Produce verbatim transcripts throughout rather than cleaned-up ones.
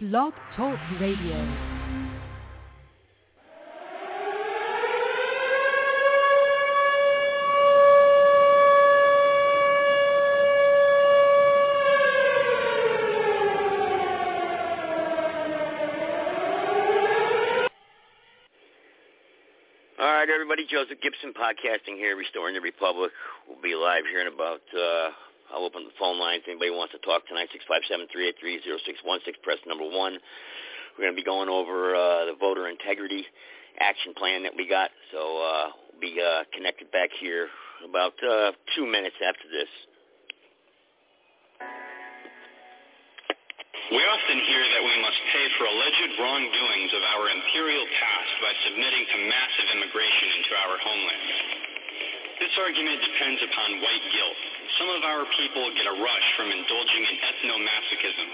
Blog Talk Radio. Everybody, Joseph Gibson podcasting here, Restoring the Republic. We'll be live here in about, uh, I'll open the phone lines. Anybody wants to talk tonight, six five seven, three eight three, zero six one six, press number one. We're going to be going over uh, the voter integrity action plan that we got. So uh, we'll be uh, connected back here about uh, two minutes after this. We often hear that we must pay for alleged wrongdoings of our imperial past by submitting to massive immigration into our homeland. This argument depends upon white guilt. Some of our people get a rush from indulging in ethno-masochism,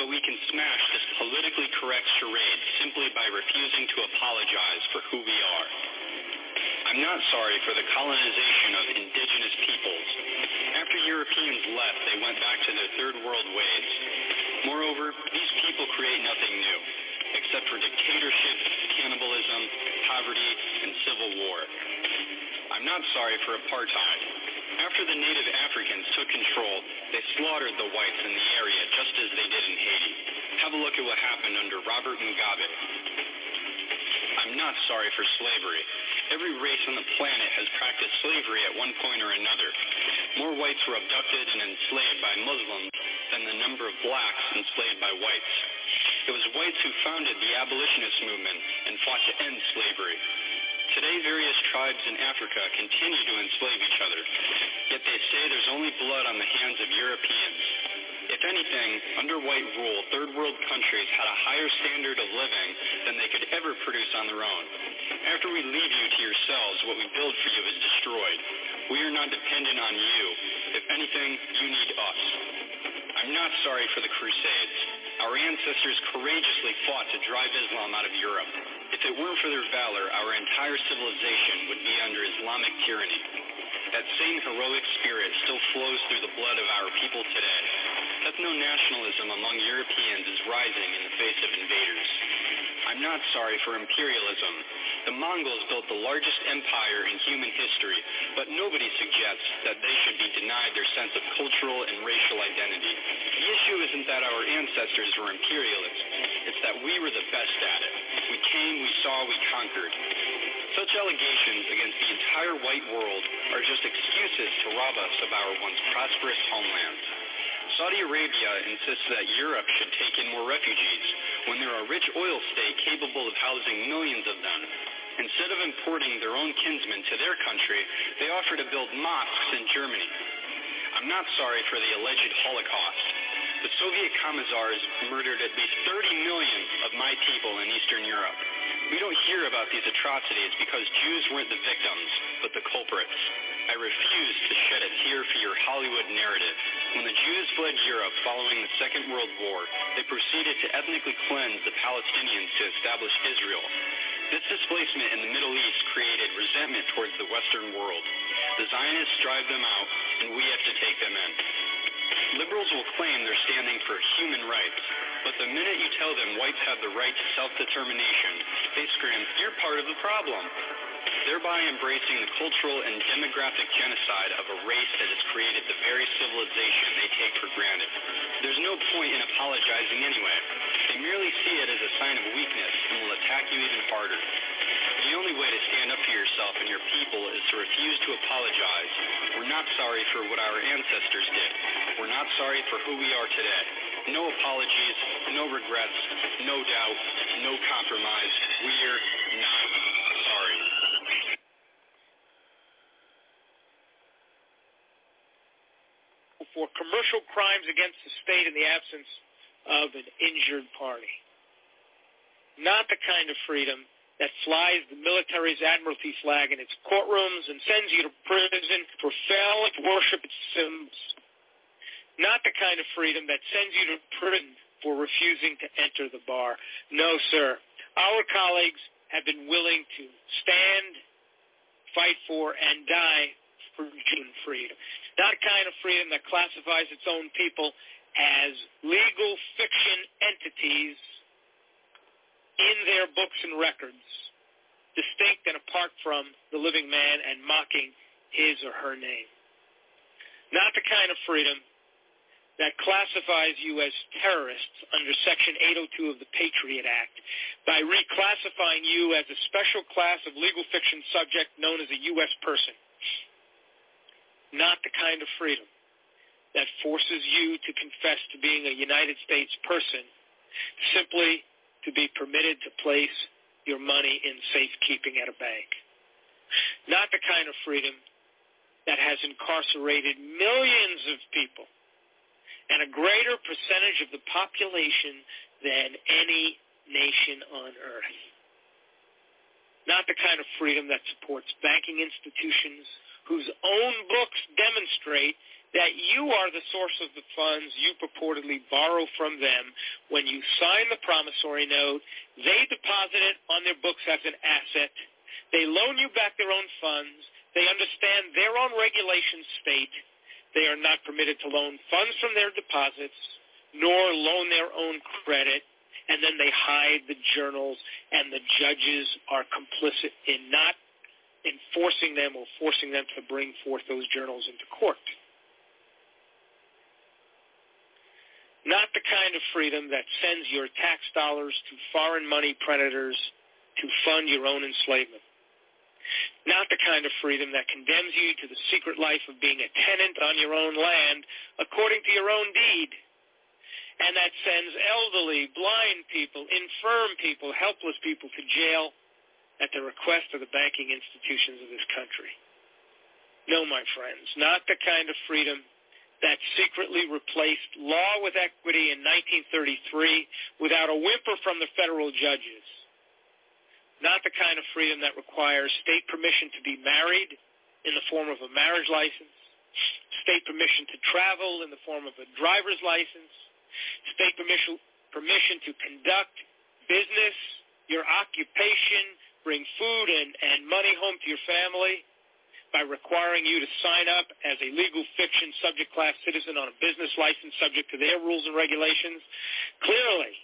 but we can smash this politically correct charade simply by refusing to apologize for who we are. I'm not sorry for the colonization of indigenous peoples. After Europeans left, they went back to their third world ways. Moreover, these people create nothing new, except for dictatorship, cannibalism, poverty, and civil war. I'm not sorry for apartheid. After the native Africans took control, they slaughtered the whites in the area just as they did in Haiti. Have a look at what happened under Robert Mugabe. I'm not sorry for slavery. Every race on the planet has practiced slavery at one point or another. More whites were abducted and enslaved by Muslims than the number of blacks enslaved by whites. It was whites who founded the abolitionist movement and fought to end slavery. Today, various tribes in Africa continue to enslave each other, yet they say there's only blood on the hands of Europeans. If anything, under white rule, third world countries had a higher standard of living than they could ever produce on their own. After we leave you to yourselves, what we build for you is destroyed. We are not dependent on you. If anything, you need us. I'm not sorry for the Crusades. Our ancestors courageously fought to drive Islam out of Europe. If it weren't for their valor, our entire civilization would be under Islamic tyranny. That same heroic spirit still flows through the blood of our people today. Ethno-nationalism among Europeans is rising in the face of invaders. I'm not sorry for imperialism. The Mongols built the largest empire in human history, but nobody suggests that they should be denied their sense of cultural and racial identity. The issue isn't that our ancestors were imperialists. It's that we were the best at it. We came, we saw, we conquered. Such allegations against the entire white world are just excuses to rob us of our once prosperous homeland. Saudi Arabia insists that Europe should take in more refugees when they're a rich oil state capable of housing millions of them. Instead of importing their own kinsmen to their country, they offer to build mosques in Germany. I'm not sorry for the alleged Holocaust. The Soviet Commissars murdered at least thirty million of my people in Eastern Europe. We don't hear about these atrocities because Jews weren't the victims, but the culprits. I refuse to shed a tear for your Hollywood narrative. When the Jews fled Europe following the Second World War, they proceeded to ethnically cleanse the Palestinians to establish Israel. This displacement in the Middle East created resentment towards the Western world. The Zionists drive them out, and we have to take them in. Liberals will claim they're standing for human rights, but the minute you tell them whites have the right to self-determination, they scream, "You're part of the problem," thereby embracing the cultural and demographic genocide of a race that has created the very civilization they take for granted. There's no point in apologizing anyway. They merely see it as a sign of weakness and will attack you even harder. The only way to stand up for yourself and your people is to refuse to apologize. We're not sorry for what our ancestors did. We're not sorry for who we are today. No apologies, no regrets, no doubt, no compromise. We're not sorry. For commercial crimes against the state in the absence of an injured party. Not the kind of freedom that flies the military's admiralty flag in its courtrooms and sends you to prison for failing to worship its symbols. Not the kind of freedom that sends you to prison for refusing to enter the bar. No, sir. Our colleagues have been willing to stand, fight for, and die for human freedom. Not a kind of freedom that classifies its own people as legal fiction entities. entities in their books and records, distinct and apart from the living man and mocking his or her name. Not the kind of freedom that classifies you as terrorists under Section eight oh two of the Patriot Act by reclassifying you as a special class of legal fiction subject known as a U S person. Not the kind of freedom that forces you to confess to being a United States person simply to be permitted to place your money in safekeeping at a bank. Not the kind of freedom that has incarcerated millions of people and a greater percentage of the population than any nation on earth. Not the kind of freedom that supports banking institutions whose own books demonstrate that you are the source of the funds you purportedly borrow from them. When you sign the promissory note, they deposit it on their books as an asset. They loan you back their own funds. They understand their own regulation state. They are not permitted to loan funds from their deposits, nor loan their own credit, and then they hide the journals, and the judges are complicit in not enforcing them or forcing them to bring forth those journals into court. Not the kind of freedom that sends your tax dollars to foreign money predators to fund your own enslavement. Not the kind of freedom that condemns you to the secret life of being a tenant on your own land according to your own deed, and that sends elderly, blind people, infirm people, helpless people to jail at the request of the banking institutions of this country. No, my friends, not the kind of freedom that secretly replaced law with equity in nineteen thirty-three without a whimper from the federal judges. Not the kind of freedom that requires state permission to be married in the form of a marriage license, state permission to travel in the form of a driver's license, state permission permission to conduct business, your occupation, bring food and, and money home to your family by requiring you to sign up as a legal fiction subject class citizen on a business license subject to their rules and regulations. Clearly,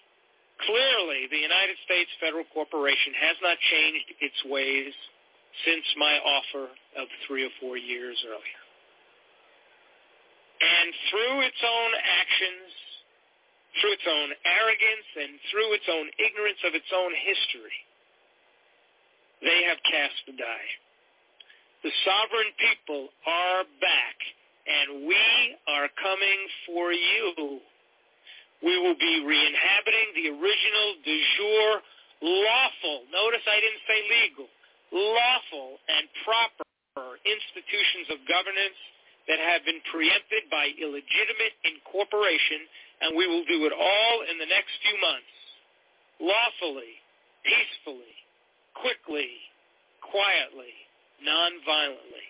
Clearly, the United States Federal Corporation has not changed its ways since my offer of three or four years earlier. And through its own actions, through its own arrogance, and through its own ignorance of its own history, they have cast the die. The sovereign people are back, and we are coming for you. We will be re-inhabiting the original, du jour, lawful, notice I didn't say legal, lawful and proper institutions of governance that have been preempted by illegitimate incorporation, and we will do it all in the next few months, lawfully, peacefully, quickly, quietly, non-violently.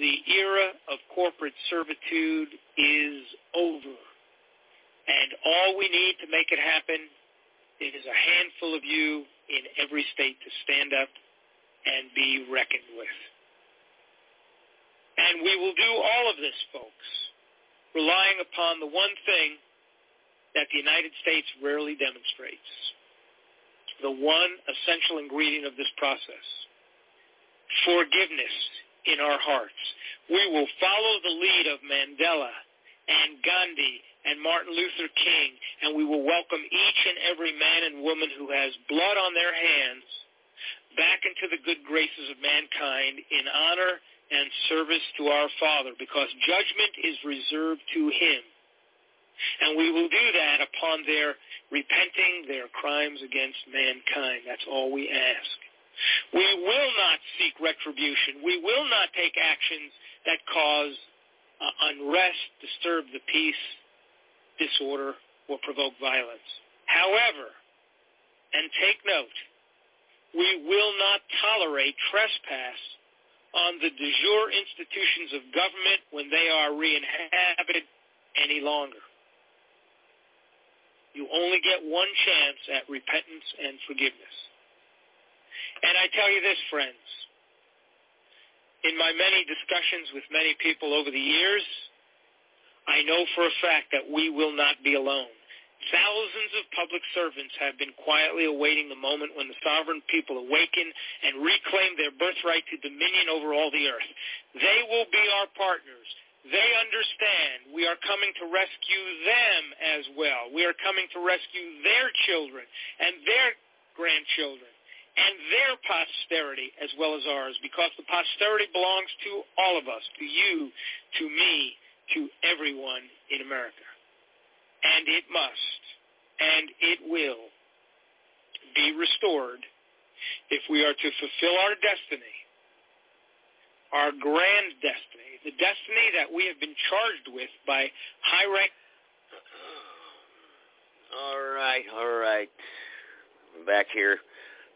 The era of corporate servitude is over. And all we need to make it happen, it is a handful of you in every state to stand up and be reckoned with. And we will do all of this, folks, relying upon the one thing that the United States rarely demonstrates, the one essential ingredient of this process, forgiveness in our hearts. We will follow the lead of Mandela and Gandhi and Martin Luther King, and we will welcome each and every man and woman who has blood on their hands back into the good graces of mankind in honor and service to our Father, because judgment is reserved to him. And we will do that upon their repenting their crimes against mankind. That's all we ask. We will not seek retribution. We will not take actions that cause uh, unrest, disturb the peace, disorder, or provoke violence. However, and take note, we will not tolerate trespass on the du jour institutions of government when they are re-inhabited any longer. You only get one chance at repentance and forgiveness. And I tell you this, friends, in my many discussions with many people over the years, I know for a fact that we will not be alone. Thousands of public servants have been quietly awaiting the moment when the sovereign people awaken and reclaim their birthright to dominion over all the earth. They will be our partners. They understand we are coming to rescue them as well. We are coming to rescue their children and their grandchildren and their posterity as well as ours, because the posterity belongs to all of us, to you, to me, to everyone in America. And it must, and it will, be restored if we are to fulfill our destiny, our grand destiny, the destiny that we have been charged with by high rank. All right, all right. I'm back here,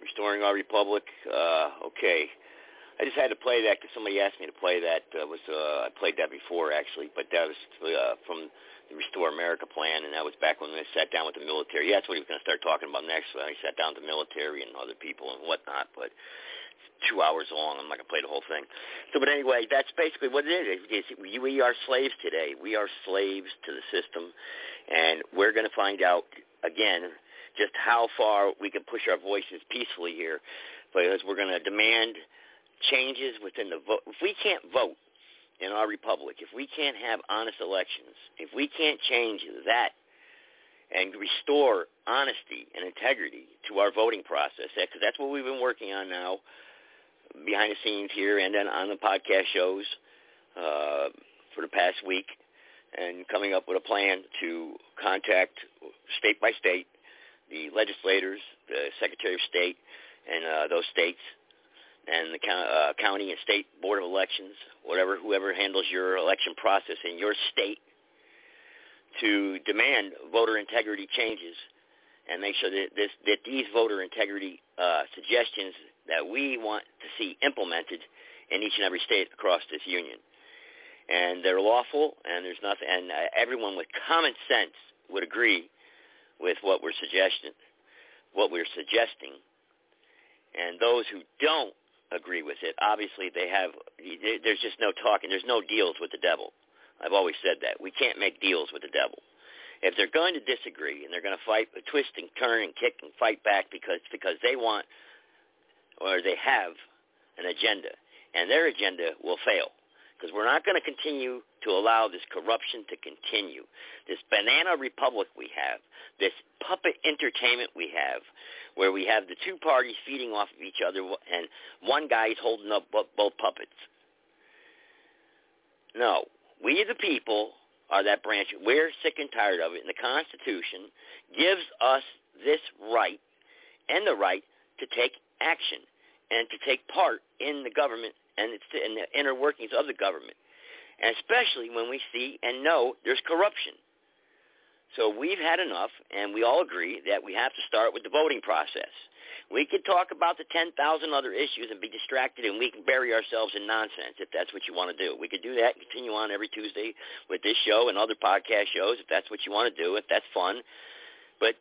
Restoring Our Republic. Uh, okay. I just had to play that because somebody asked me to play that. Uh, was uh, I played that before, actually, but that was uh, from... Restore America plan, and that was back when they sat down with the military. Yeah, that's what he was going to start talking about next. When he sat down with the military and other people and whatnot, but it's two hours long. I'm not going to play the whole thing. So, but anyway, that's basically what it is. We are slaves today. We are slaves to the system, and we're going to find out, again, just how far we can push our voices peacefully here, because we're going to demand changes within the vote. If we can't vote in our republic, if we can't have honest elections, if we can't change that and restore honesty and integrity to our voting process, because that's what we've been working on now behind the scenes here and then on the podcast shows uh, for the past week, and coming up with a plan to contact state by state, the legislators, the Secretary of State, and uh, those states, and the uh, county and state board of elections, whatever, whoever handles your election process in your state, to demand voter integrity changes and make sure that, this, that these voter integrity uh, suggestions that we want to see implemented in each and every state across this union. And they're lawful, and there's nothing, and uh, everyone with common sense would agree with what we're suggesting, what we're suggesting, and those who don't agree with it, obviously they have, there's just no talking, there's no deals with the devil. I've always said that. We can't make deals with the devil. If they're going to disagree and they're going to fight, twist and turn and kick and fight back because because they want, or they have, an agenda, and their agenda will fail, because we're not going to continue to allow this corruption to continue, this banana republic we have, this puppet entertainment we have, where we have the two parties feeding off of each other, and one guy is holding up both puppets. No, we the people are that branch. We're sick and tired of it, and the Constitution gives us this right, and the right to take action, and to take part in the government, and it's in the inner workings of the government, and especially when we see and know there's corruption. So we've had enough, and we all agree that we have to start with the voting process. We could talk about the ten thousand other issues and be distracted, and we can bury ourselves in nonsense if that's what you want to do. We could do that and continue on every Tuesday with this show and other podcast shows if that's what you want to do, if that's fun. But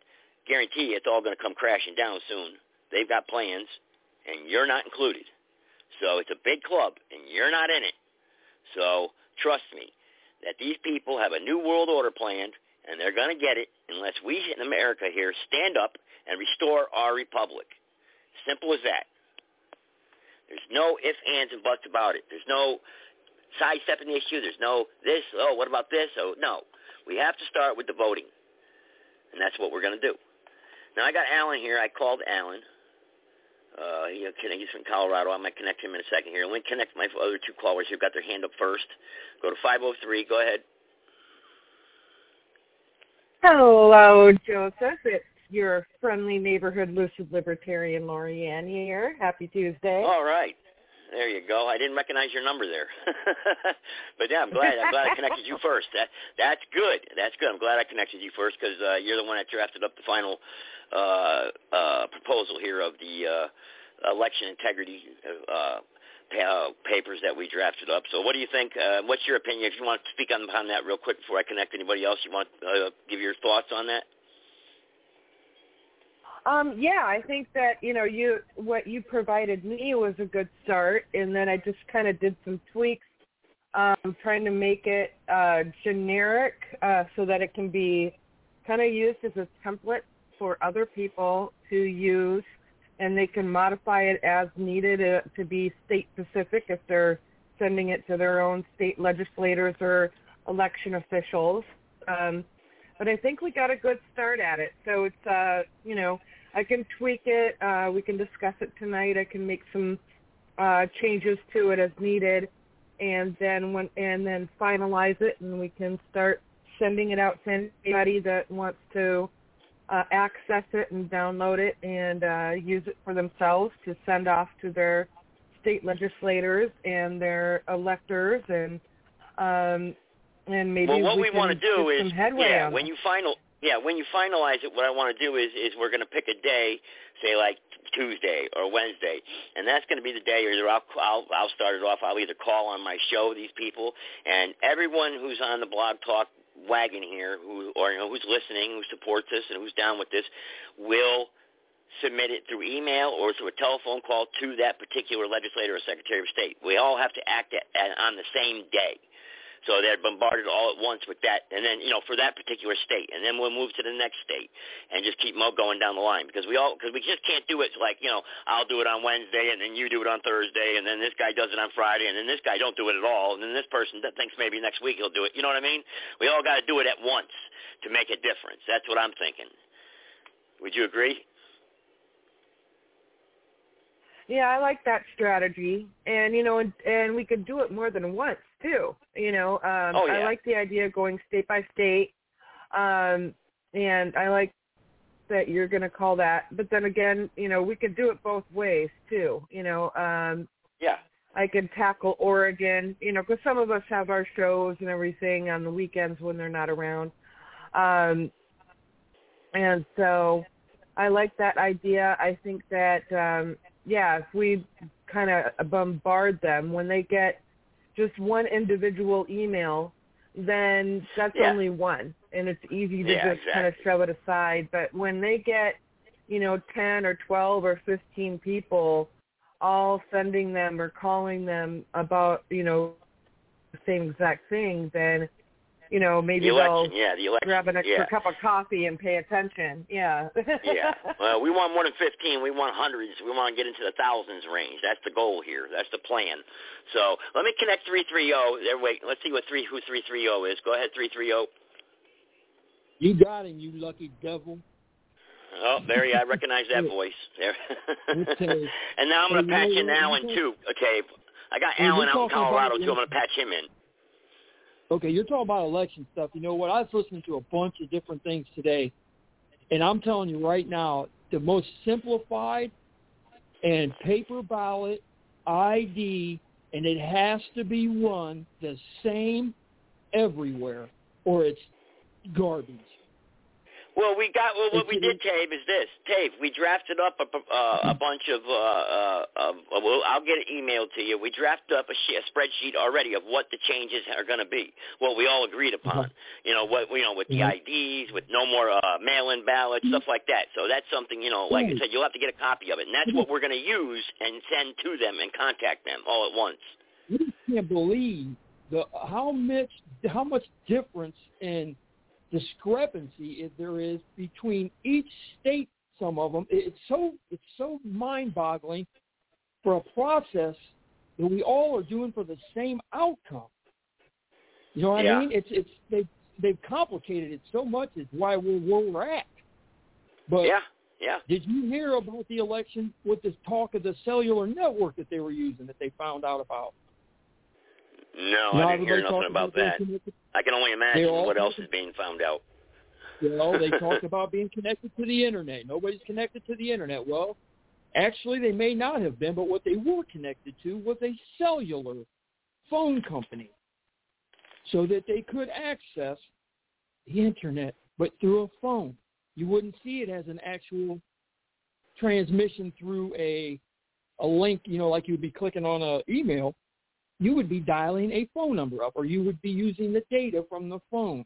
guarantee you, it's all going to come crashing down soon. They've got plans, and you're not included. So it's a big club, and you're not in it. So trust me that these people have a new world order planned, and they're going to get it unless we in America here stand up and restore our republic. Simple as that. There's no ifs, ands, and buts about it. There's no sidestepping the issue. There's no this, oh, what about this? Oh, no. We have to start with the voting, and that's what we're going to do. Now, I got Alan here. I called Alan. Uh, he's from Colorado. I might connect him in a second here. Let me connect my other two callers who've got their hand up first. Go to five oh three. Go ahead. Hello, Joseph. It's your friendly neighborhood Lucid Libertarian Laurie Ann here. Happy Tuesday. All right. There you go. I didn't recognize your number there. But, yeah, I'm glad. I'm glad I connected you first. That That's good. That's good. I'm glad I connected you first, because uh, you're the one that drafted up the final uh, uh, proposal here of the uh, election integrity uh, pa- uh, papers that we drafted up. So what do you think? Uh, what's your opinion? If you want to speak on, on that real quick before I connect anybody else, you want to uh, give your thoughts on that? Um, yeah, I think that, you know, you what you provided me was a good start, and then I just kind of did some tweaks, um, trying to make it uh, generic uh, so that it can be kind of used as a template for other people to use, and they can modify it as needed uh, to be state-specific if they're sending it to their own state legislators or election officials. Um, but I think we got a good start at it. So it's, uh, you know, I can tweak it. Uh, we can discuss it tonight. I can make some uh, changes to it as needed, and then when, and then finalize it, and we can start sending it out to anybody that wants to uh, access it and download it and uh, use it for themselves to send off to their state legislators and their electors, and um, and maybe well, what we, we want to do is yeah on when it. you final yeah when you finalize it. What I want to do is is we're going to pick a day, say like Tuesday or Wednesday, and that's going to be the day. Or I'll, I'll I'll start it off. I'll either call on my show these people and everyone who's on the Blog Talk wagon here, who or you know who's listening, who supports this, and who's down with this, will submit it through email or through a telephone call to that particular legislator or secretary of state. We all have to act at, at, on the same day. So they're bombarded all at once with that, and then, you know, for that particular state, and then we'll move to the next state and just keep going down the line, because we all, because we just can't do it like, you know, I'll do it on Wednesday, and then you do it on Thursday, and then this guy does it on Friday, and then this guy don't do it at all, and then this person that thinks maybe next week he'll do it. You know what I mean? We all got to do it at once to make a difference. That's what I'm thinking. Would you agree? Yeah, I like that strategy, and, you know, and, and we could do it more than once, too. You know, um, oh, yeah. I like the idea of going state by state, um, and I like that you're going to call that. But then again, you know, we could do it both ways, too. You know, um, yeah, I could tackle Oregon, you know, because some of us have our shows and everything on the weekends when they're not around. Um, and so I like that idea. I think that... Um, Yeah, if we kind of bombard them, when they get just one individual email, then that's yeah. only one, and it's easy to yeah, just exactly. kind of shove it aside. But when they get, you know, ten or twelve or fifteen people all sending them or calling them about, you know, the same exact thing, then, you know, maybe the election, they'll yeah, the election, grab an extra yeah. cup of coffee and pay attention. Yeah. yeah. Well, we want more than fifteen. We want hundreds. We want to get into the thousands range. That's the goal here. That's the plan. So let me connect three thirty. There, wait. Let's see what three who three thirty is. Go ahead, three thirty. You got him, you lucky devil. Oh, there you I recognize that voice. There. Okay. And now I'm going to patch in Alan, too. Okay. I got hey, Alan out in Colorado, too. I'm going to patch him in. Okay, you're talking about election stuff. You know what? I was listening to a bunch of different things today, and I'm telling you right now, the most simplified and paper ballot I D, and it has to be run the same everywhere, or it's garbage. Well, we got well, what we did, Tave, is this. Tave, we drafted up a, uh, a bunch of, uh, uh, uh, well, I'll get an email to you. We drafted up a, sh- a spreadsheet already of what the changes are going to be, what we all agreed upon, you know, what you know, with the I Ds, with no more uh, mail-in ballots, stuff like that. So that's something, you know, like I said, you'll have to get a copy of it, and that's what we're going to use and send to them and contact them all at once. You can't believe the how much how much difference in – discrepancy if there is between each state. Some of them, it's so it's so mind-boggling for a process that we all are doing for the same outcome. You know what yeah. I mean? It's it's they they've complicated it so much. It's why we're where we're at. But yeah, yeah. Did you hear about the election with this talk of the cellular network that they were using that they found out about? No, now I didn't hear nothing about, about that. I can only imagine what else is being found out. Well, they talked about being connected to the Internet. Nobody's connected to the Internet. Well, actually, they may not have been, but what they were connected to was a cellular phone company so that they could access the Internet, but through a phone. You wouldn't see it as an actual transmission through a a link, you know, like you would be clicking on an email. You would be dialing a phone number up, or you would be using the data from the phone.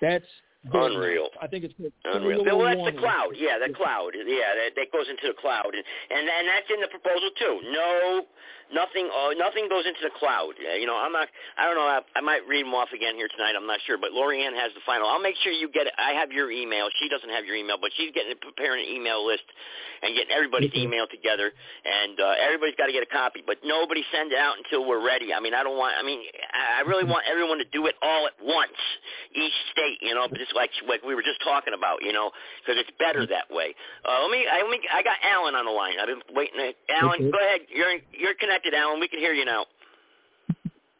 That's Unreal. I think it's unreal. Well, that's the cloud. Yeah, the cloud. Yeah, that, that goes into the cloud, and, and and that's in the proposal too. No, nothing. Uh, nothing goes into the cloud. Uh, you know, I'm not. I don't know. I, I might read them off again here tonight. I'm not sure, but Laurie Ann has the final. I'll make sure you get it. I have your email. She doesn't have your email, but she's getting preparing an email list and getting everybody's mm-hmm. email together, and uh, everybody's got to get a copy. But nobody send it out until we're ready. I mean, I don't want. I mean, I really want everyone to do it all at once, each state. You know, but just like like we were just talking about, you know, because it's better that way. Uh, let me, I, let me, I got Alan on the line. I've been waiting. Alan, go ahead. You're you're connected, Alan. We can hear you now.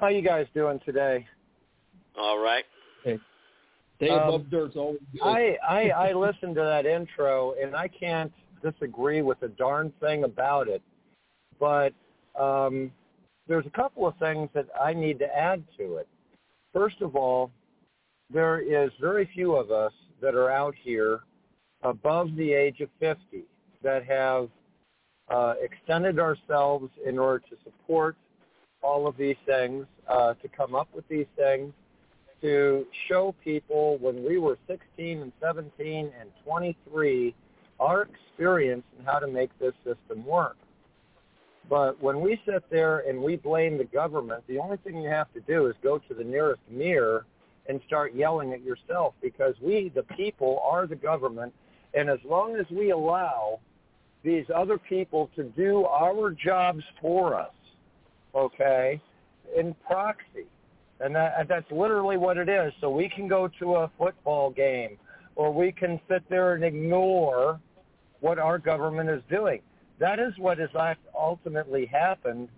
How you guys doing today? All right. Hey. Day above um, dirt's always good. I, I I listened to that intro, and I can't disagree with a darn thing about it. But um, there's a couple of things that I need to add to it. First of all, there is very few of us that are out here above the age of fifty that have uh, extended ourselves in order to support all of these things, uh, to come up with these things, to show people when we were sixteen and seventeen and twenty-three our experience in how to make this system work. But when we sit there and we blame the government, the only thing you have to do is go to the nearest mirror and start yelling at yourself, because we, the people, are the government. And as long as we allow these other people to do our jobs for us, okay, in proxy, and that, that's literally what it is. So we can go to a football game, or we can sit there and ignore what our government is doing. That is what has ultimately happened.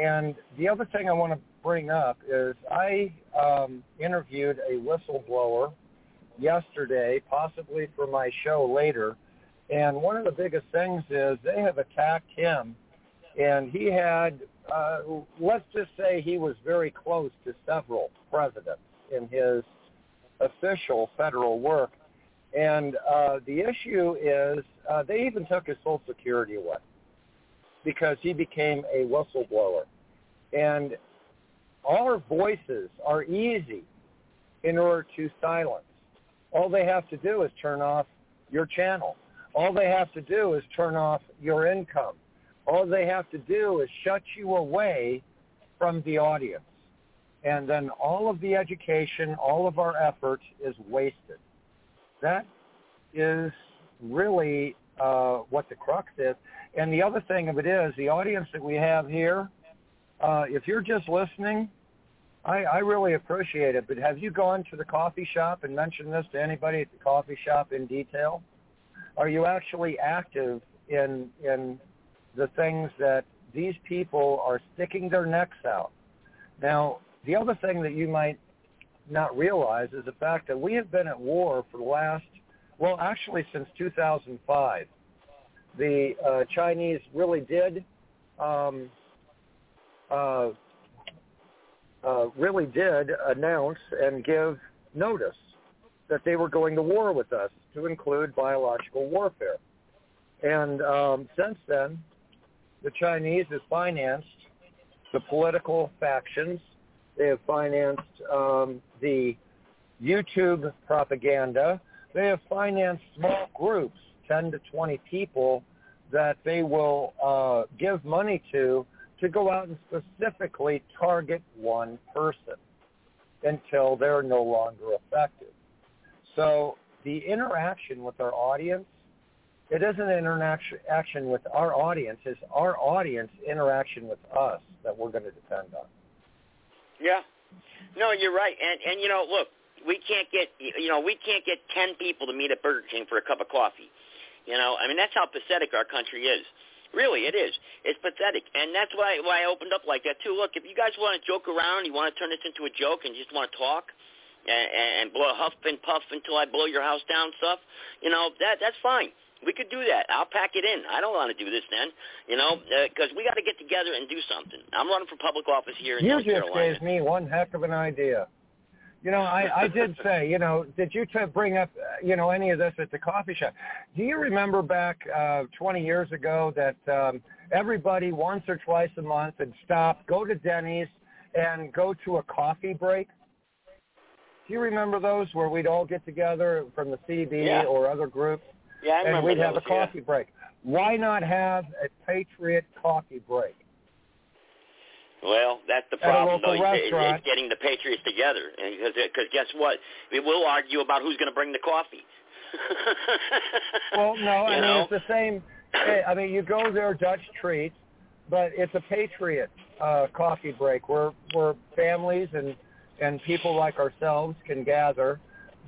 And the other thing I want to bring up is I um, interviewed a whistleblower yesterday, possibly for my show later, and one of the biggest things is they have attacked him, and he had, uh, let's just say he was very close to several presidents in his official federal work, and uh, the issue is uh, they even took his Social Security away because he became a whistleblower. And our voices are easy in order to silence. All they have to do is turn off your channel. All they have to do is turn off your income. All they have to do is shut you away from the audience. And then all of the education, all of our effort is wasted. That is really uh, what the crux is. And the other thing of it is the audience that we have here, Uh, if you're just listening, I, I really appreciate it. But have you gone to the coffee shop and mentioned this to anybody at the coffee shop in detail? Are you actually active in in the things that these people are sticking their necks out? Now, the other thing that you might not realize is the fact that we have been at war for the last, well, actually since two thousand five. The uh, Chinese really did... Um, Uh, uh, really did announce and give notice that they were going to war with us, to include biological warfare. And um, since then, the Chinese have financed the political factions. They have financed um, the YouTube propaganda. They have financed small groups, ten to twenty people, that they will uh, give money to to go out and specifically target one person until they're no longer effective. So the interaction with our audience, it isn't interaction with our audience, it's our audience interaction with us that we're going to depend on. Yeah. No, you're right. And, and you know, look, we can't get, you know, we can't get ten people to meet at Burger King for a cup of coffee. You know, I mean, that's how pathetic our country is. Really, it is. It's pathetic. And that's why why I opened up like that, too. Look, if you guys want to joke around, you want to turn this into a joke and you just want to talk and, and blow huff and puff until I blow your house down stuff, you know, that that's fine. We could do that. I'll pack it in. I don't want to do this then, you know, because uh, we got to get together and do something. I'm running for public office here in North Carolina. You just gave me one heck of an idea. You know, I, I did say, you know, did you t- bring up, uh, you know, any of this at the coffee shop? Do you remember back uh, twenty years ago that um, everybody once or twice a month would stop, go to Denny's, and go to a coffee break? Do you remember those where we'd all get together from the C B yeah. or other groups? Yeah, I remember. And we'd those, have a coffee yeah. break. Why not have a Patriot coffee break? Well, that's the problem, though. It's getting the Patriots together. Because guess what? We will argue about who's going to bring the coffee. Well, no, I you mean, know? It's the same. I mean, you go there, Dutch treats, but it's a Patriot uh, coffee break where, where families and, and people like ourselves can gather.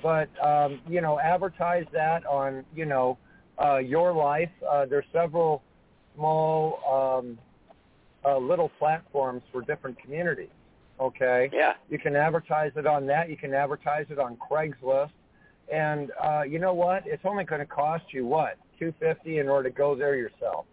But, um, you know, advertise that on, you know, uh, your life. Uh, there's several small um, uh, little platforms for different communities, okay? Yeah. You can advertise it on that. You can advertise it on Craigslist. And uh, you know what? It's only going to cost you, what, two hundred fifty dollars in order to go there yourself.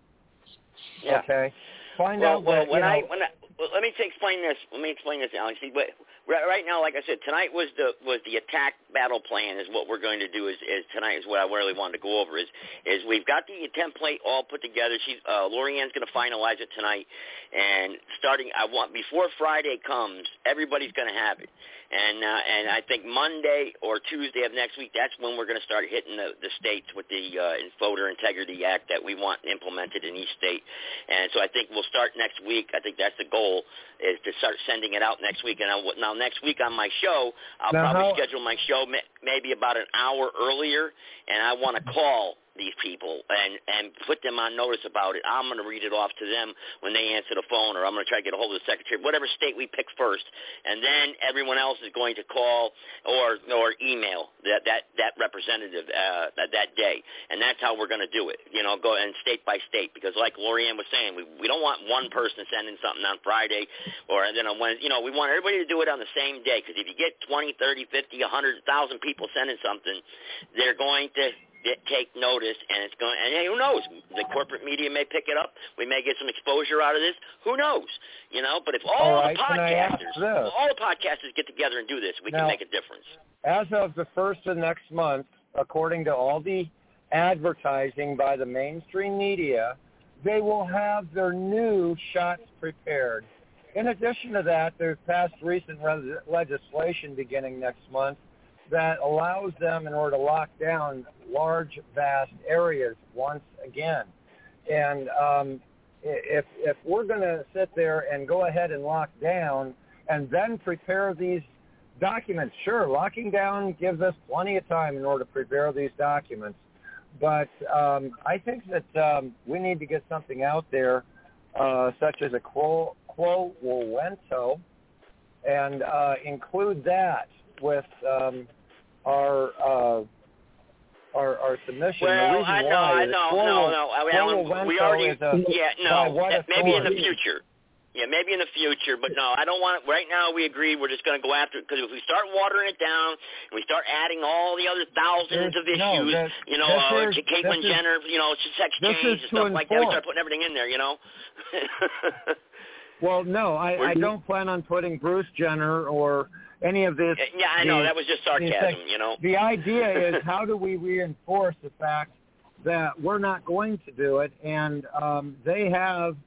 Yeah. Okay? Find well, out well, what, when you know, I, when I, well, let me explain this. Let me explain this, Alex. See, but right now, like I said, tonight was the was the attack battle plan. Is what we're going to do. Is, is tonight is what I really wanted to go over. Is is we've got the template all put together. She's uh, Laurie Ann's going to finalize it tonight, and starting I want before Friday comes, everybody's going to have it. And uh, and I think Monday or Tuesday of next week, that's when we're going to start hitting the, the states with the uh, Voter Integrity Act that we want implemented in each state. And so I think we'll start next week. I think that's the goal, is to start sending it out next week. And I'll, now next week on my show, I'll now probably how, schedule my show ma- maybe about an hour earlier, and I want to call these people and, and put them on notice about it. I'm going to read it off to them when they answer the phone, or I'm going to try to get a hold of the secretary, whatever state we pick first, and then everyone else is going to call or or email that that, that representative uh, that, that day, and that's how we're going to do it, you know, go and state by state, because like Laurie Ann was saying, we, we don't want one person sending something on Friday or then on Wednesday. You know, we want everybody to do it on the same day, because if you get twenty, thirty, fifty, one hundred thousand people sending something, they're going to take notice, and it's going. And hey, who knows? The corporate media may pick it up. We may get some exposure out of this. Who knows? You know. But if all, all right, the podcasters, all the podcasters get together and do this, we now, can make a difference. As of the first of next month, according to all the advertising by the mainstream media, they will have their new shots prepared. In addition to that, they've passed recent re- legislation beginning next month that allows them, in order to lock down large, vast areas once again. And um, if if we're going to sit there and go ahead and lock down and then prepare these documents, sure, locking down gives us plenty of time in order to prepare these documents. But um, I think that um, we need to get something out there, uh, such as a quo warranto, and uh, include that with um, our, uh, our our submission. Well, I know, I know, no, no, no. I mean, we already, a, yeah, no, that, maybe in the future. Yeah, maybe in the future, but no, I don't want it. Right now we agree we're just going to go after it, because if we start watering it down and we start adding all the other thousands there's, of issues, no, you know, uh, is, Caitlyn Jenner, is, you know, sex change and stuff like that, we start putting everything in there, you know. Well, no, I, I don't plan on putting Bruce Jenner or any of this. Yeah, I know. The, that was just sarcasm, you know. The idea is, how do we reinforce the fact that we're not going to do it, and um, they have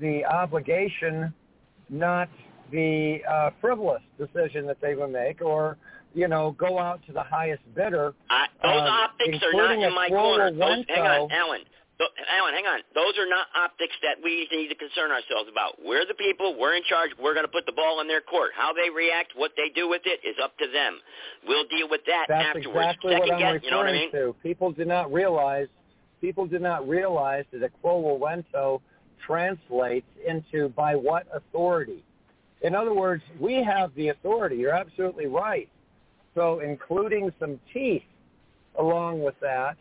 the obligation, not the uh, frivolous decision that they will make, or, you know, go out to the highest bidder. I, those uh, optics are not in my corner. Those, hang on, Alan. Alan, hang on. Those are not optics that we need to concern ourselves about. We're the people. We're in charge. We're going to put the ball in their court. How they react, what they do with it, is up to them. We'll deal with that That's afterwards. That's exactly Second what I'm guess, referring you know what I mean? to. People do not realize. People do not realize that a quo warranto translates into by what authority. In other words, we have the authority. You're absolutely right. So including some teeth along with that.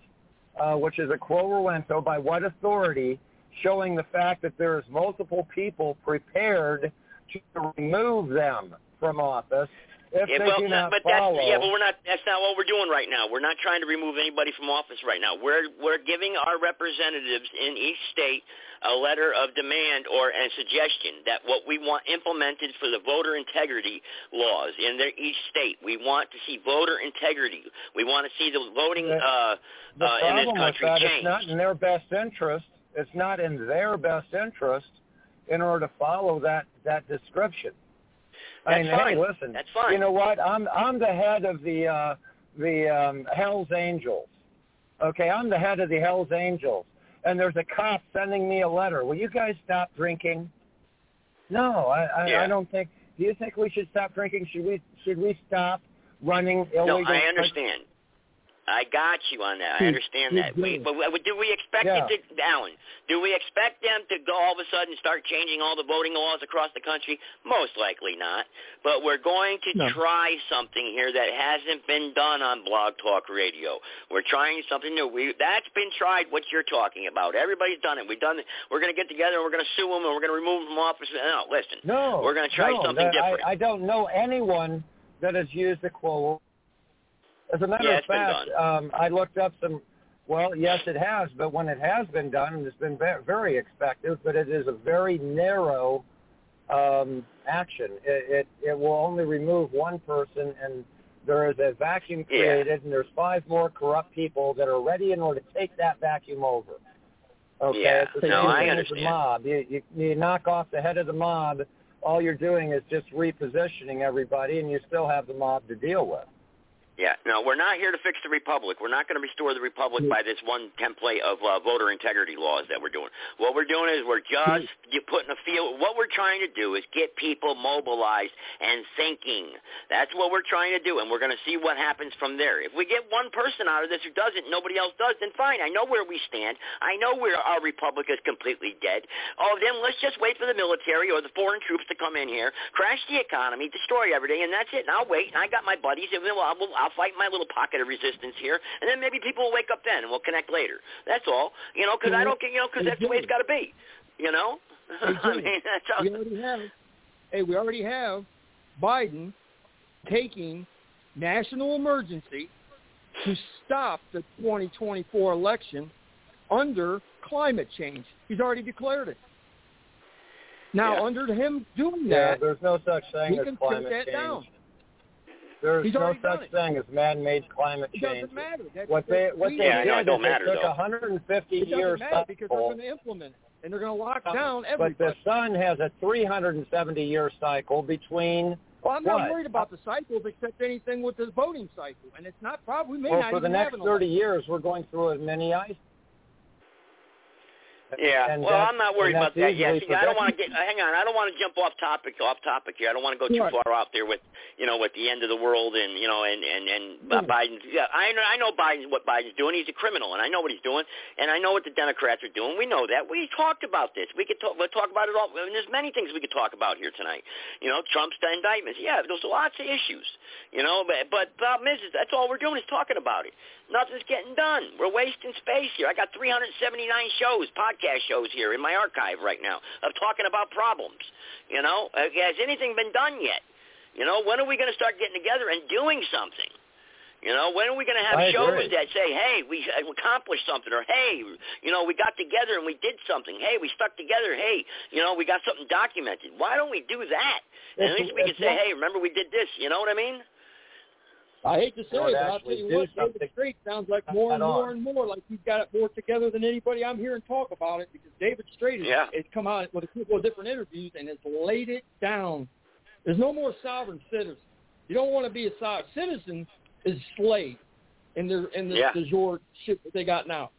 Uh, which is a quo warranto, by what authority, showing the fact that there is multiple people prepared to remove them from office if yeah, they well, do not but follow. That's, yeah, but we're not. That's not what we're doing right now. We're not trying to remove anybody from office right now. We're we're giving our representatives in each state a letter of demand or a suggestion that what we want implemented for the voter integrity laws in their each state. We want to see voter integrity. We want to see the voting the, uh, the uh, in this country that, change. It's not in their best interest. It's not in their best interest in order to follow that, that description. That's and, fine. Hey, listen, that's fine. You know what? I'm I'm the head of the uh, the um, Hell's Angels. Okay, I'm the head of the Hell's Angels, and there's a cop sending me a letter. Will you guys stop drinking? No, I I, yeah. I don't think. Do you think we should stop drinking? Should we should we stop running illegal? No, I understand. Countries? I got you on that. I understand that. Wait, but do we expect yeah. it to, Alan, do we expect them to go all of a sudden start changing all the voting laws across the country? Most likely not. But we're going to no. try something here that hasn't been done on Blog Talk Radio. We're trying something new. We, that's been tried, what you're talking about. Everybody's done it. We've done it. We're going to get together and we're going to sue them and we're going to remove them from office. No, listen. No. We're going to try no, something that, different. I, I don't know anyone that has used the quote. As a matter yeah, of fact, um, I looked up some, well, yes, it has, but when it has been done, it's been very effective, but it is a very narrow um, action. It, it it will only remove one person, and there is a vacuum created, yeah. and there's five more corrupt people that are ready in order to take that vacuum over. Okay, yeah. so no, I understand. The mob. You, you, you knock off the head of the mob, all you're doing is just repositioning everybody, and you still have the mob to deal with. Yeah, no, we're not here to fix the republic. We're not going to restore the republic by this one template of uh, voter integrity laws that we're doing. What we're doing is we're just putting a field. What we're trying to do is get people mobilized and thinking. That's what we're trying to do, and we're going to see what happens from there. If we get one person out of this who doesn't, nobody else does, then fine. I know where we stand. I know where our republic is completely dead. Oh, then let's just wait for the military or the foreign troops to come in here, crash the economy, destroy everything, and that's it. And I'll wait, and I got my buddies, and we'll, I'll, I'll fight my little pocket of resistance here, and then maybe people will wake up then, and we'll connect later. That's all, you know, because I don't get, you know, because that's the way it's got to be, you know. I mean, that's all. We already have, hey, we already have Biden taking national emergency to stop the twenty twenty-four election under climate change. He's already declared it. Now, yeah. under him doing that, yeah, there's no such thing as climate change. Down. There's He's no such thing as man-made climate change. It doesn't matter. That's, what they, what yeah, they no, did is matter, they took though. one hundred fifty years because they're going to implement it, and they're going to lock down everything. But the sun has a three hundred seventy year cycle between. Well, I'm not what? worried about the cycles except anything with this voting cycle, and it's not probably we may well, not even have. Well, for the next thirty years, we're going through as many ice. Yeah, and well, I'm not worried about that yet. See, I don't want to get. Hang on, I don't want to jump off topic. Off topic here. I don't want to go too far out there with, you know, with the end of the world and you know, and and and uh, Biden. Yeah, I know, I know Biden's what Biden's doing. He's a criminal, and I know what he's doing, and I know what the Democrats are doing. We know that. We talked about this. We could talk. We'll talk about it all. I mean, there's many things we could talk about here tonight. You know, Trump's indictments. Yeah, there's lots of issues. You know, but but problem is, is that's all we're doing is talking about it. Nothing's getting done. We're wasting space here. I got three hundred seventy-nine shows, podcast shows here in my archive right now of talking about problems. You know, has anything been done yet? You know, when are we going to start getting together and doing something? You know, when are we going to have I shows agree. that say, hey, we accomplished something, or hey, you know, we got together and we did something. Hey, we stuck together. Hey, you know, we got something documented. Why don't we do that? And at least we can say, hey, remember we did this. You know what I mean? I hate to say it, but I'll tell you what, David Strait sounds like more and more and more like he's got it more together than anybody I'm hearing talk about it, because David Strait yeah. has come out with a couple of different interviews and has laid it down. There's no more sovereign citizen. You don't want to be a sovereign citizen is slave in the in the, yeah. the Zor shit that they got now.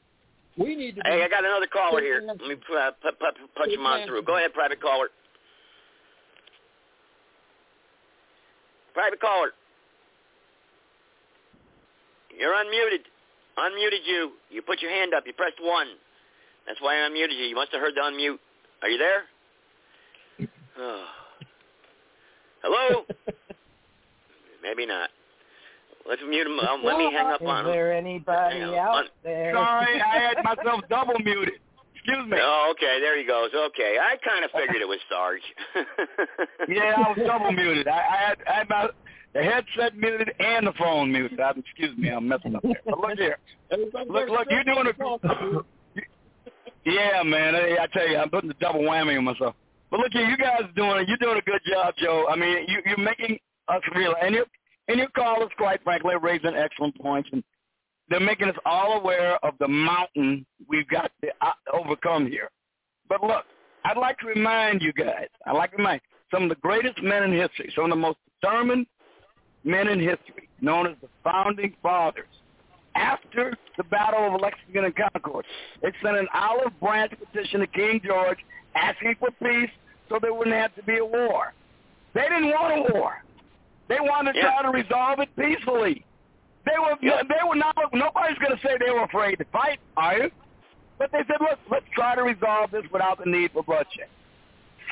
We need to. Hey, be I got another caller here. Let me uh, put, put, put him on through. Go ahead, private caller. Private caller. You're unmuted. Unmuted you. You put your hand up. You pressed one. That's why I unmuted you. You must have heard the unmute. Are you there? Oh. Hello? Maybe not. Let's mute him. Um, let me hang up on him. Is there anybody out on. there? Sorry, I had myself double muted. Excuse me. Oh, okay. There he goes. Okay. I kind of figured it was Sarge. Yeah, I was double muted. I, I had I had my... The headset muted and the phone muted. I, excuse me, I'm messing up there. But look here. Look, look, you're doing a... Yeah, man, I, I tell you, I'm putting the double whammy on myself. But look here, you guys are doing, you're doing a good job, Joe. I mean, you, you're making us real. And your, and your callers, quite frankly, raising excellent points. And they're making us all aware of the mountain we've got to overcome here. But look, I'd like to remind you guys, I'd like to remind some of the greatest men in history, some of the most determined men in history, known as the Founding Fathers. After the Battle of Lexington and Concord, they sent an olive branch petition to King George asking for peace so there wouldn't have to be a war. They didn't want a war. They wanted to yeah. try to resolve it peacefully. They were yeah. they were not, nobody's going to say they were afraid to fight, are you? But they said, look, let's try to resolve this without the need for bloodshed.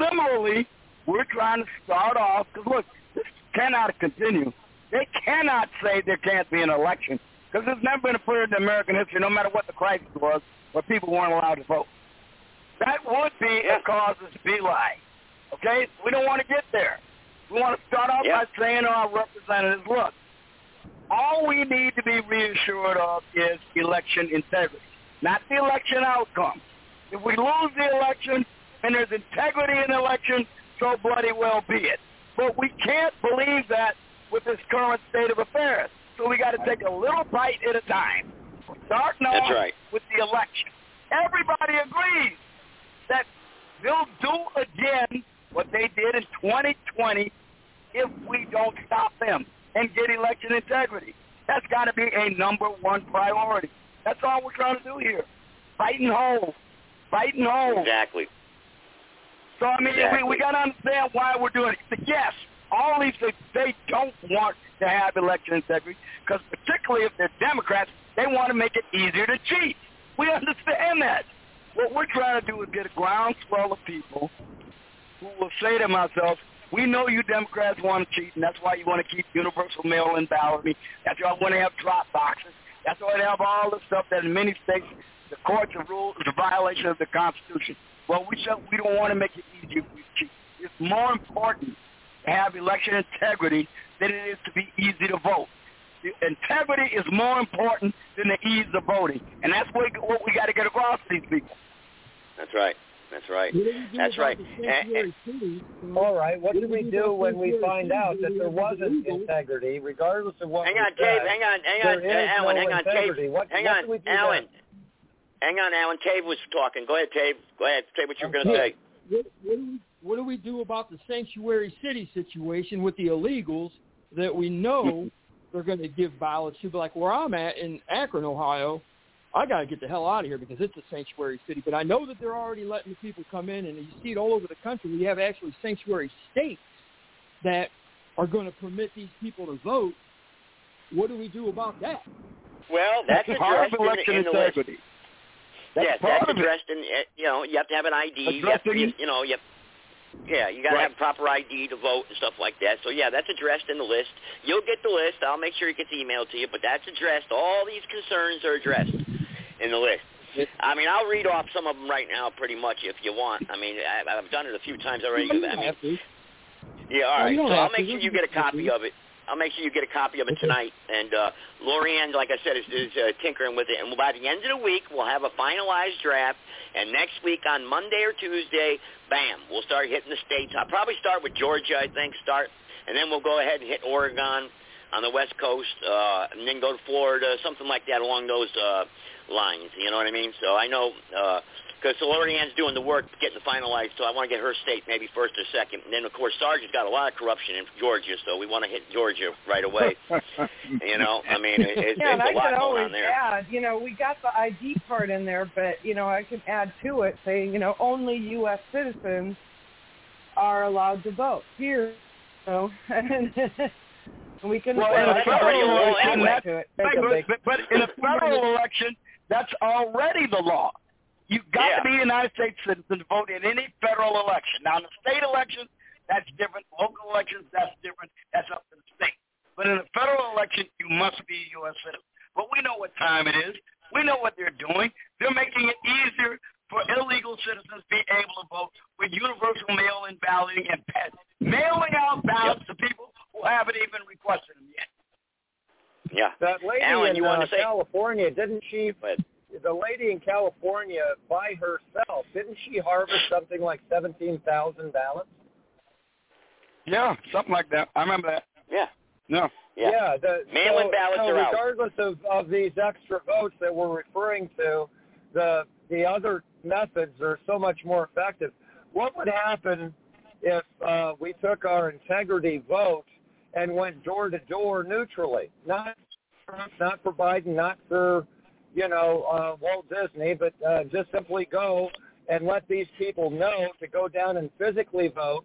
Similarly, we're trying to start off, because look, this cannot continue. They cannot say there can't be an election, because there's never been a period in American history, no matter what the crisis was, where people weren't allowed to vote. That would be a causes belay. Okay? We don't want to get there. We want to start off yep. by saying to our representatives, look, all we need to be reassured of is election integrity, not the election outcome. If we lose the election and there's integrity in the election, so bloody well be it. But we can't believe that with this current state of affairs. So we got to take a little bite at a time. Starting off That's right. with the election. Everybody agrees that they'll do again what they did in twenty twenty if we don't stop them and get election integrity. That's got to be a number one priority. That's all we're trying to do here. Fight and hold. Fight and hold. Exactly. So, I mean, exactly. we, we got to understand why we're doing it. But yes, all these things, they don't want to have election integrity, because particularly if they're Democrats, they want to make it easier to cheat. We understand that. What we're trying to do is get a groundswell of people who will say to themselves, we know you Democrats want to cheat, and that's why you want to keep universal mail-in balloting. That's why you want to have drop boxes. That's why they have all the stuff that in many states the courts have ruled is a violation of the Constitution. Well, we just, we don't want to make it easier for you to cheat. It's more important to have election integrity than it is to be easy to vote. The integrity is more important than the ease of voting, and that's what we, what we got to get across to these people. That's right. That's right. That's right. And, and, all right. What do we do when we find out that there wasn't integrity, regardless of what? Hang on, Dave. Hang on. Hang on, Alan. Hang on, Dave. Hang on, Alan. Hang on, Alan. Dave was talking. Go ahead, Dave. Go ahead. Say what you were going to say. What, what, do we, what do we do about the sanctuary city situation with the illegals that we know they're going to give ballots to? Like where I'm at in Akron, Ohio. I got to get the hell out of here because it's a sanctuary city. But I know that they're already letting people come in, and you see it all over the country. We have actually sanctuary states that are going to permit these people to vote. What do we do about that? Well, that's, that's addressed in, in the integrity. That's yes, that's addressed in, you know, you have to have an I D. You, have to, you, you know, you have, yeah, you got to right. have proper I D to vote and stuff like that. So, yeah, that's addressed in the list. You'll get the list. I'll make sure it gets emailed to you, but that's addressed. All these concerns are addressed in the list. I mean, I'll read off some of them right now pretty much if you want. I mean, I've done it a few times already. I mean, yeah, all right. So I'll make sure you get a copy of it. I'll make sure you get a copy of it tonight. And uh, Laurie Ann, like I said, is, is uh, tinkering with it. And by the end of the week, we'll have a finalized draft. And next week on Monday or Tuesday, bam, we'll start hitting the states. I'll probably start with Georgia, I think, start. And then we'll go ahead and hit Oregon on the West Coast, uh, and then go to Florida, something like that along those uh, lines. You know what I mean? So I know, because uh, Laurie Ann's doing the work, getting the finalized, so I want to get her state maybe first or second. And then, of course, Sarge's got a lot of corruption in Georgia, so we want to hit Georgia right away. You know, I mean, it, it, yeah, it's a lot going on there. Yeah, I could always add, you know, we got the I D part in there, but, you know, I can add to it saying, you know, only U S citizens are allowed to vote here, so... We can well, in a federal election, that's, that's, but, but in a federal election, that's already the law. You've got yeah. to be a United States citizen to vote in any federal election. Now, in a state election, that's different. Local elections, that's different. That's up to the state. But in a federal election, you must be a U S citizen. But we know what time it is. We know what they're doing. They're making it easier for illegal citizens to be able to vote with universal mail-in balloting and pass. Mailing out ballots yep. to people who haven't even requested them yet. Yeah. That lady Alan, in you uh, California, say? didn't she, the lady in California by herself, didn't she harvest something like seventeen thousand ballots? Yeah, something like that. I remember that. Yeah. No. Yeah. yeah the, Mail-in so, ballots so are regardless out. Regardless of, of these extra votes that we're referring to, the the other methods are so much more effective. What would happen if uh, we took our integrity vote and went door to door neutrally, not not for Biden, not for you know uh, Walt Disney, but uh, just simply go and let these people know to go down and physically vote,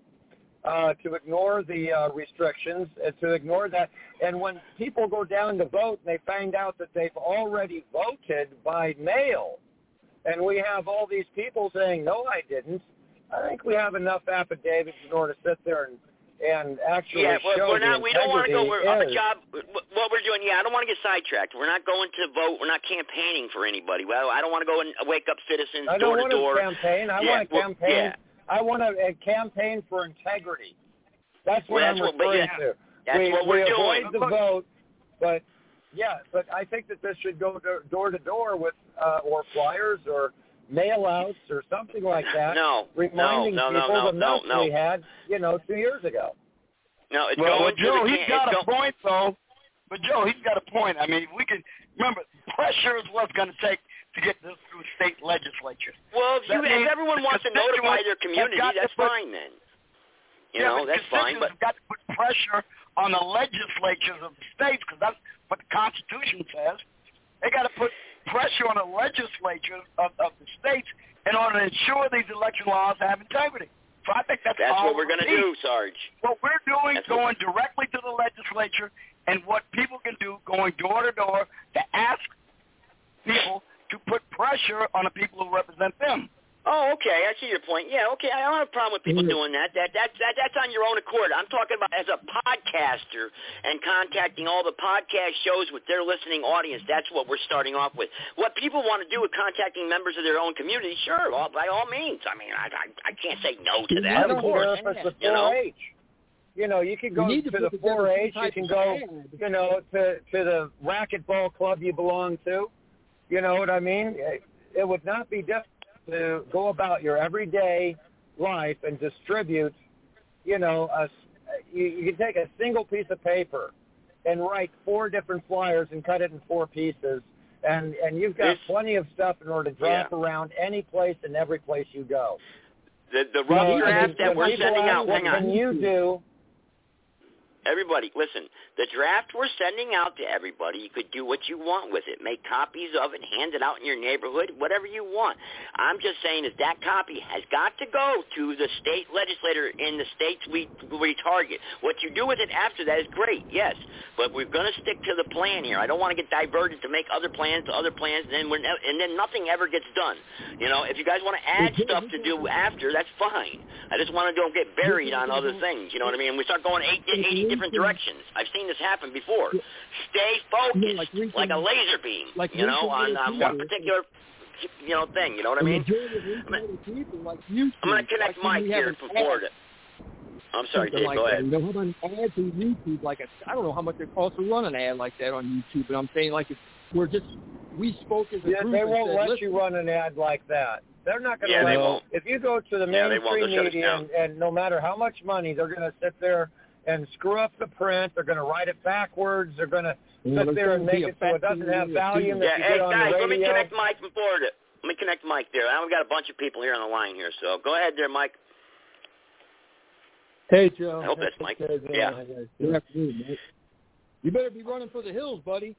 uh, to ignore the uh, restrictions, uh, to ignore that. And when people go down to vote and they find out that they've already voted by mail, and we have all these people saying, no, I didn't, I think we have enough affidavits in order to sit there and, and actually yeah, show we're not, we don't want to go we're, on the job. What we're doing, yeah, I don't want to get sidetracked. We're not going to vote. We're not campaigning for anybody. Well, I don't want to go and wake up citizens door to door. I don't want to campaign. I yeah, want to well, campaign. Yeah. I want to campaign for integrity. That's what well, that's I'm what, referring yeah, to. That's we, what we're we doing. We avoid the vote, but yeah, but I think that this should go door to door with uh, or flyers or mail-outs or something like that, no, reminding no, no, people no, no, the no, notes no. we had, you know, two years ago. No, it's well, going well, Joe, to the he's got a going. point, though. But, Joe, he's got a point. I mean, we can – remember, pressure is what's going to take to get this through state legislature. Well, if, you, if everyone wants to notify their community, that's put, fine then. You yeah, know, that's fine. But got to put pressure on the legislatures of the states because that's what the Constitution says. They got to put pressure on the legislature of, of the states in order to ensure these election laws have integrity. So I think that's, that's all what we're going to do, Sarge. What we're doing is going directly to the legislature and what people can do going door to door to ask people to put pressure on the people who represent them. Oh, okay. I see your point. Yeah, okay. I don't have a problem with people doing that. That, that, that that's on your own accord. I'm talking about as a podcaster and contacting all the podcast shows with their listening audience. That's what we're starting off with. What people want to do with contacting members of their own community, sure, all, by all means. I mean, I, I I can't say no to that. I don't of course. Care if it's the four H. You know, you can go you to, to the four H. You can go, you know, to to the racquetball club you belong to. You know what I mean? It, it would not be difficult to go about your everyday life and distribute, you know, a, you, you can take a single piece of paper and write four different flyers and cut it in four pieces, and, and you've got it's, plenty of stuff in order to drop yeah. around any place and every place you go. The, the rough so, draft I mean, that we're sending out, hang on. Can you do... Everybody, listen, the draft we're sending out to everybody, you could do what you want with it. Make copies of it, hand it out in your neighborhood, whatever you want. I'm just saying is that copy has got to go to the state legislator in the states we, we target. What you do with it after that is great, yes, but we're going to stick to the plan here. I don't want to get diverted to make other plans to other plans, and then, we're ne- and then nothing ever gets done. You know, if you guys want to add stuff to do after, that's fine. I just want to don't get buried on other things, you know what I mean? We start going eight to eighty different directions. I've seen this happen before. Stay focused, like, recently, like a laser beam, like you know, on, on one particular, you know, thing. You know what I mean? I'm going to connect Mike here from Florida. I'm sorry, Dave, like go ahead. They'll have an ad to YouTube. Like a, I don't know how much it costs to run an ad like that on YouTube, but I'm saying like if we're just, we spoke as a yeah, group. They won't said, let Listen. you run an ad like that. They're not going to yeah, let you. If you go to the yeah, mainstream media and, and no matter how much money, they're going to sit there and screw up the print. They're going to write it backwards. They're going to sit there and make it so it doesn't have value. Yeah, hey, guys, let me connect Mike from Florida. Let me connect Mike there. I've got a bunch of people here on the line here, so go ahead there, Mike. Hey, Joe. I hope that's Mike. Yeah. Good afternoon, Mike. You better be running for the hills, buddy.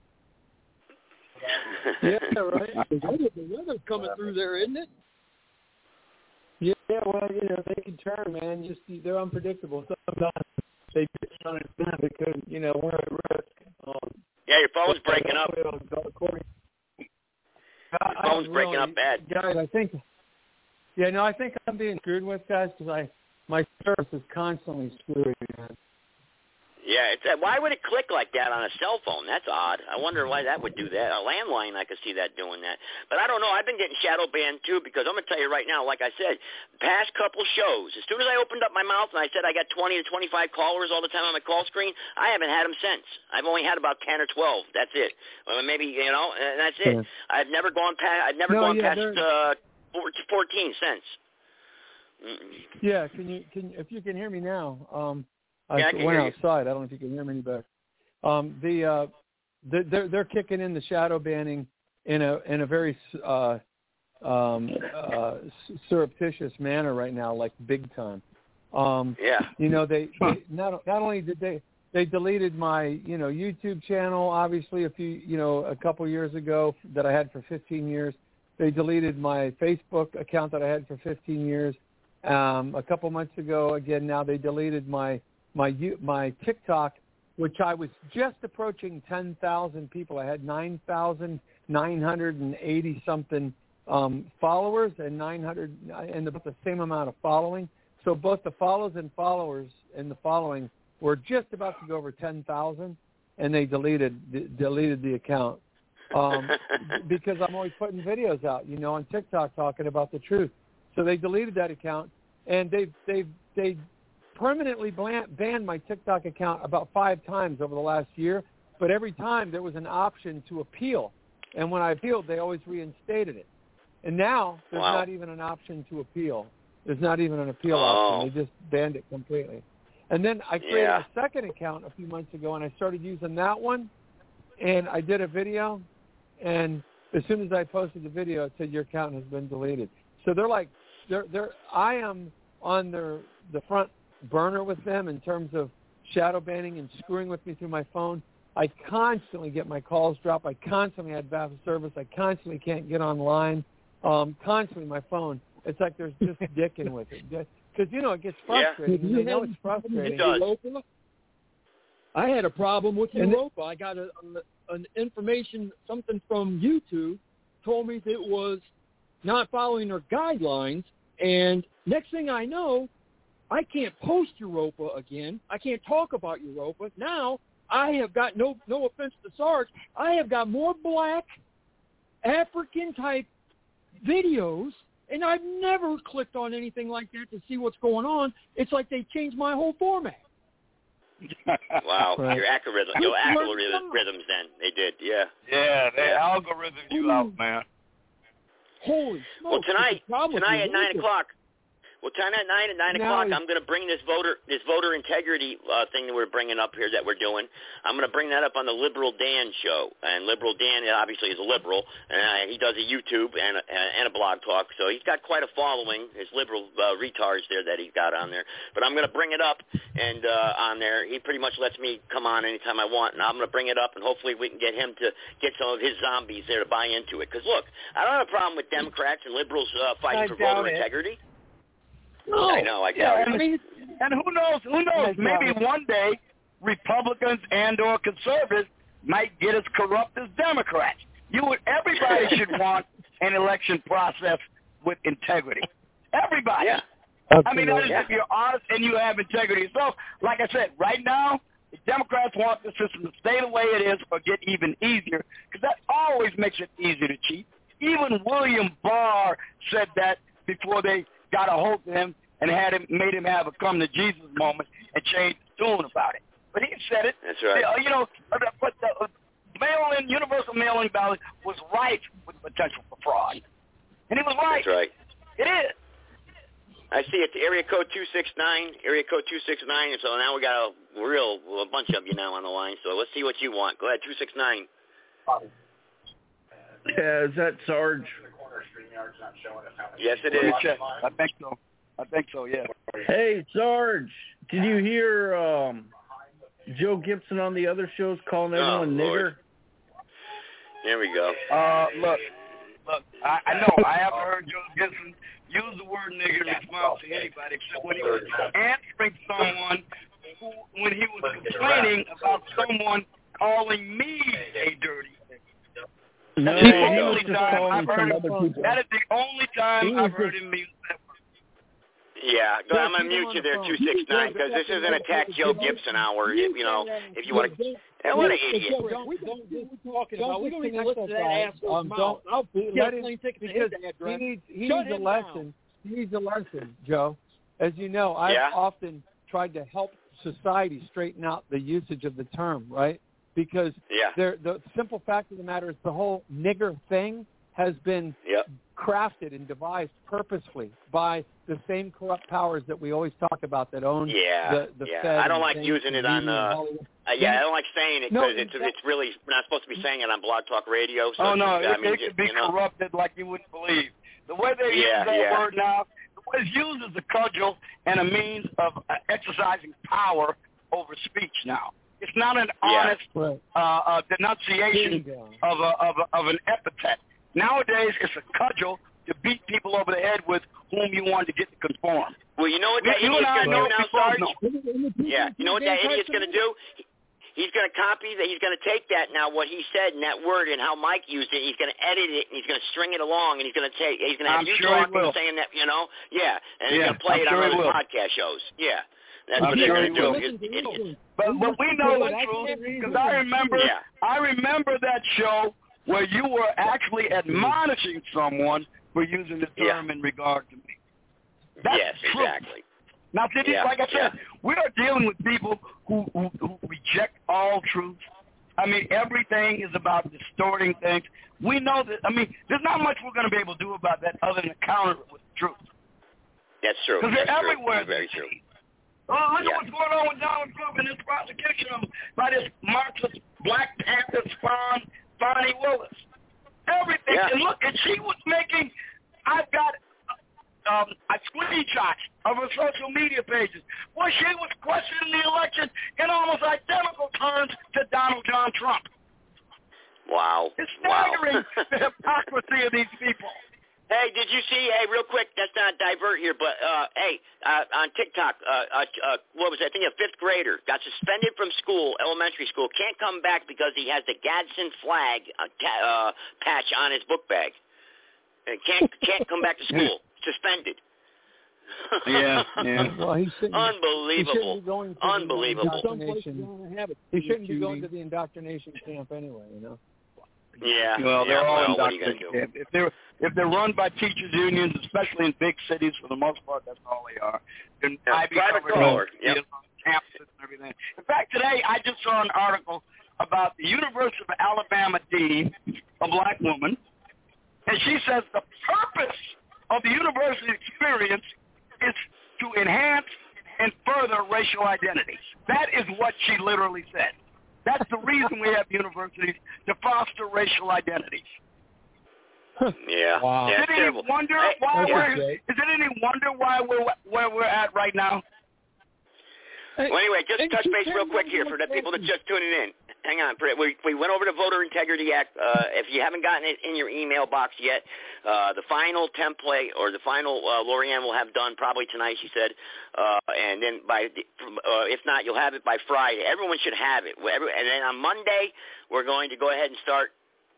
Yeah, right? The weather's coming through there, isn't it? Yeah, well, you know, they can turn, man. Just they're unpredictable sometimes. They just don't understand because, you know, we're at risk. Um, yeah, your phone's breaking up. Your phone's I, breaking up bad. Guys, I think, yeah, no, I think I'm being screwed with, guys, because my service is constantly screwing, man. Yeah, it's, uh, why would it click like that on a cell phone? That's odd. I wonder why that would do that. A landline, I could see that doing that. But I don't know. I've been getting shadow banned, too, because I'm going to tell you right now, like I said, past couple shows, as soon as I opened up my mouth and I said I got twenty to twenty-five callers all the time on my call screen, I haven't had them since. I've only had about ten or twelve. That's it. Well, maybe, you know, and that's it. Yeah. I've never gone past, I've never no, gone yeah, past uh, fourteen since. Mm-mm. Yeah, can you, can if you can hear me now, um, I yeah, went outside. I don't know if you can hear me any better. Um, the, uh, the they're they're kicking in the shadow banning in a in a very uh, um, uh, surreptitious manner right now, like big time. Um, yeah. You know, they, they not not only did they they deleted my you know YouTube channel, obviously a few you know a couple years ago that I had for fifteen years. They deleted my Facebook account that I had for fifteen years. Um, a couple months ago, again, now they deleted my my my TikTok, which I was just approaching ten thousand people. I had nine thousand nine hundred eighty something um, followers and nine hundred and about the same amount of following. So both the follows and followers and the following were just about to go over ten thousand, and they deleted d- deleted the account. um, because I'm always putting videos out, you know, on TikTok talking about the truth. So they deleted that account, and they've they've they permanently banned my TikTok account about five times over the last year. But every time there was an option to appeal, and when I appealed, they always reinstated it. And now there's wow. not even an option to appeal. There's not even an appeal oh. option. They just banned it completely. And then I created yeah. a second account a few months ago, and I started using that one, and I did a video. And as soon as I posted the video, it said your account has been deleted. So they're like, they're, they're, I am on their, the front burner with them in terms of shadow banning and screwing with me through my phone. I constantly get my calls dropped. I constantly have bad service. I constantly can't get online. Um, constantly my phone. It's like there's just dicking with it. Because, you know, it gets frustrating. Yeah. They know it's frustrating. It does. I had a problem with Europa. I got a, a, an information, something from YouTube, told me that it was not following their guidelines. And next thing I know, I can't post Europa again. I can't talk about Europa. Now I have got, no no offense to Sarge, I have got more black African-type videos, and I've never clicked on anything like that to see what's going on. It's like they changed my whole format. Wow, right. your algorithm, your algorithm rhythms. Then they did, yeah. Yeah, they yeah. algorithm you out, man. Holy smokes! Well, tonight, tonight at nine o'clock. Well, tonight at nine at nine now o'clock, I'm going to bring this voter, this voter integrity uh, thing that we're bringing up here that we're doing. I'm going to bring that up on the Liberal Dan show, and Liberal Dan obviously is a liberal, and uh, he does a YouTube and a, and a blog talk, so he's got quite a following. His liberal uh, retards there that he's got on there, but I'm going to bring it up and uh, on there. He pretty much lets me come on anytime I want, and I'm going to bring it up, and hopefully we can get him to get some of his zombies there to buy into it. Because look, I don't have a problem with Democrats and liberals uh, fighting for voter it. integrity. No. I know, I yeah, I mean, and who knows, who knows, maybe one day Republicans and or conservatives might get as corrupt as Democrats. You would, everybody should want an election process with integrity. Everybody. Yeah. I mean, that is yeah. if you're honest and you have integrity. So, like I said, right now, the Democrats want the system to stay the way it is or get even easier, because that always makes it easier to cheat. Even William Barr said that before they got a hold of him and had him, made him have a come to Jesus moment and changed the tune about it. But he said it. That's right. You know, but the mail-in, universal mail-in ballot was rife with potential for fraud, and he was right. That's right. It is. I see it. Area code two six nine. Area code two six nine. And so now we got a real a bunch of you now on the line. So let's see what you want. Go ahead. Two six nine. Yeah, is that Sarge? Yes, it is. I think so. I think so, yeah. Hey, Sarge, did you hear um, Joe Gibson on the other shows calling everyone oh, nigger? There we go. Uh, look, look, I, I know. I haven't heard Joe Gibson use the word nigger in response to anybody except when he was answering someone who, when he was complaining about someone calling me a dirty. No, he was just calling some other people. That is the only time I've heard him use that word. Yeah, but I'm going to mute you there, two six nine, because this is an attack Joe Gibson hour, you know, if you want to. What an idiot. We don't do what we're talking about. We don't even listen to that asshole's mouth. I'll let him take the head to that. He needs a lesson. He needs a lesson, Joe. As you know, I've often tried to help society straighten out the usage of the term, right? Because yeah. the simple fact of the matter is the whole nigger thing has been yep. crafted and devised purposefully by the same corrupt powers that we always talk about that own yeah. the, the yeah. Fed. I don't like using it on uh, – uh, yeah, I don't like saying it because no, it's, it's really – we're not supposed to be saying it on Blog Talk Radio. So oh, no, just, it, I mean, it just, could be you know, corrupted like you wouldn't believe. The way they yeah, use that yeah. word now, was used as a cudgel and a means of uh, exercising power over speech now. It's not an honest yeah, right. uh, uh, denunciation of, a, of, a, of an epithet. Nowadays, it's a cudgel to beat people over the head with whom you want to get to conform. Well, you know what that idiot's going to do now, Sarge? No. Yeah, you know what that idiot's going to do? He's going to copy that. He's going to take that now, what he said and that word and how Mike used it. He's going to edit it, and he's going to string it along, and he's going to take. He's going to have you talking and saying that, you know, yeah, and he's going to play it on other podcast shows. Yeah, that's what they're going to do. But but we know the truth because I remember I remember that show where you were actually admonishing someone for using the term in regard to me. That's true. Yes, exactly. Now, this yeah, is, like I said, yeah. we are dealing with people who, who, who reject all truth. I mean, everything is about distorting things. We know that, I mean, there's not much we're going to be able to do about that other than counter it with truth. That's true. Because they're everywhere. That's very true. Uh, look yeah. at what's going on with Donald Trump and his prosecution of, by this Marxist Black Panther spawn, Bonnie Willis. Everything. Yeah. And look, and she was making, I've got Um, a screenshot of her social media pages where she was questioning the election in almost identical terms to Donald John Trump. Wow. It's staggering wow. the hypocrisy of these people. Hey, did you see, hey, real quick, that's not divert here, but, uh, hey, uh, on TikTok, uh, uh, what was that thing, a fifth grader got suspended from school, elementary school, can't come back because he has the Gadsden flag uh, uh, patch on his book bag. And can't can't come back to school. Suspended. Yeah, yeah. Well, he Unbelievable. He be going Unbelievable. He shouldn't be going to the indoctrination camp anyway, you know. Yeah. Well, they're yeah, all well, indoctrination camp. If they're, if they're run by teachers' unions, especially in big cities, for the most part, that's all they are. And yeah, I B covered over yep. campuses and everything. In fact, today I just saw an article about the University of Alabama dean, a black woman, and she says the purpose of the university experience is to enhance and further racial identity. That is what she literally said. That's the reason we have universities, to foster racial identities. Yeah. Wow. Is it any wonder why we're, is it any wonder why we're where we're at right now? Well, anyway, just touch base real quick here for the people that just tuning in. Hang on, we we went over the Voter Integrity Act. Uh, if you haven't gotten it in your email box yet, uh, the final template or the final uh, Laurie Ann will have done probably tonight, she said, uh, and then by the, uh, if not, you'll have it by Friday. Everyone should have it. And then on Monday, we're going to go ahead and start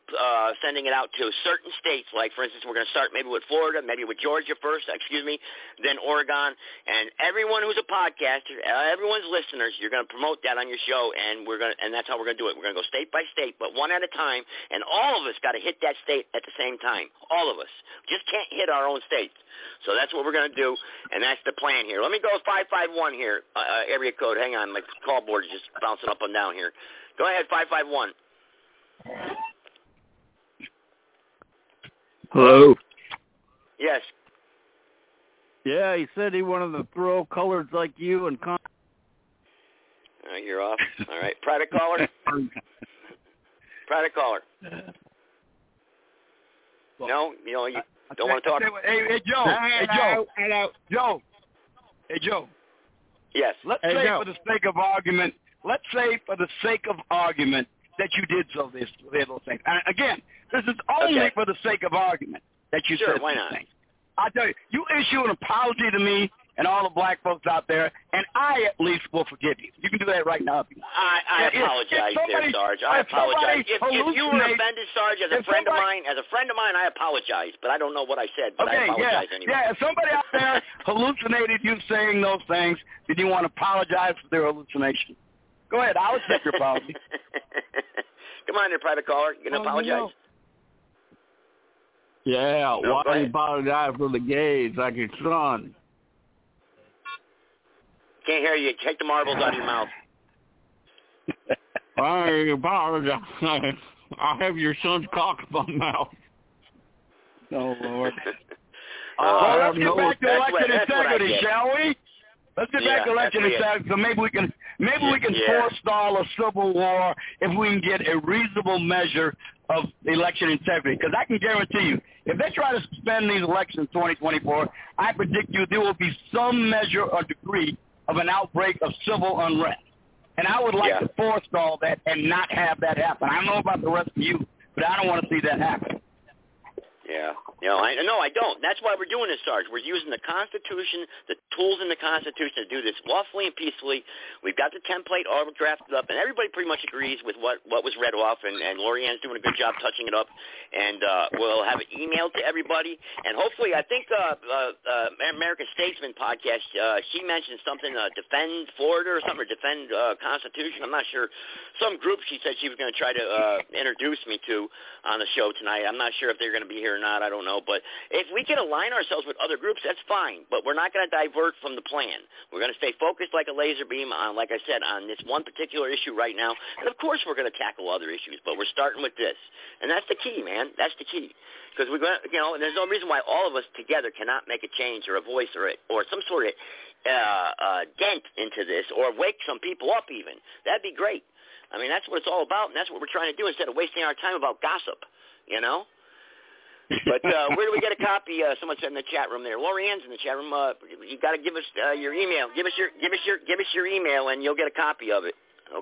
Uh, sending it out to certain states. Like, for instance, we're going to start maybe with Florida, maybe with Georgia first, excuse me, then Oregon. And everyone who's a podcaster, everyone's listeners, you're going to promote that on your show, and we're going to, and that's how we're going to do it. We're going to go state by state, but one at a time, and all of us got to hit that state at the same time. All of us. We just can't hit our own states. So that's what we're going to do, and that's the plan here. Let me go five five one here, uh, area code. Hang on, my call board is just bouncing up and down here. Go ahead, five five one. Hello. Yes. Yeah, he said he wanted to throw coloreds like you and con. Uh, you're off. All right, private caller. private caller. Well, no, you know you I, don't I, want to talk. Hey, hey Joe. Hey Joe. Hello. Joe. Hey Joe. Yes. Let's hey, say Joe. for the sake of argument. Let's say for the sake of argument. that you did so this, little thing. And again, this is only okay. for the sake of argument that you sure, said why not? Thing. I tell you, you issue an apology to me and all the black folks out there, and I at least will forgive you. You can do that right now. I, I if, apologize if somebody, there, Sarge. I if apologize. If, if you were offended, Sarge, as a friend somebody, of mine, as a friend of mine, I apologize, but I don't know what I said, but okay, I apologize yeah, anyway. Yeah, if somebody out there hallucinated you saying those things, did you want to apologize for their hallucination? Go ahead. I'll accept your apology. Come on there, private caller. You can oh, apologize. No. Yeah. No, why do you apologize for the gays like your son? Can't hear you. Take the marbles out of your mouth. Why do you apologize? I have your son's cock in my mouth. Oh, Lord. uh, well, let's get back to election integrity, shall we? Let's get yeah, back to election and so maybe we can maybe yeah, we can yeah. forestall a civil war if we can get a reasonable measure of election integrity. Because I can guarantee you, if they try to suspend these elections in twenty twenty-four, I predict you there will be some measure or degree of an outbreak of civil unrest. And I would like yeah. to forestall that and not have that happen. I don't know about the rest of you, but I don't want to see that happen. Yeah. You know, I, no, I don't. That's why we're doing this, Sarge. We're using the Constitution, the tools in the Constitution to do this lawfully and peacefully. We've got the template all drafted up, and everybody pretty much agrees with what, what was read off, and, and Laurie Ann's doing a good job touching it up. And uh, we'll have it emailed to everybody. And hopefully, I think uh, uh, uh, American Statesman podcast, uh, she mentioned something, uh, Defend Florida or something, or Defend uh, Constitution. I'm not sure. Some group she said she was going to try to uh, introduce me to on the show tonight. I'm not sure if they're going to be here or not. I don't know, but if we can align ourselves with other groups, that's fine, but we're not going to divert from the plan. We're going to stay focused like a laser beam on, like I said, on this one particular issue right now, and of course we're going to tackle other issues, but we're starting with this, and that's the key, man. That's the key, because we're going to, you know, and there's no reason why all of us together cannot make a change or a voice or, a, or some sort of uh, uh, dent into this, or wake some people up even. That'd be great. I mean, that's what it's all about, and that's what we're trying to do instead of wasting our time about gossip, you know? But uh, where do we get a copy? Uh, someone said in the chat room there. Laurie Ann's in the chat room. Uh, you got to give us uh, your email. Give us your, give us your, give us your email, and you'll get a copy of it.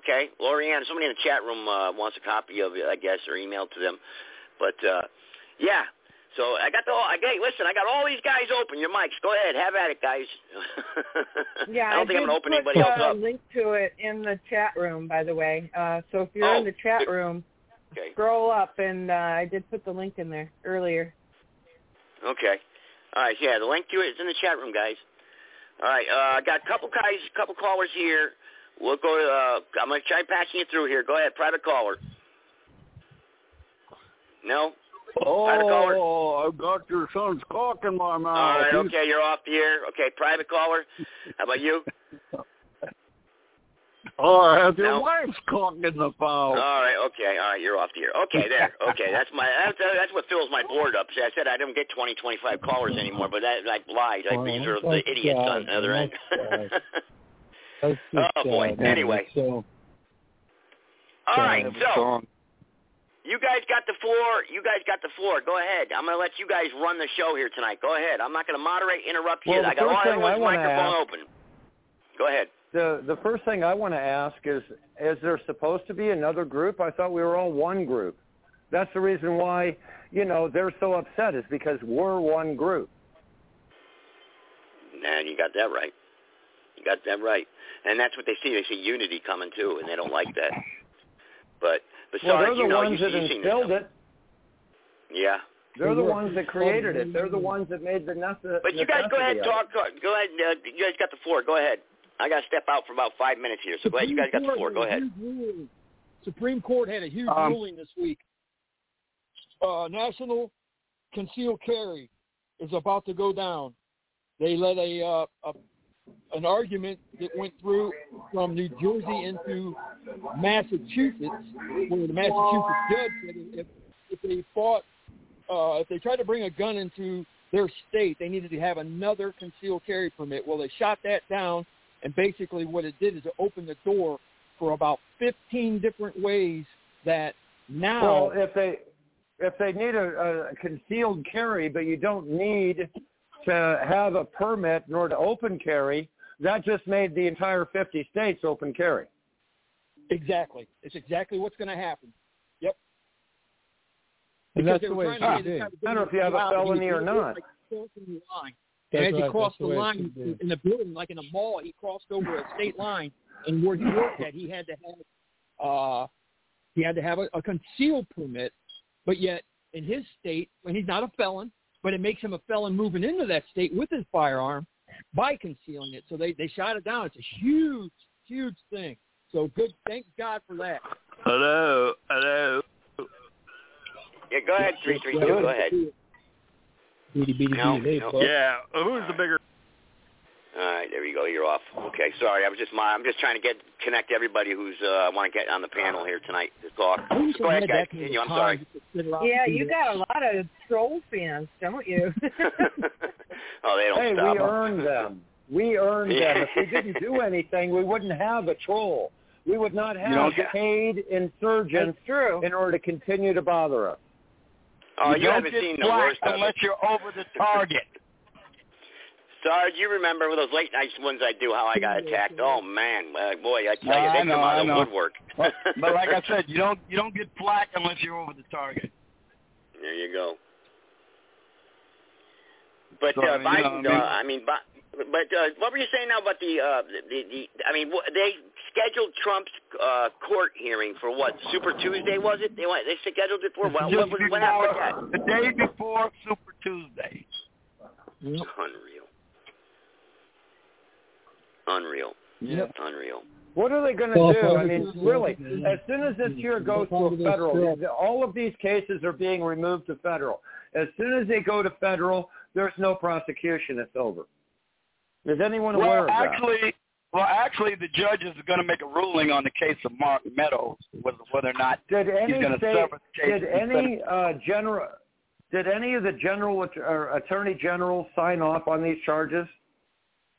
Okay, Laurie Ann. Somebody in the chat room uh, wants a copy of it, I guess, or email to them. But uh, yeah, so I got the. I got, listen, I got all these guys open. Your mics. Go ahead, have at it, guys. yeah, I don't I think I'm gonna open anybody else up. I link to it in the chat room, by the way. Uh, so if you're oh, in the chat good. room. Okay. Scroll up, and uh, I did put the link in there earlier. Okay. All right, yeah, the link to it is in the chat room, guys. All right, I uh, got a couple guys, a couple callers here. We'll go to, uh, I'm going to try passing you through here. Go ahead, private caller. No? Oh, private caller? Oh, I've got your son's cock in my mouth. All right, okay, you're off the air. Okay, private caller. How about you? Or have your no. wife's cock in the phone. All right, okay, all right, you're off the air. Okay, there, okay, that's my that's, that's what fills my board up. See, I said I don't get twenty, twenty-five callers anymore, but I, I lied. I, oh, these are the idiots sad. on the other end. oh, sad. boy, that anyway. So all right, so you guys got the floor. You guys got the floor. Go ahead. I'm going to let you guys run the show here tonight. Go ahead. I'm not going to moderate, interrupt you. Well, I got all everyone's microphone ask. open. Go ahead. The the first thing I want to ask is, is there supposed to be another group? I thought we were all one group. That's the reason why, you know, they're so upset is because we're one group. Man, you got that right. You got that right. And that's what they see. They see unity coming, too, and they don't like that. But besides, well, you know, you've seen it. They're the ones that instilled it. Yeah. They're the ones that created it. They're the ones that made the necessity. But you guys go ahead and talk. Go ahead. Uh, you guys got the floor. Go ahead. I got to step out for about five minutes here, so go ahead. You guys got the floor. Go ahead. Supreme Court had a huge um, ruling this week. Uh, national concealed carry is about to go down. They let a, uh, a an argument that went through from New Jersey into Massachusetts, where the Massachusetts judge said if, if they fought, uh, if they tried to bring a gun into their state, they needed to have another concealed carry permit. Well, they shot that down. And basically what it did is it opened the door for about fifteen different ways that now... Well, if they if they need a, a concealed carry, but you don't need to have a permit in order to open carry, that just made the entire fifty states open carry. Exactly. It's exactly what's going to happen. Yep. And that's the way it should be. I don't know if you have a felony or not. That's and as he crossed the line in, in the building, like in a mall, he crossed over a state line, and where he worked at, he had to have uh, he had to have a, a concealed permit. But yet, in his state, and he's not a felon, but it makes him a felon moving into that state with his firearm by concealing it. So they, they shot it down. It's a huge, huge thing. So good, thank God for that. Hello, hello. Yeah, go ahead, three three two. Go ahead. Beady, beady, no, beady, no. Hey, yeah, who's the bigger? All right, there you go. You're off. Okay, sorry. I was just I'm just trying to get connect everybody who's uh, want to get on the panel here tonight to talk. So go ahead, guys. Continue. I'm sorry. Yeah, you got a lot of troll fans, don't you? oh, they don't hey, stop. Hey, we them. earned them. We earned yeah. them. If we didn't do anything, we wouldn't have a troll. We would not have you know, paid insurgents true. in order to continue to bother us. Oh, you, you haven't seen the worst of it. Unless you're over the target. Sarge, you remember those late night ones I do, how I got attacked? Oh, man. Uh, boy, I tell you, they come out of the woodwork. But, but like I said, you don't you don't get flack unless you're over the target. There you go. But so, uh, Biden, you know, uh, I mean, I mean Biden. But uh, what were you saying now about the, uh, the, the – I mean, they scheduled Trump's uh, court hearing for what, Super Tuesday, was it? They they scheduled it for well, what? What happened with that? The day before Super Tuesday. Yep. Unreal. Unreal. Yep. Unreal. What are they going to do? I mean, really, as soon as this year goes to a federal, all of these cases are being removed to federal. As soon as they go to federal, there's no prosecution. It's over. Is anyone aware well, of that? Actually, well, actually, the judge is going to make a ruling on the case of Mark Meadows, whether, whether or not did any he's going to sever the case. Did any, uh, general, did any of the general uh, attorney generals sign off on these charges?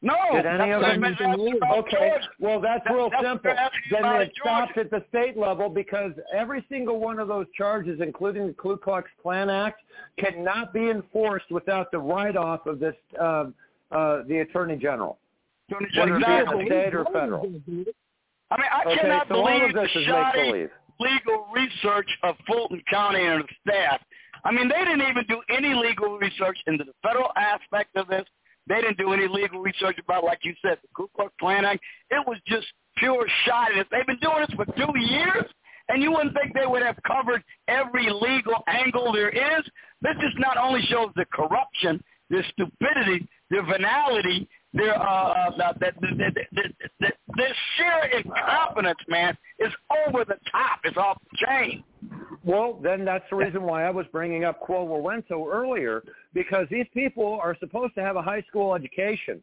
No. Did any of them? Okay. Well, that's that, real that's simple. Then it stops at the state level because every single one of those charges, including the Ku Klux Klan Act, cannot be enforced without the write-off of this uh, – Uh, the Attorney General, Attorney General exactly. state or federal. I mean, I okay, cannot so believe the shoddy legal research of Fulton County and its staff. I mean, they didn't even do any legal research into the federal aspect of this. They didn't do any legal research about, like you said, the Ku Klux Klan Act. It was just pure shoddiness. They've been doing this for two years, and you wouldn't think they would have covered every legal angle there is. This just not only shows the corruption, the stupidity, their venality, their, uh, their, their, their, their, their sheer incompetence, man, is over the top. It's off the chain. Well, then that's the reason why I was bringing up Quo Warranto earlier, because these people are supposed to have a high school education.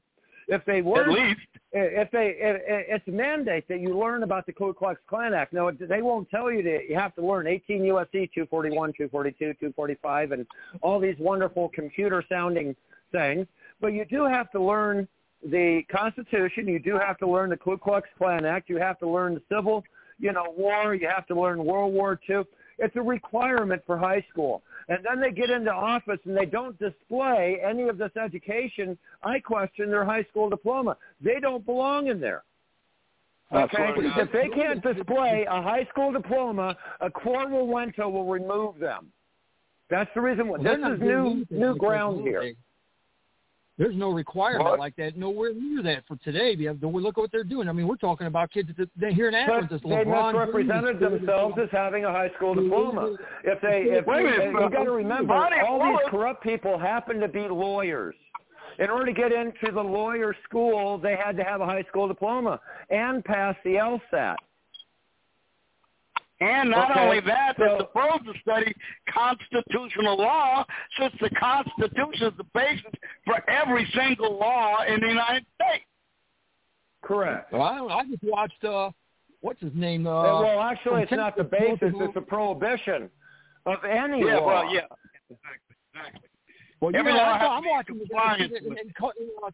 If they were, at least. If they, it's a mandate that you learn about the Ku Klux Klan Act. Now, they won't tell you that you have to learn eighteen U S C two forty-one, two forty-two, two forty-five, and all these wonderful computer-sounding things. But you do have to learn the Constitution. You do have to learn the Ku Klux Klan Act. You have to learn the Civil, you know, War. You have to learn World War Two. It's a requirement for high school. And then they get into office and they don't display any of this education. I question their high school diploma. They don't belong in there. Okay? If they can't display a high school diploma, a quo warranto will remove them. That's the reason why. This is new new ground here. There's no requirement what? like that, nowhere near that for today. Because look at what they're doing. I mean, we're talking about kids here in Athens. But they misrepresented themselves as having a high school diploma. If they, if you've got to remember, all these corrupt people happen to be lawyers. In order to get into the lawyer school, they had to have a high school diploma and pass the LSAT. And not okay. only that, so, they're supposed to study constitutional law, since the Constitution is the basis for every single law in the United States. Correct. Well, I, I just watched, uh, what's his name? Uh, well, actually, it's not the basis. It's a prohibition of any yeah, law. Well, yeah, exactly, exactly. Well, you know, I'm watching in, in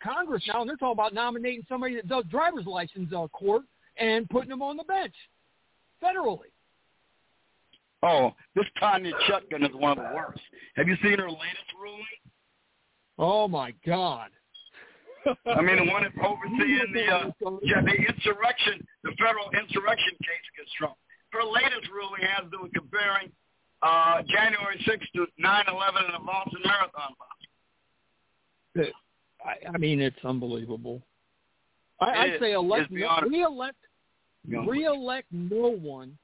Congress now, and they're talking about nominating somebody that does driver's license uh, court and putting them on the bench federally. Oh, this Tanya Chutkan is one of the worst. Have you seen her latest ruling? Oh, my God. I mean, the one that's overseeing the uh, yeah the insurrection, the federal insurrection case against Trump. Her latest ruling has to do with comparing uh, January sixth to nine eleven and the Boston Marathon bombing. I, I mean, it's unbelievable. I, it I'd say elect, re-elect, re-elect no one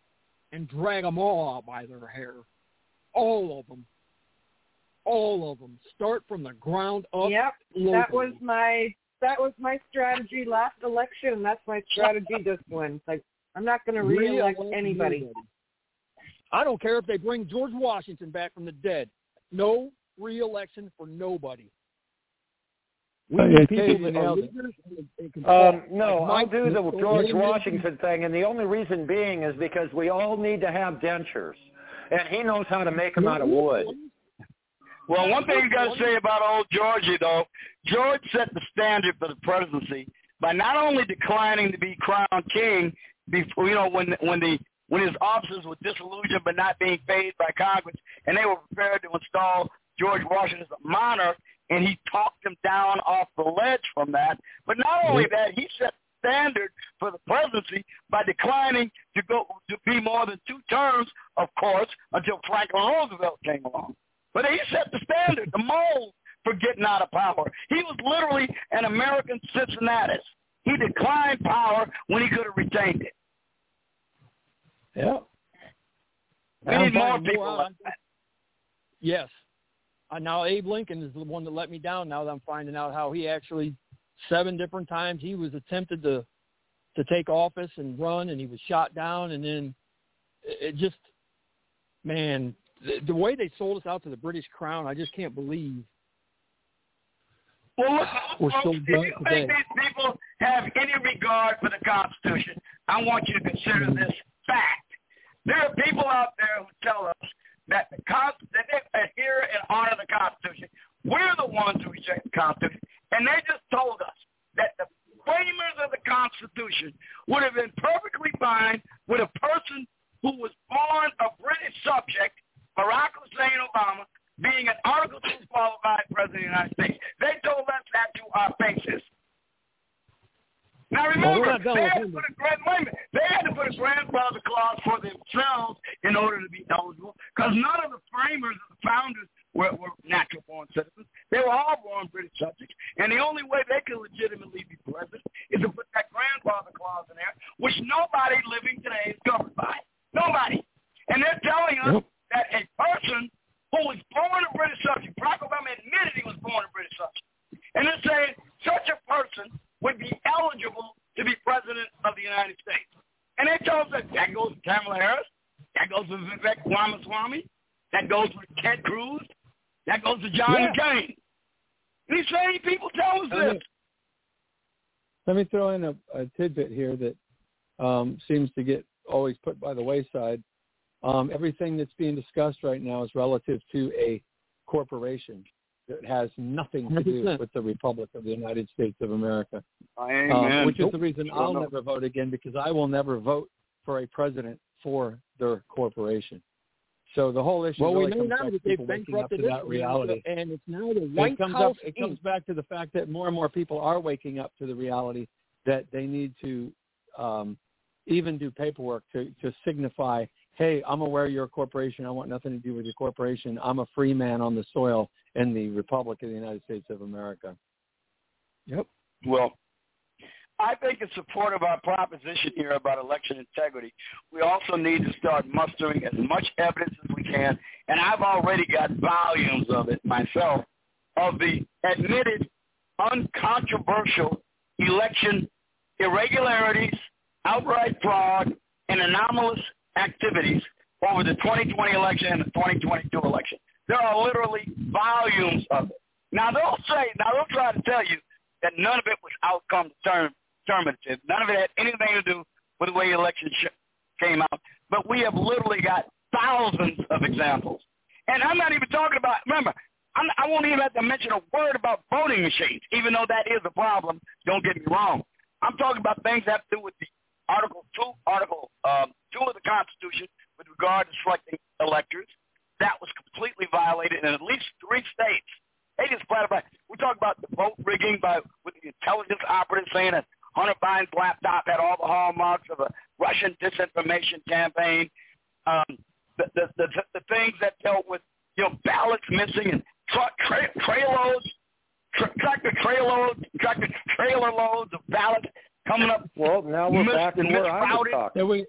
and drag them all out by their hair. All of them. All of them. Start from the ground up. Yep, locally. that was my that was my strategy last election, and that's my strategy this one. Like, I'm not going to re-elect anybody. anybody. I don't care if they bring George Washington back from the dead. No re-election for nobody. We uh, people um, no, I'll do the George Washington thing, and the only reason being is because we all need to have dentures, and he knows how to make them out of wood. Well, one thing you got to say about old Georgia, though, George set the standard for the presidency by not only declining to be crowned king, before, you know, when when the when his officers were disillusioned but not being phased by Congress, and they were prepared to install George Washington as a monarch, and he talked them down off the ledge from that. But not only that, he set the standard for the presidency by declining to go to be more than two terms, of course, until Franklin Roosevelt came along. But he set the standard, the mold for getting out of power. He was literally an American Cincinnatus. He declined power when he could have retained it. Yeah. We need more people like that. Yes. Uh, now Abe Lincoln is the one that let me down now that I'm finding out how he actually, seven different times, he was attempted to, to take office and run, and he was shot down, and then it just, man, the way they sold us out to the British Crown, I just can't believe. Well, look, we're folks, so if you think these people have any regard for the Constitution, I want you to consider this fact. There are people out there who tell us that the that they adhere and honor the Constitution. We're the ones who reject the Constitution. And they just told us that the framers of the Constitution would have been perfectly fine with a person who was born a British subject, Barack Hussein Obama, being an Article two qualified president of the United States. They told us that to our faces. Now remember, well, they, had to put a grand, wait a minute, they had to put a grandfather clause for themselves in order to be eligible, because none of the framers or the founders were, were natural-born citizens. They were all born British subjects, and the only way they could legitimately be president is to put that grandfather clause in there, which nobody living today is governed by. Nobody. And they're telling us that a person who was born a British subject, Barack Obama admitted he was born a British subject, and they're saying such a person would be eligible to be president of the United States. And they told us that, that goes to Kamala Harris, that goes to Vivek Ramaswamy, that goes to Ted Cruz, that goes to John yeah. McCain. These same people tell us this. Let me throw in a, a tidbit here that um, seems to get always put by the wayside. Um, everything that's being discussed right now is relative to a corporation. It has nothing to do with the Republic of the United States of America, uh, which is the reason I'll never vote again, because I will never vote for a president for their corporation. So the whole issue well, really we comes back to people waking up to that reality. And it's now the White House up, It comes back to the fact that more and more people are waking up to the reality that they need to um, even do paperwork to, to signify, hey, I'm aware you're a corporation. I want nothing to do with your corporation. I'm a free man on the soil in the Republic of the United States of America. Yep. Well, I think in support of our proposition here about election integrity, we also need to start mustering as much evidence as we can, and I've already got volumes of it myself, of the admitted uncontroversial election irregularities, outright fraud, and anomalous activities over the twenty twenty election and the twenty twenty-two election. There are literally volumes of it. Now they'll say, now they'll try to tell you that none of it was outcome determinative. None of it had anything to do with the way the election came out. But we have literally got thousands of examples. And I'm not even talking about, remember, I'm, I won't even have to mention a word about voting machines, even though that is a problem, don't get me wrong. I'm talking about things that have to do with the Article two Article um, two of the Constitution with regard to selecting electors. That was completely violated in at least three states. They just flat out. We talk about the vote rigging by with the intelligence operative saying that Hunter Biden's laptop had all the hallmarks of a Russian disinformation campaign. Um, the, the, the the things that dealt with you know ballots missing and tra- tra- trail loads, tra- tractor trail loads, tractor trailer loads of ballots. Coming up, well, now we're back in where I was talking. We,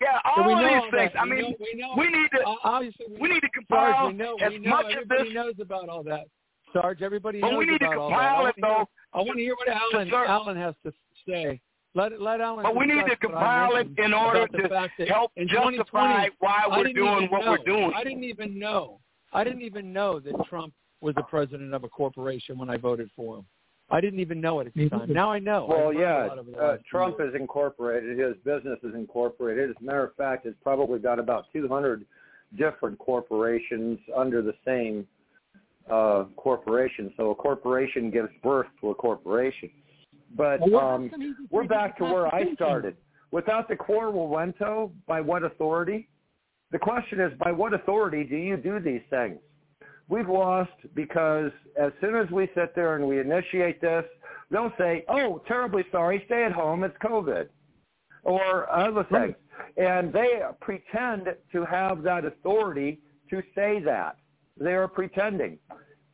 yeah, all of these things. That. I mean, we, know, we, know. we need to obviously we, we need to compile Sarge, we know, as we know, much of this. Everybody knows about all that, Sarge. Everybody knows about all that. But we need to compile it, though. I want to hear what Alan Alan has to say. Let let Alan. But we need to compile it in order to help justify why we're doing what we're doing. I didn't even know. I didn't even know that Trump was the president of a corporation when I voted for him. I didn't even know it at the time. Now I know. Well, yeah, uh, Trump is incorporated. His business is incorporated. As a matter of fact, it's probably got about two hundred different corporations under the same uh, corporation. So a corporation gives birth to a corporation. But um, we're back to where I started. Without the core Wawento, by what authority? The question is, by what authority do you do these things? We've lost because as soon as we sit there and we initiate this, they'll say, oh, terribly sorry, stay at home, it's COVID, or other things. And they pretend to have that authority to say that. They are pretending.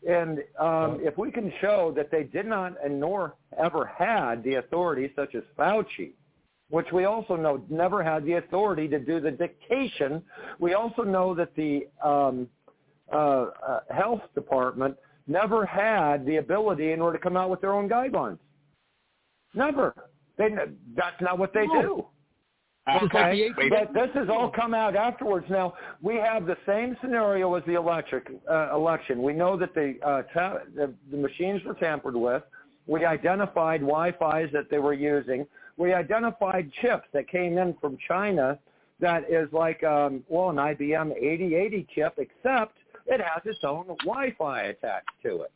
And um, if we can show that they did not and nor ever had the authority, such as Fauci, which we also know never had the authority to do the dictation. We also know that the um, uh, uh, health department never had the ability in order to come out with their own guidelines. Never. They, that's not what they no. do. Okay, but this has all come out afterwards. Now we have the same scenario as the electric, uh, election. We know that the, uh, ta- the the machines were tampered with. We identified Wi-Fi's that they were using. We identified chips that came in from China that is like um, well an I B M eighty eighty chip, except it has its own Wi-Fi attached to it,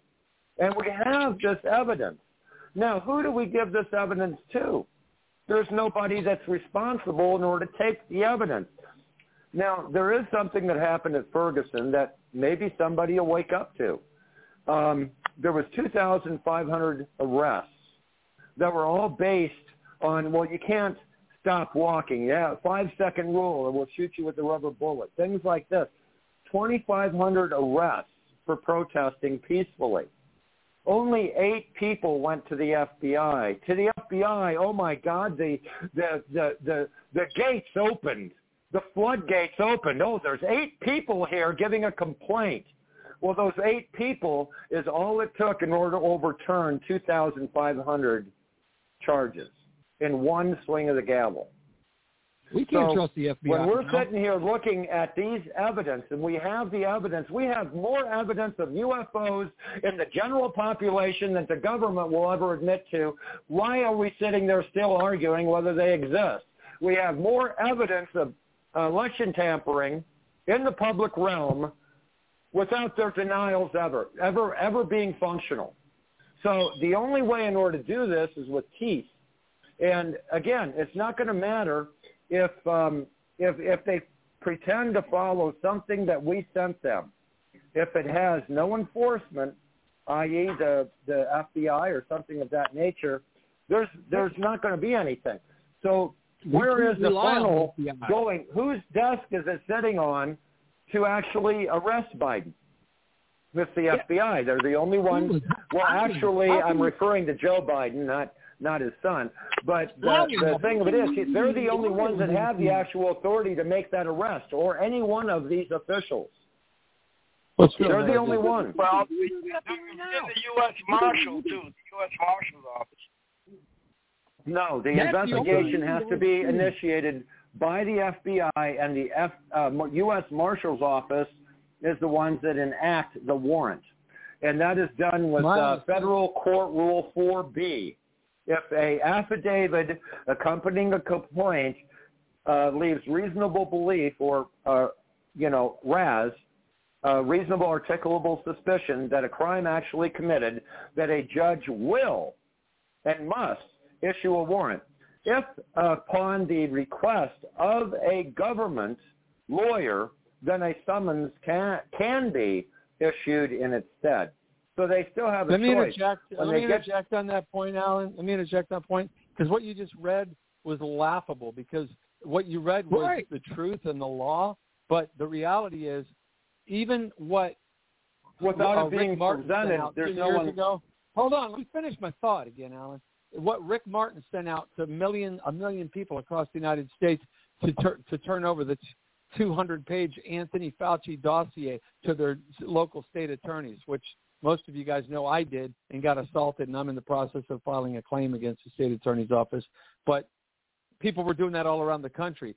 and we have this evidence. Now, who do we give this evidence to? There's nobody that's responsible in order to take the evidence. Now, there is something that happened at Ferguson that maybe somebody will wake up to. Um, there was two thousand five hundred arrests that were all based on, well, you can't stop walking. Yeah, five-second rule, and we'll shoot you with a rubber bullet. Things like this. twenty-five hundred arrests for protesting peacefully. Only eight people went to the F B I. To the F B I, oh my God, the the the the, the gates opened, the floodgates opened. Oh, there's eight people here giving a complaint. Well, those eight people is all it took in order to overturn two thousand five hundred charges in one swing of the gavel. We can't so trust the F B I. When we're now. sitting here looking at these evidence, and we have the evidence, we have more evidence of U F Os in the general population than the government will ever admit to. Why are we sitting there still arguing whether they exist? We have more evidence of election tampering in the public realm without their denials ever, ever, ever being functional. So the only way in order to do this is with teeth. And, again, it's not going to matter if um, if if they pretend to follow something that we sent them, if it has no enforcement, that is the the F B I or something of that nature, there's there's not going to be anything. So where is the funnel going? Whose desk is it sitting on to actually arrest Biden? It's the yeah. F B I. They're the only ones. Well, actually, I'm referring to Joe Biden, not. Not his son, but the, the thing of it is, they're the only ones that have the actual authority to make that arrest, or any one of these officials. They're the only ones. Well, there's the U S Marshal too, the U S Marshal's office. No, the investigation has to be initiated by the F B I, and the F, uh, U S Marshal's office is the ones that enact the warrant, and that is done with uh, Federal Court Rule four B. If a affidavit accompanying a complaint uh, leaves reasonable belief or, uh, you know, R A S, uh, reasonable articulable suspicion that a crime actually committed, that a judge will and must issue a warrant. If upon the request of a government lawyer, then a summons can, can be issued in its stead. So they still have a let me choice. Interject, let me interject get... on that point, Alan. Let me interject on that point, because what you just read was laughable, because what you read was right. the truth and the law, but the reality is, even what without uh, it being Rick Martin presented, out there's no one. Ago, hold on, let me finish my thought again, Alan. What Rick Martin sent out to a million, a million people across the United States to, tur- to turn over the two hundred page Anthony Fauci dossier to their local state attorneys, which most of you guys know I did and got assaulted, and I'm in the process of filing a claim against the state attorney's office. But people were doing that all around the country.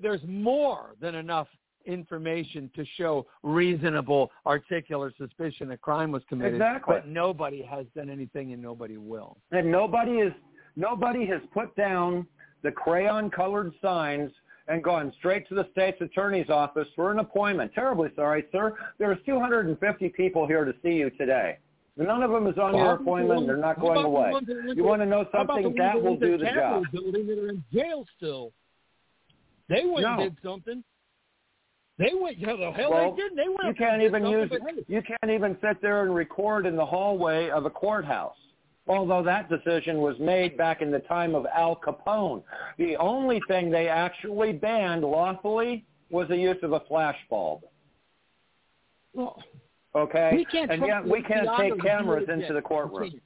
There's more than enough information to show reasonable, articulate suspicion a crime was committed. Exactly. But nobody has done anything, and nobody will. And nobody is nobody has put down the crayon-colored signs and gone straight to the state's attorney's office for an appointment. Terribly sorry, sir. There are two hundred fifty people here to see you today. None of them is on well, your appointment. The They're not going away. You want to know something? That will do the job. Building that are in jail still. They went and no. did something. They went. How the hell well, they did? They went. You can't even use. You can't even sit there and record in the hallway of a courthouse. Although that decision was made back in the time of Al Capone. The only thing they actually banned lawfully was the use of a flashbulb. Well, okay? And yet we can't take cameras into the courtroom.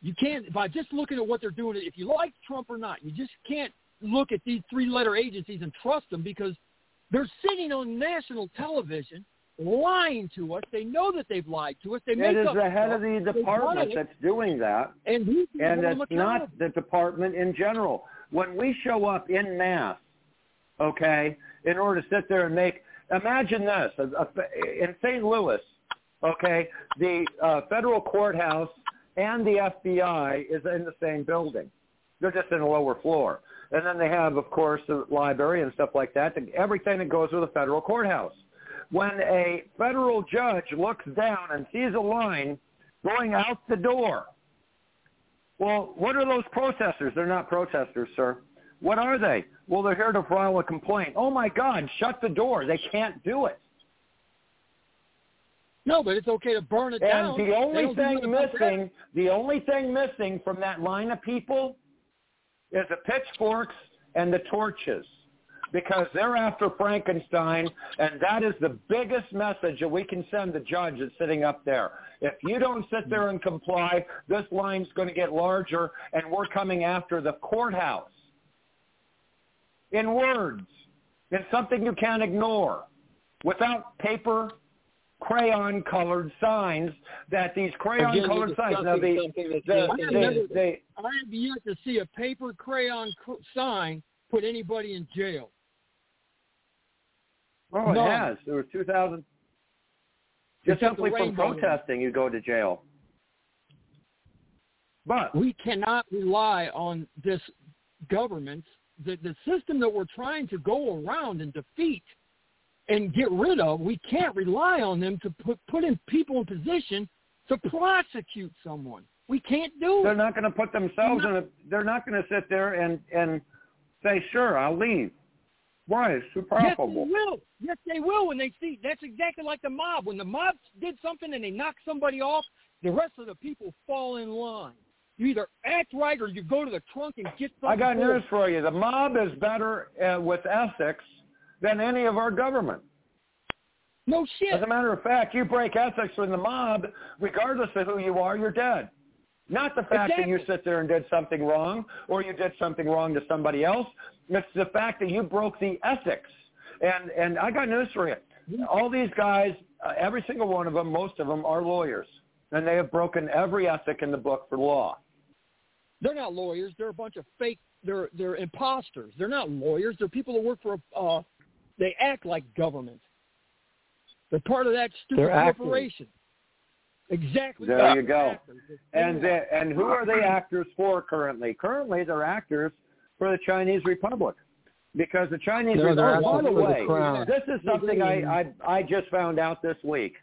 You can't, by just looking at what they're doing, if you like Trump or not, you just can't look at these three-letter agencies and trust them because they're sitting on national television lying to us. They know that they've lied to us. They make up stuff. It is the head of the department that's doing that, and it's not the department in general. When we show up in mass, okay, in order to sit there and make – imagine this. In Saint Louis, okay, the uh, federal courthouse and the F B I is in the same building. They're just in a lower floor. And then they have, of course, the library and stuff like that, and everything that goes with a federal courthouse. When a federal judge looks down and sees a line going out the door, well, what are those protesters? They're not protesters, sir. What are they? Well, they're here to file a complaint. Oh, my God, shut the door. They can't do it. No, but it's okay to burn it and down. And the only thing missing, the only thing missing from that line of people is the pitchforks and the torches. Because they're after Frankenstein, and that is the biggest message that we can send the judge that's sitting up there. If you don't sit there and comply, this line's going to get larger, and we're coming after the courthouse. In words, it's something you can't ignore without paper, crayon-colored signs that these crayon-colored signs. Now, the, the, the, the, they, I have yet to see a paper crayon co- sign put anybody in jail. Oh, it None. has. There were two thousand. Just simply from protesting, you go to jail. But we cannot rely on this government, the, the system that we're trying to go around and defeat and get rid of. We can't rely on them to put, put in people in position to prosecute someone. We can't do it. They're not going to put themselves not, in a, they're not going to sit there and, and say, sure, I'll leave. Why? It's too profitable. Yes, they will. Yes, they will when they see. That's exactly like the mob. When the mob did something and they knock somebody off, the rest of the people fall in line. You either act right or you go to the trunk and get something. I got forward. news for you. The mob is better uh, with ethics than any of our government. No shit. As a matter of fact, you break ethics with the mob, regardless of who you are, you're dead. Not the fact exactly. that you sit there and did something wrong or you did something wrong to somebody else. It's the fact that you broke the ethics. And and I got news for you. All these guys, uh, every single one of them, most of them are lawyers. And they have broken every ethic in the book for law. They're not lawyers. They're a bunch of fake. They're they're imposters. They're not lawyers. They're people that work for a uh, – they act like government. They're part of that stupid they're corporation. Acting. Exactly. There you go. And the, and who are they actors for currently? Currently, they're actors for the Chinese Republic, because the Chinese no, Republic. By the way, the this is something I, I I just found out this week.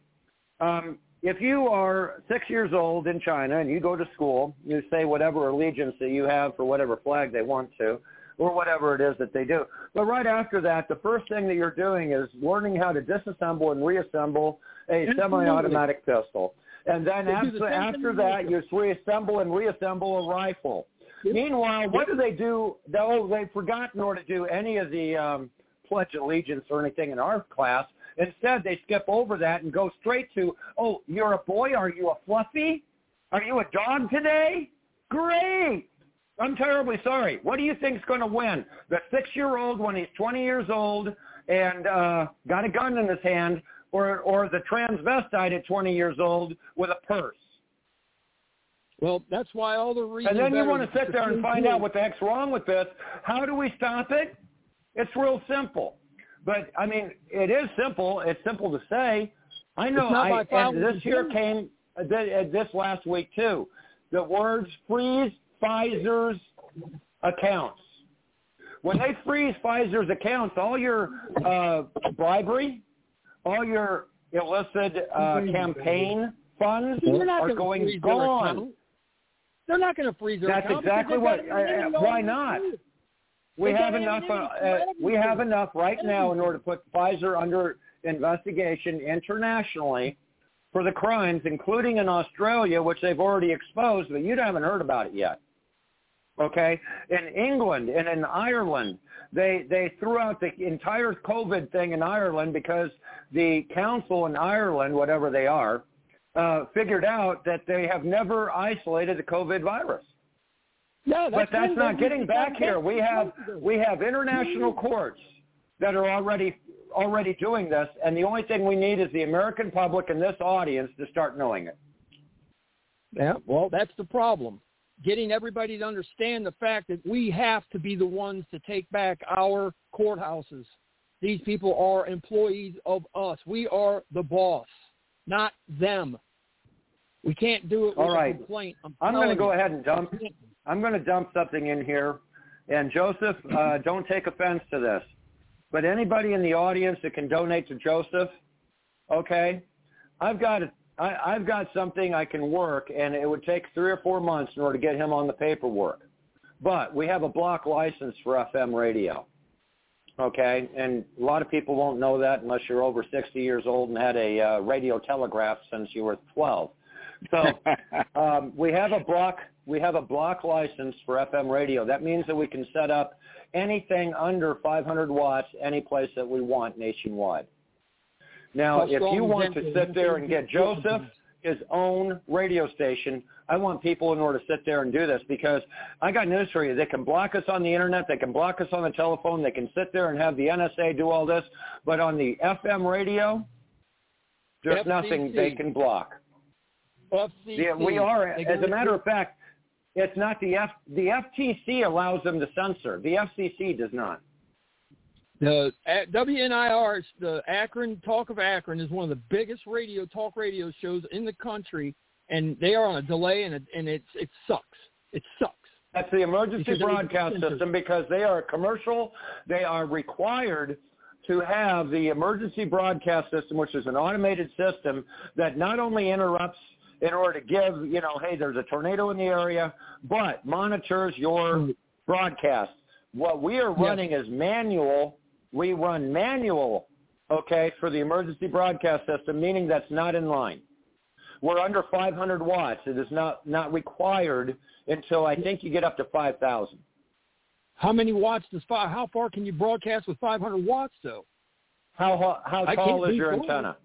Um, if you are six years old in China and you go to school, you say whatever allegiance that you have for whatever flag they want to, or whatever it is that they do. But right after that, the first thing that you're doing is learning how to disassemble and reassemble a semi-automatic pistol. And then after, after that, you reassemble and reassemble a rifle. Yep. Meanwhile, what do they do? Oh, they've forgotten or to do any of the um, Pledge of Allegiance or anything in our class. Instead, they skip over that and go straight to, oh, you're a boy? Are you a fluffy? Are you a dog today? Great. I'm terribly sorry. What do you think's going to win? The six-year-old when he's twenty years old and uh, got a gun in his hand, Or, or the transvestite at twenty years old with a purse. Well, that's why all the reasons. And then you want to sit there and find out what the heck's wrong with this. How do we stop it? It's real simple. But I mean, it is simple. It's simple to say. I know. I, and this year came this last week too. The words freeze Pfizer's accounts. When they freeze Pfizer's accounts, all your uh, bribery, all your illicit uh, campaign funds are going gone. They're not going to freeze their account. That's exactly what. Uh, why not? We have enough. Uh, we have enough right now in order to put Pfizer under investigation internationally for the crimes, including in Australia, which they've already exposed, but you haven't heard about it yet. Okay, in England and in Ireland, they they threw out the entire COVID thing in Ireland because the council in Ireland, whatever they are, uh, figured out that they have never isolated the COVID virus. No, that's but that's not getting back here. We have we have international courts that are already already doing this, and the only thing we need is the American public and this audience to start knowing it. Yeah, well, that's the problem. Getting everybody to understand the fact that we have to be the ones to take back our courthouses. These people are employees of us. We are the boss, not them. We can't do it with a complaint. I'm, I'm going to go ahead and dump. I'm going to dump something in here, and Joseph, uh, don't take offense to this, but anybody in the audience that can donate to Joseph, okay, I've got a I, I've got something I can work, and it would take three or four months in order to get him on the paperwork. But we have a block license for F M radio, okay? And a lot of people won't know that unless you're over sixty years old and had a uh, radio telegraph since you were twelve. So um, we have a block we have a block license for F M radio. That means that we can set up anything under five hundred watts any place that we want nationwide. Now, if you want to sit there and get Joseph his own radio station, I want people in order to sit there and do this because I got news for you. They can block us on the internet. They can block us on the telephone. They can sit there and have the N S A do all this. But on the F M radio, there's F C C. Nothing they can block. Yeah, we are, as a matter of fact, it's not the F. The F T C allows them to censor. The F C C does not. The W N I R, the Akron Talk of Akron, is one of the biggest radio talk radio shows in the country, and they are on a delay, and it, and it it sucks. It sucks. That's the emergency because broadcast system because they are commercial. They are required to have the emergency broadcast system, which is an automated system that not only interrupts in order to give, you know, hey, there's a tornado in the area, but monitors your broadcast. What we are running yes. is manual. We run manual, okay, for the emergency broadcast system, meaning that's not in line. We're under five hundred watts. It is not, not required until I think you get up to five thousand. How many watts does five? How far can you broadcast with five hundred watts, though? How how, how tall is your antenna?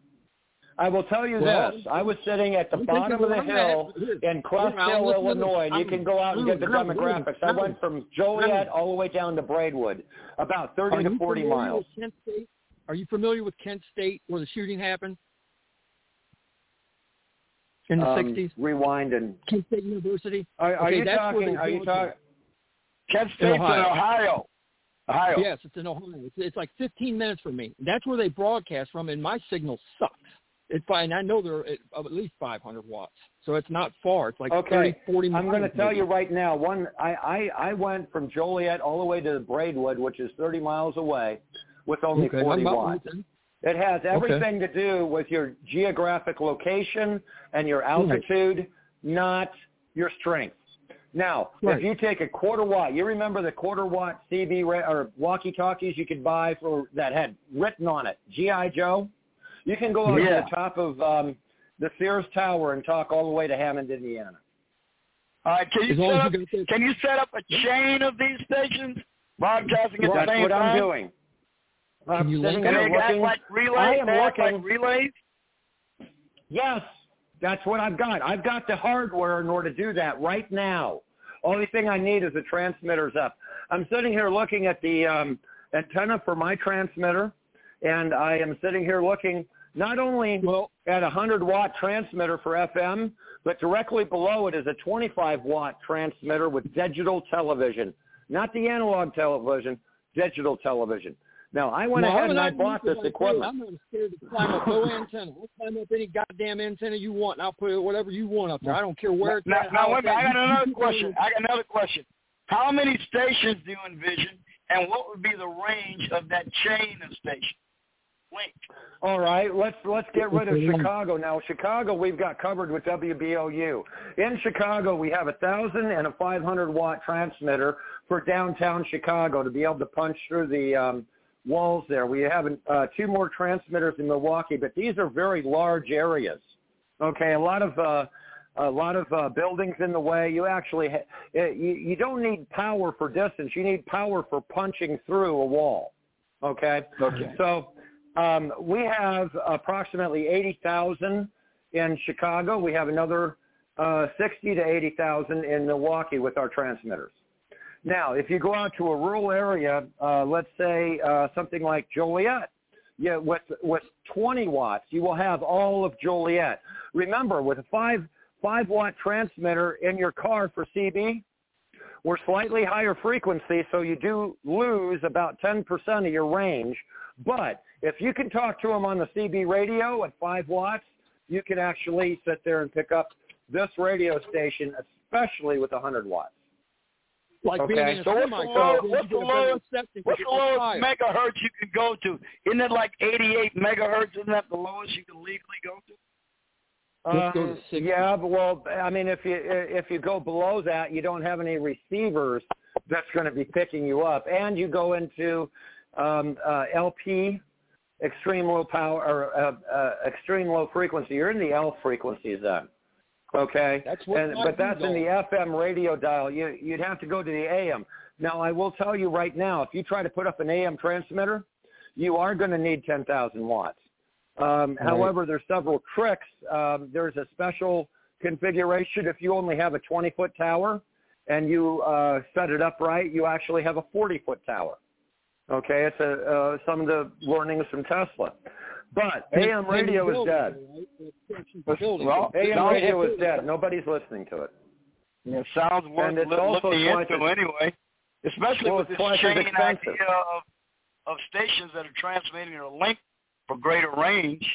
I will tell you well, this. I was sitting at the bottom of the hill in Crossdale, Illinois, and you can go out and get the demographics. I went from Joliet all the way down to Braidwood, about thirty to forty miles. Are you familiar with Kent State, where the shooting happened in the um, sixties? Rewind and Kent State University. Are, are okay, you talking? Are you talking? Kent State's in Ohio. in Ohio. Ohio. Yes, it's in Ohio. It's, it's like fifteen minutes from me. That's where they broadcast from, and my signal sucks. It's fine. I know they're at, of at least five hundred watts, so it's not far. It's like okay. thirty, forty miles. I'm going to tell maybe. you right now. One, I, I, I went from Joliet all the way to Braidwood, which is thirty miles away, with only okay. forty watts. Listening. It has everything okay. to do with your geographic location and your altitude, right. not your strength. Now, right. if you take a quarter watt, you remember the quarter watt C B or walkie-talkies you could buy for that had written on it, G I Joe. You can go out yeah. to the top of um, the Sears Tower and talk all the way to Hammond, Indiana. All right, can you set up, can you set up a chain of these stations broadcasting at well, the same time? That's what I'm doing. I'm can you sitting there looking. Like relays, I am looking. Like relays? Yes. That's what I've got. I've got the hardware in order to do that right now. Only thing I need is the transmitters up. I'm sitting here looking at the um, antenna for my transmitter, and I am sitting here looking not only well, at a one hundred watt transmitter for F M, but directly below it is a twenty-five watt transmitter with digital television, not the analog television, digital television. Now, I went well, ahead and I bought this equipment. I'm not scared to climb up no antenna. I'll climb up any goddamn antenna you want, and I'll put whatever you want up there. I don't care where it's now, at. Now, wait a minute. I got another question. I got another question. How many stations do you envision and what would be the range of that chain of stations? Wait. All right, let's let's get rid of Chicago now. Chicago, we've got covered with W B O U. In Chicago, we have a thousand and a five hundred watt transmitter for downtown Chicago to be able to punch through the um, walls there. We have uh, two more transmitters in Milwaukee, but these are very large areas. Okay, a lot of uh, a lot of uh, buildings in the way. You actually ha- you, you don't need power for distance. You need power for punching through a wall. Okay, okay. So. Um, we have approximately eighty thousand in Chicago. We have another uh, sixty to eighty thousand in Milwaukee with our transmitters. Now, if you go out to a rural area, uh, let's say uh, something like Joliet, yeah, with with twenty watts, you will have all of Joliet. Remember, with a five five watt transmitter in your car for C B, we're slightly higher frequency, so you do lose about ten percent of your range. But if you can talk to them on the C B radio at five watts, you can actually sit there and pick up this radio station, especially with one hundred watts. Like okay. being in a so semi-car. What's the lowest megahertz you can go to? Isn't it like eighty-eight megahertz? Isn't that the lowest you can legally go to? Um, yeah, but well, I mean, if you if you go below that, you don't have any receivers that's going to be picking you up. And you go into... Um, uh, L P, extreme low power, or uh, uh, extreme low frequency. You're in the L frequency zone, okay? That's what and, but that's in the F M radio dial. You, you'd have to go to the A M. Now, I will tell you right now, if you try to put up an A M transmitter, you are going to need ten thousand watts. Um, right. However, there's several tricks. Um, there's a special configuration. If you only have a twenty-foot tower and you uh, set it up right, you actually have a forty-foot tower. Okay, it's a, uh, some of the learnings from Tesla. But A M radio is dead. Well, A M radio is dead. Nobody's listening to it. It sounds worth looking into anyway, especially with this chain idea of, of stations that are transmitting or linked for greater range.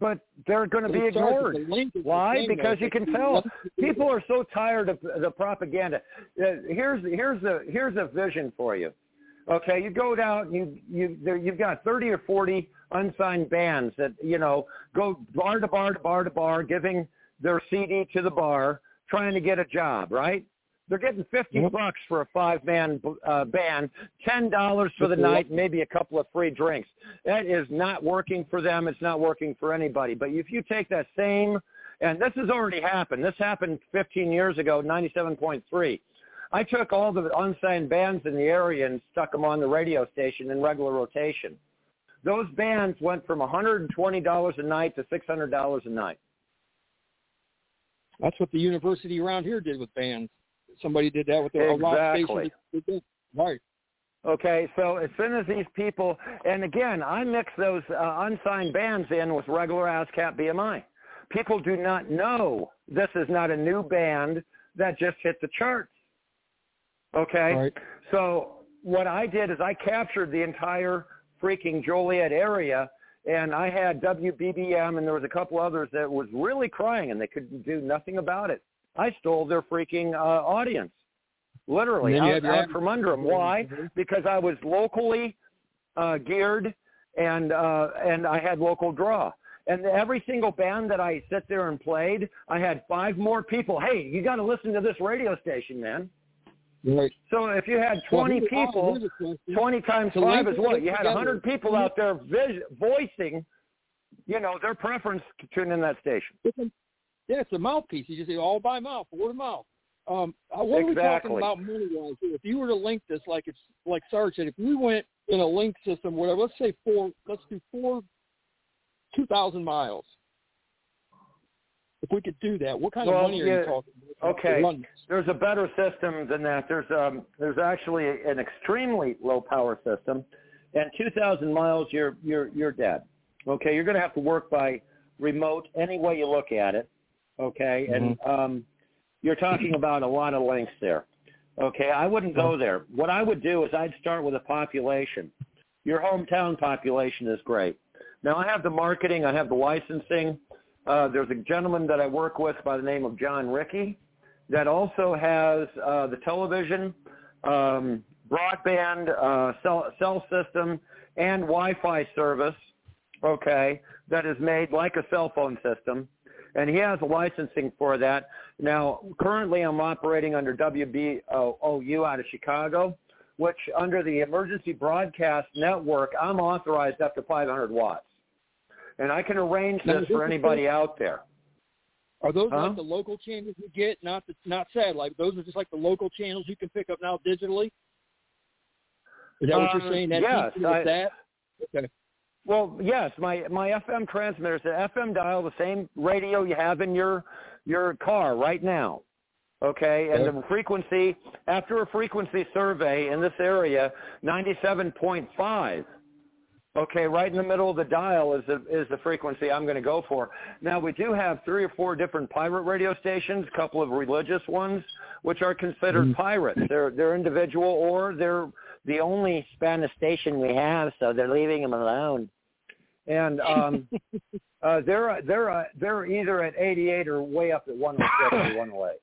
But they're going to be ignored. Why? Because you can tell people are so tired of the propaganda. Here's here's a here's a vision for you. Okay, you go down. You you you've got thirty or forty unsigned bands that you know go bar to bar to bar to bar, giving their C D to the bar, trying to get a job. Right? They're getting fifty mm-hmm. bucks for a five-man uh, band, ten dollars for the night, maybe a couple of free drinks. That is not working for them. It's not working for anybody. But if you take that same, and this has already happened. This happened fifteen years ago, ninety-seven point three. I took all the unsigned bands in the area and stuck them on the radio station in regular rotation. Those bands went from one hundred twenty dollars a night to six hundred dollars a night. That's what the university around here did with bands. Somebody did that with their exactly. station. Right. Okay, so as soon as these people, and again, I mix those uh, unsigned bands in with regular ASCAP B M I. People do not know this is not a new band that just hit the charts. Okay? Right. So what I did is I captured the entire freaking Joliet area, and I had W B B M, and there was a couple others that was really crying, and they could do nothing about it. I stole their freaking uh, audience, literally, out, out from under them. Why? Because I was locally uh, geared, and uh, and I had local draw. And every single band that I sit there and played, I had five more people. Hey, you got to listen to this radio station, man. Right. So if you had twenty well, people, awesome. twenty times so five is what? You had one hundred people out there vis- voicing, you know, their preference to tune in that station. Yeah, it's a mouthpiece. You just say all by mouth, word of mouth. Um, what exactly. are we talking about money-wise? If you were to link this, like it's like Sarge said, if we went in a link system, whatever, let's say four, let's do four, two thousand miles. If we could do that, what kind well, of money yeah, are you talking about? Okay, there's a better system than that. There's um, there's actually an extremely low power system, and two thousand miles, you're you're you're dead. Okay, you're going to have to work by remote any way you look at it. Okay, and um, you're talking about a lot of links there. Okay, I wouldn't go there. What I would do is I'd start with a population. Your hometown population is great. Now, I have the marketing. I have the licensing. Uh, there's a gentleman that I work with by the name of John Rickey that also has uh, the television um, broadband, uh, cell, cell system, and Wi-Fi service, okay, that is made like a cell phone system. And he has licensing for that. Now, currently I'm operating under W B O U out of Chicago, which under the emergency broadcast network, I'm authorized up to five hundred watts. And I can arrange this for anybody out there. Are those huh? like the local channels you get? Not the, not sad. Like those are just like the local channels you can pick up now digitally? Is that um, what you're saying? That yes. I, that? Okay. Well, yes. My my F M transmitter is the F M dial, the same radio you have in your your car right now. Okay, and the frequency, after a frequency survey in this area, ninety-seven point five. Okay, right in the middle of the dial is the, is the frequency I'm going to go for. Now, we do have three or four different pirate radio stations, a couple of religious ones, which are considered mm-hmm. pirates. They're, they're individual, or they're the only Spanish station we have, so they're leaving them alone. And um, uh, they're, they're, they're either at eighty-eight or way up at one oh six or one oh eight.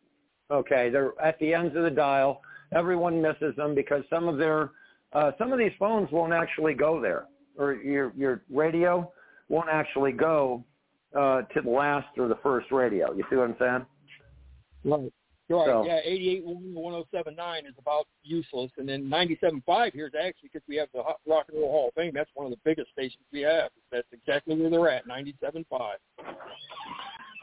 Okay, they're at the ends of the dial. Everyone misses them because some of their, uh, some of these phones won't actually go there, or your your radio won't actually go uh, to the last or the first radio. You see what I'm saying? Right. Right. So, yeah, eighty-eight point one, one oh seven point nine is about useless, and then ninety-seven point five here is actually because we have the Rock and Roll Hall of Fame. That's one of the biggest stations we have. That's exactly where they're at, ninety-seven point five.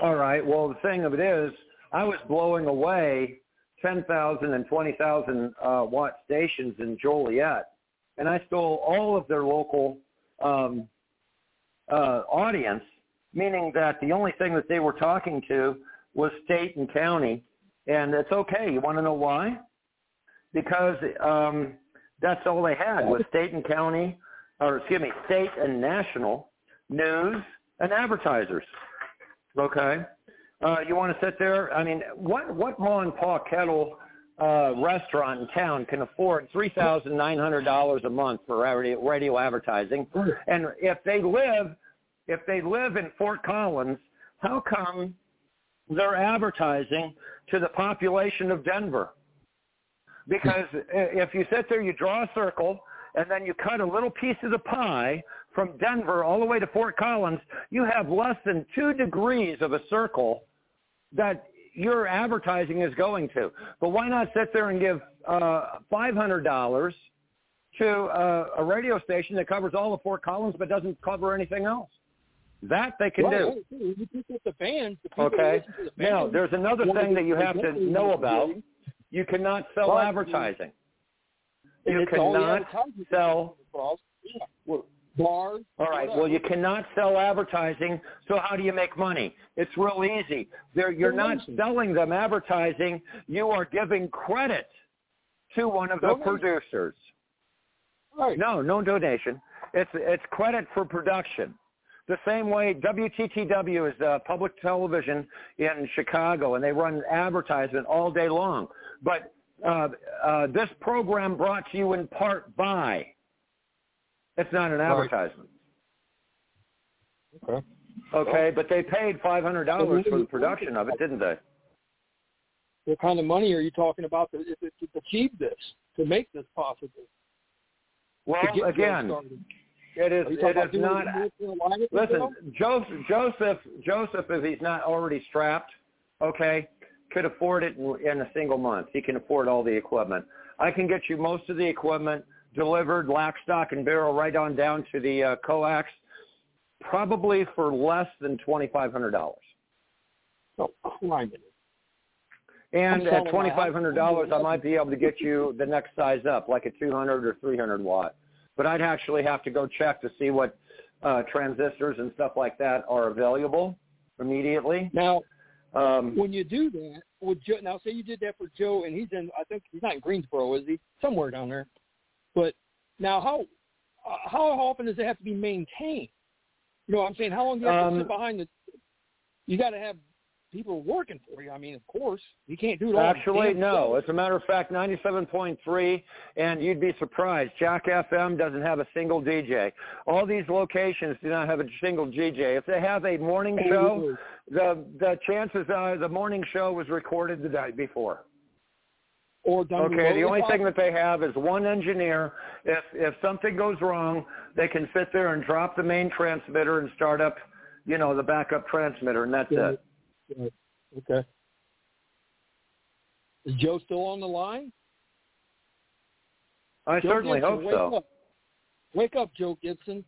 All right. Well, the thing of it is, I was blowing away ten thousand and twenty thousand uh, watt stations in Joliet, and I stole all of their local um, uh, audience, meaning that the only thing that they were talking to was state and county, and it's okay. You want to know why? Because um, that's all they had was state and county, or excuse me, state and national news and advertisers, okay? Uh, you want to sit there? I mean, what what Ma and Pa Kettle uh, restaurant in town can afford three thousand nine hundred dollars a month for radio, radio advertising? And if they live, if they live in Fort Collins, how come they're advertising to the population of Denver? Because if you sit there, you draw a circle, and then you cut a little piece of the pie from Denver all the way to Fort Collins, you have less than two degrees of a circle that your advertising is going to. But why not sit there and give uh, five hundred dollars to uh, a radio station that covers all of Fort Collins but doesn't cover anything else? That they can right. do. You pick up the bands, the okay. To the band. Now, there's another thing that you have to know about. You cannot sell well, advertising. You cannot sell bars. All right. Well, you cannot sell advertising. So how do you make money? It's real easy. They're, you're not selling them advertising. You are giving credit to one of the producers. Right. No, no donation. It's it's credit for production. The same way W T T W is uh, public television in Chicago, and they run advertisement all day long. But uh, uh, this program brought to you in part by. It's not an advertisement. Okay. Okay, but they paid five hundred dollars for the production of it, didn't they? What kind of money are you talking about to, to, to achieve this, to make this possible? Well, again, it is it is not. Listen, Joseph, Joseph, Joseph, if he's not already strapped, okay, could afford it in, in a single month. He can afford all the equipment. I can get you most of the equipment delivered lock, stock, and barrel right on down to the uh, coax, probably for less than twenty-five hundred dollars. Oh, climbing. And at twenty-five hundred dollars, I might be able to get you the next size up, like a two hundred or three hundred watt. But I'd actually have to go check to see what uh, transistors and stuff like that are available immediately. Now, um, when you do that, would Joe, now say you did that for Joe, and he's in, I think he's not in Greensboro, is he? Somewhere down there. But now, how uh, how often does it have to be maintained? You know what I'm saying? How long do you have um, to sit behind the – you got to have people working for you. I mean, of course. You can't do it all. Actually, no. As a matter of fact, ninety-seven point three, and you'd be surprised, Jack F M doesn't have a single D J. All these locations do not have a single D J. If they have a morning show, the, the chances are the morning show was recorded the day before. or done. Okay, the only thing that they have is one engineer. If if something goes wrong, they can sit there and drop the main transmitter and start up, you know, the backup transmitter, and that's yeah. it. Yeah. Okay. Is Joe still on the line? I Joe certainly Gibson, hope wake so. Up. Wake up, Joe Gibson.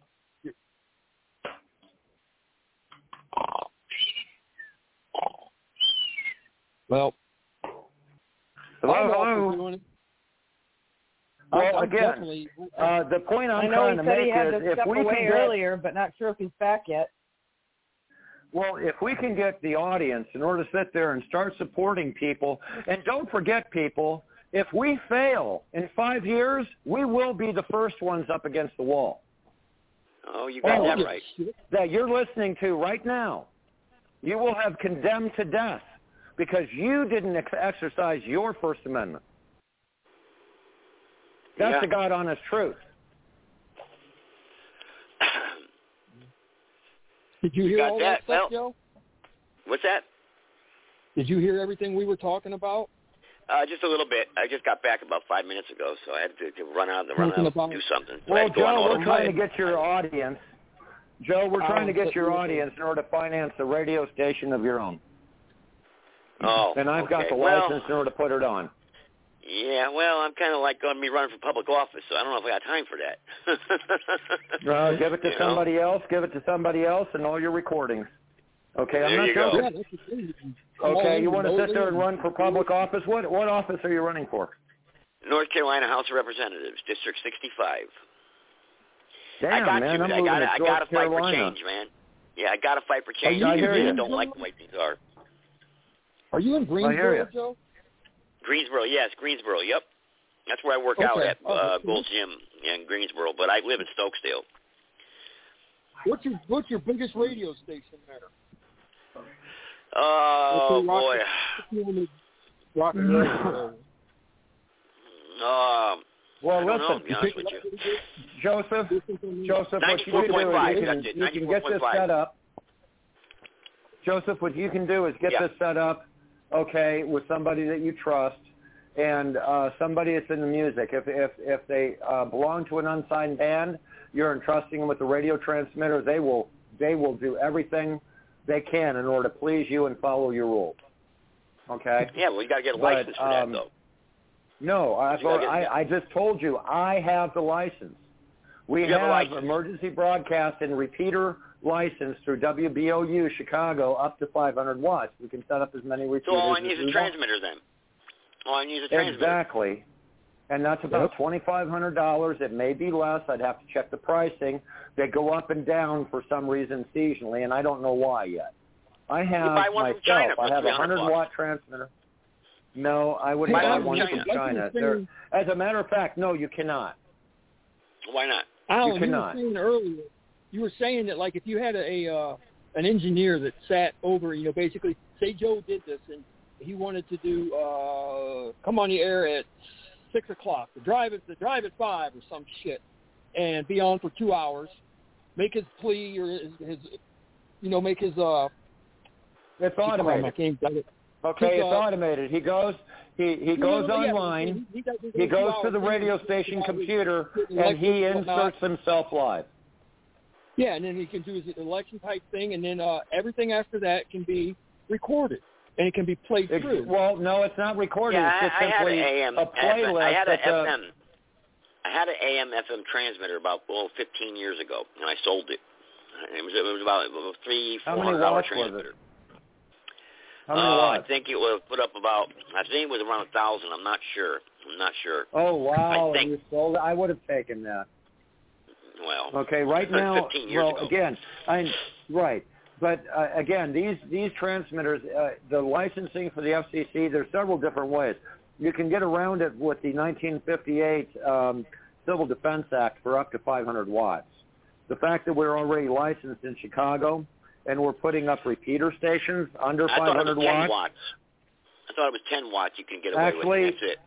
Well, hello, hello. Well, well again, uh, the point I'm trying to make is if we can get earlier, but not sure if he's back yet. Well, if we can get the audience in order to sit there and start supporting people, and don't forget, people, if we fail in five years, we will be the first ones up against the wall. Oh, you got oh, that right. That you're listening to right now. You will have condemned to death because you didn't ex- exercise your First Amendment. That's yeah. the God-honest truth. Did you, you hear all that, that stuff, well, Joe? What's that? Did you hear everything we were talking about? Uh, just a little bit. I just got back about five minutes ago, so I had to, to run out, run out and do something. So well, Joe, we're trying to get your audience. Joe, we're trying to get your audience in order to finance a radio station of your own. Oh, and I've okay. got the license well, in order to put it on. Yeah, well, I'm kind of like going to be running for public office, so I don't know if I got time for that. Well, give it to you somebody know? else, give it to somebody else, and all your recordings. Okay, there I'm not you joking. Go. Okay, you want to sit there and run for public office? What what office are you running for? North Carolina House of Representatives, District sixty-five. Damn, I got man, you, I'm I got I got to fight for change, man. Yeah, I got to fight for change. I really don't like the way things are. Are you in Greensboro, Joe? Greensboro, yes, Greensboro, yep. That's where I work okay. out at, uh, okay. Gold's Gym in Greensboro, but I live in Stokesdale. What's your what's your biggest radio station there? Oh, boy. Rock and roll. Uh, well, listen, Joseph, Joseph, what you do is you can get this set up. Joseph, what you can do is get yeah. this set up, okay, with somebody that you trust and uh, somebody that's in the music. If if if they uh, belong to an unsigned band, you're entrusting them with the radio transmitter. They will they will do everything they can in order to please you and follow your rules. Okay? Yeah, well, you got to get a license but, for that, um, though. No, I, well, I, I just told you, I have the license. We have, have license. Emergency broadcast and repeater license through W B O U Chicago up to five hundred watts. We can set up as many repeaters. So all I need is a transmitter want. then. All I need is a transmitter. Exactly. And that's about two thousand five hundred dollars. It may be less. I'd have to check the pricing. They go up and down for some reason seasonally, and I don't know why yet. I have myself. I have a hundred-watt transmitter. No, I wouldn't buy one from China. China. As a matter of fact, no, you cannot. Why not? Alan, you cannot. You were saying earlier, you were saying that, like, if you had a, a uh, an engineer that sat over, you know, basically, say Joe did this, and he wanted to do uh, come on the air at six o'clock, the drive at, the drive at five or some shit, and be on for two hours, make his plea or his, his you know, make his... uh. It's automated. Okay, it's automated. He goes he, he goes online, he goes to the radio station computer, and he inserts himself live. Yeah, and then he can do his election-type thing, and then uh, everything after that can be recorded. And it can be played through. Well, no, it's not recorded. Yeah, it's just I, I simply had an A M, a playlist. I had an F M. I had an A M F M transmitter about well, fifteen years ago, and I sold it. It was, it was about a three, four hundred dollar transmitter. How many uh, I think it was put up about. I think it was around a thousand. I'm not sure. I'm not sure. Oh wow! I think. You sold it. I would have taken that. Well. Okay. Right now. fifteen years well, ago. again, I'm right. But, uh, again, these, these transmitters, uh, the licensing for the F C C, there's several different ways. You can get around it with the nineteen fifty-eight um, Civil Defense Act for up to five hundred watts. The fact that we're already licensed in Chicago and we're putting up repeater stations under I five hundred watts. I thought it was ten watts you can get away Actually, with. That's it.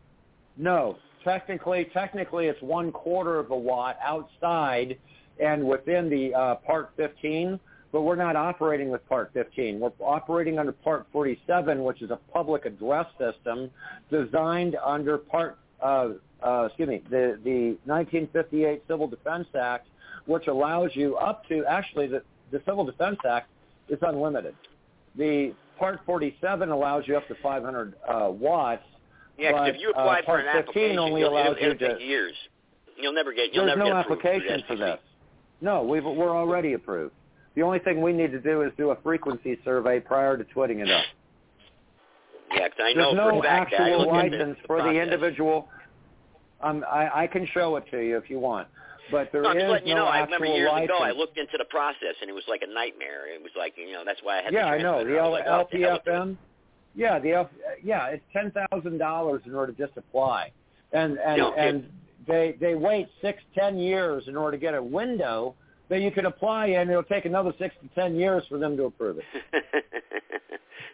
No. Technically, technically it's one quarter of a watt outside and within the uh, Part fifteen but we're not operating with Part fifteen. We're operating under Part forty-seven, which is a public address system designed under Part, uh, uh, excuse me, the, the nineteen fifty-eight Civil Defense Act, which allows you up to, actually, the, the Civil Defense Act is unlimited. The Part forty-seven allows you up to five hundred uh, watts. Yeah, but, if you apply uh, for an application, only you'll allows you to, years. You'll never get. You'll there's never no get application for this. No, we've, we're already approved. The only thing we need to do is do a frequency survey prior to twitting it up. Yeah, I know there's no for fact actual license for the, the individual. Um, I, I can show it to you if you want. But there no, is but, you no know, I remember years license. ago I looked into the process, and it was like a nightmare. It was like, you know, that's why I had yeah, to I know. The I L- like, oh, L P F M, yeah, the L- yeah, it's ten thousand dollars in order to just apply. And and, no, and they they wait six, ten years in order to get a window that you can apply in. It'll take another six to ten years for them to approve it.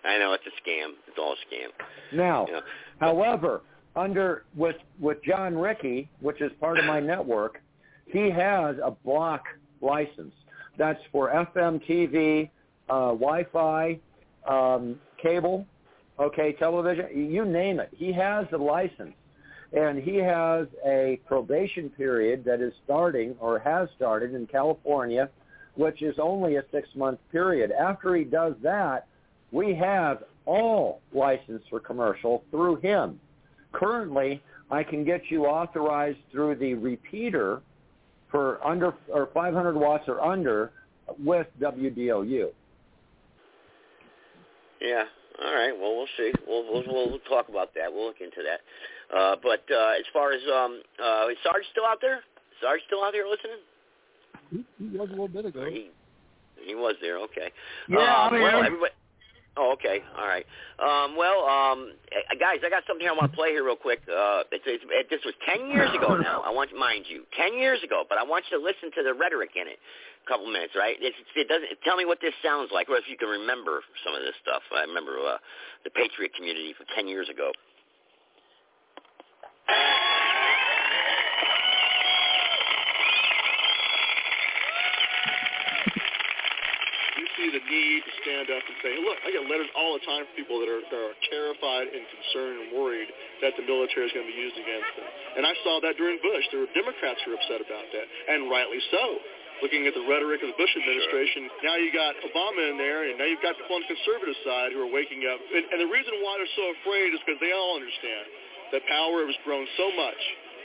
I know, it's a scam. It's all a scam. Now, you know. however, under with with John Rickey, which is part of my network, he has a block license. That's for F M, T V, uh, Wi-Fi, um, cable, okay, television, you name it. He has the license, and he has a probation period that is starting or has started in California, which is only a six-month period. After he does that, we have all license for commercial through him. Currently, I can get you authorized through the repeater for under or five hundred watts or under with W B O U. Yeah. All right. Well, we'll see. We'll we'll, we'll talk about that. We'll look into that. Uh, but uh, as far as um, uh, is Sarge still out there? Sarge still out there listening? He, he was a little bit ago. He, he was there. Okay. Yeah. Um, I mean, well, everybody. Oh, okay. All right. Um, well, um, guys, I got something here I want to play here real quick. Uh, it's, it's, it, this was ten years ago now. I want you, mind you, ten years ago, but I want you to listen to the rhetoric in it. A couple minutes, right? It, it doesn't tell me what this sounds like, or if you can remember some of this stuff. I remember uh, the Patriot community from ten years ago. The need to stand up and say, look, I get letters all the time from people that are, that are terrified and concerned and worried that the military is going to be used against them. And I saw that during Bush. There were Democrats who were upset about that, and rightly so. Looking at the rhetoric of the Bush administration, sure. Now you got Obama in there, and now you've got people on the conservative side who are waking up. And, and the reason why they're so afraid is because they all understand that power has grown so much,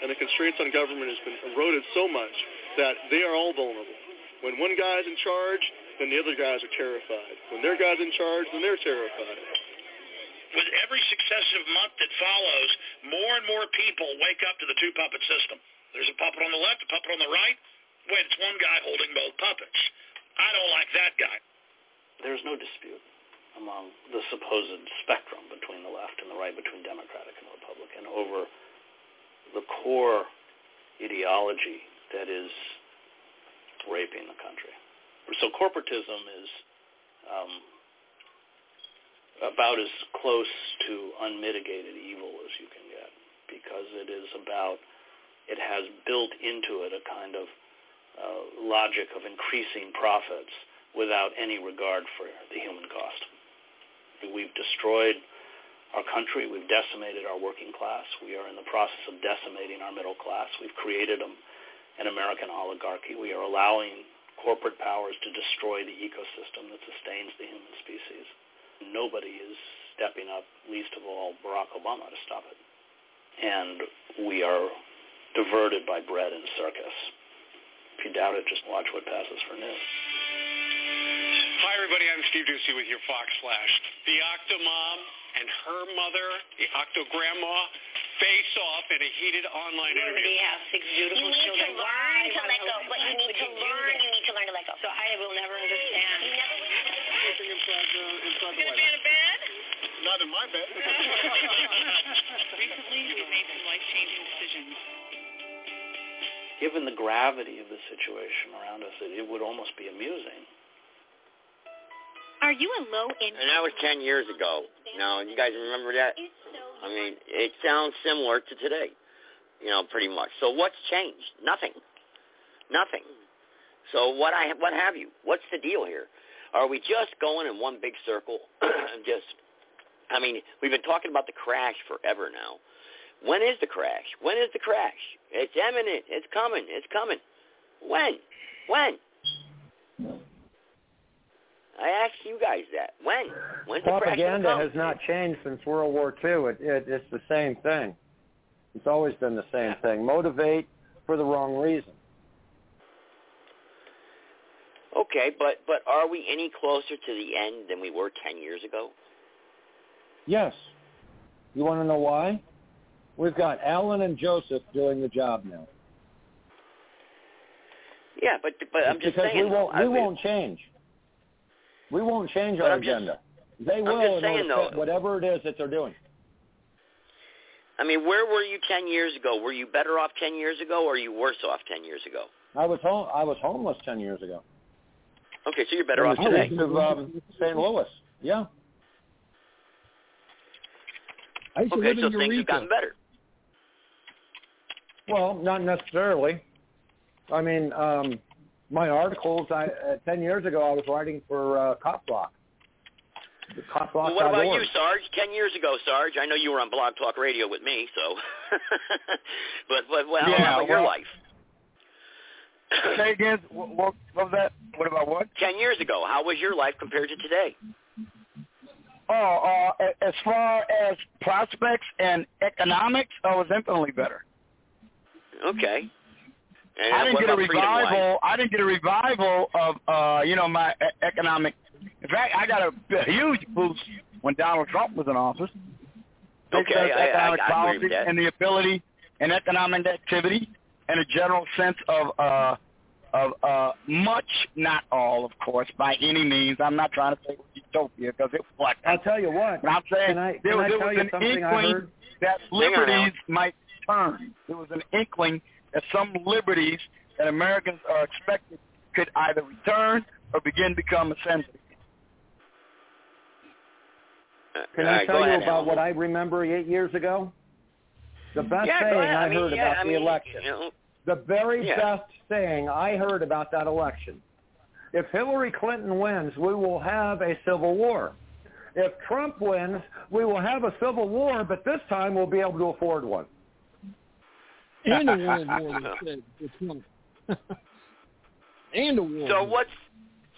and the constraints on government has been eroded so much that they are all vulnerable. When one guy is in charge, then the other guys are terrified. When their guy's in charge, then they're terrified. With every successive month that follows, more and more people wake up to the two-puppet system. There's a puppet on the left, a puppet on the right. Wait, it's one guy holding both puppets. I don't like that guy. There's no dispute among the supposed spectrum between the left and the right, between Democratic and Republican, over the core ideology that is raping the country. So corporatism is um, about as close to unmitigated evil as you can get, because it is about, it has built into it a kind of uh, logic of increasing profits without any regard for the human cost. We've destroyed our country. We've decimated our working class. We are in the process of decimating our middle class. We've created a, an American oligarchy. We are allowing corporate powers to destroy the ecosystem that sustains the human species. Nobody is stepping up, least of all Barack Obama, to stop it. And we are diverted by bread and circus. If you doubt it, just watch what passes for news. Hi, everybody. I'm Steve Ducey with your Fox Flash. The Octomom and her mother, the Octograndma, face off in a heated online interview. You have six beautiful you children. You need to learn to let go, but you need to learn. You need to learn to let go. So I will never understand. You never will understand. You're going to be in a bed? Not in my bed. Recently, we made some life-changing decisions. Given the gravity of the situation around us, it would almost be amusing. Are you a low income? And that was ten years ago. Now, you guys remember that? I mean, it sounds similar to today, you know, pretty much. So what's changed? Nothing. Nothing. So what I what have you? What's the deal here? Are we just going in one big circle? just, I mean, we've been talking about the crash forever now. When is the crash? When is the crash? It's imminent. It's coming. It's coming. When? When? I ask you guys that. When? When's the propaganda crash has not changed since World War Two. It, it, it's the same thing. It's always been the same thing. Motivate for the wrong reason. Okay, but, but are we any closer to the end than we were ten years ago? Yes. You want to know why? We've got Alan and Joseph doing the job now. Yeah, but but I'm just because saying. Because we won't, we I, won't change. We won't change our I'm agenda. Just, they will I'm just saying, though, whatever it is that they're doing. I mean, where were you ten years ago? Were you better off ten years ago, or are you worse off ten years ago? I was home. I was homeless ten years ago. Okay, so you're better off today. Of, um, Saint Louis, yeah. I used to okay, live so in things have gotten better. Well, not necessarily. I mean, um, my articles, I, uh, ten years ago, I was writing for uh, CopBlock. CopBlock dot org. Well, what about you, Sarge? Ten years ago, Sarge, I know you were on Blog Talk Radio with me, so. but, but well, yeah, how about well, your life? Say again, what, what was that? What about what? Ten years ago, how was your life compared to today? Oh, uh, as far as prospects and economics, I was infinitely better. Okay. And I didn't get a revival. I didn't get a revival of uh, you know my economic. In fact, I got a, a huge boost when Donald Trump was in office. Okay, I, economic I, I, I agree with that. And the ability and economic activity and a general sense of uh, of uh, much, not all, of course, by any means. I'm not trying to say it was utopia because it was like I'll tell you what. But I'm saying can I, can there was, I there tell was you an something inkling I heard? That liberties might turn. There was an inkling. That some liberties that Americans are expected could either return or begin to become ascendant. Can I tell you about what I remember eight years ago? The best thing I heard about the election. The very best thing I heard about that election. If Hillary Clinton wins, we will have a civil war. If Trump wins, we will have a civil war, but this time we'll be able to afford one. and a world war said it's and a war. So what's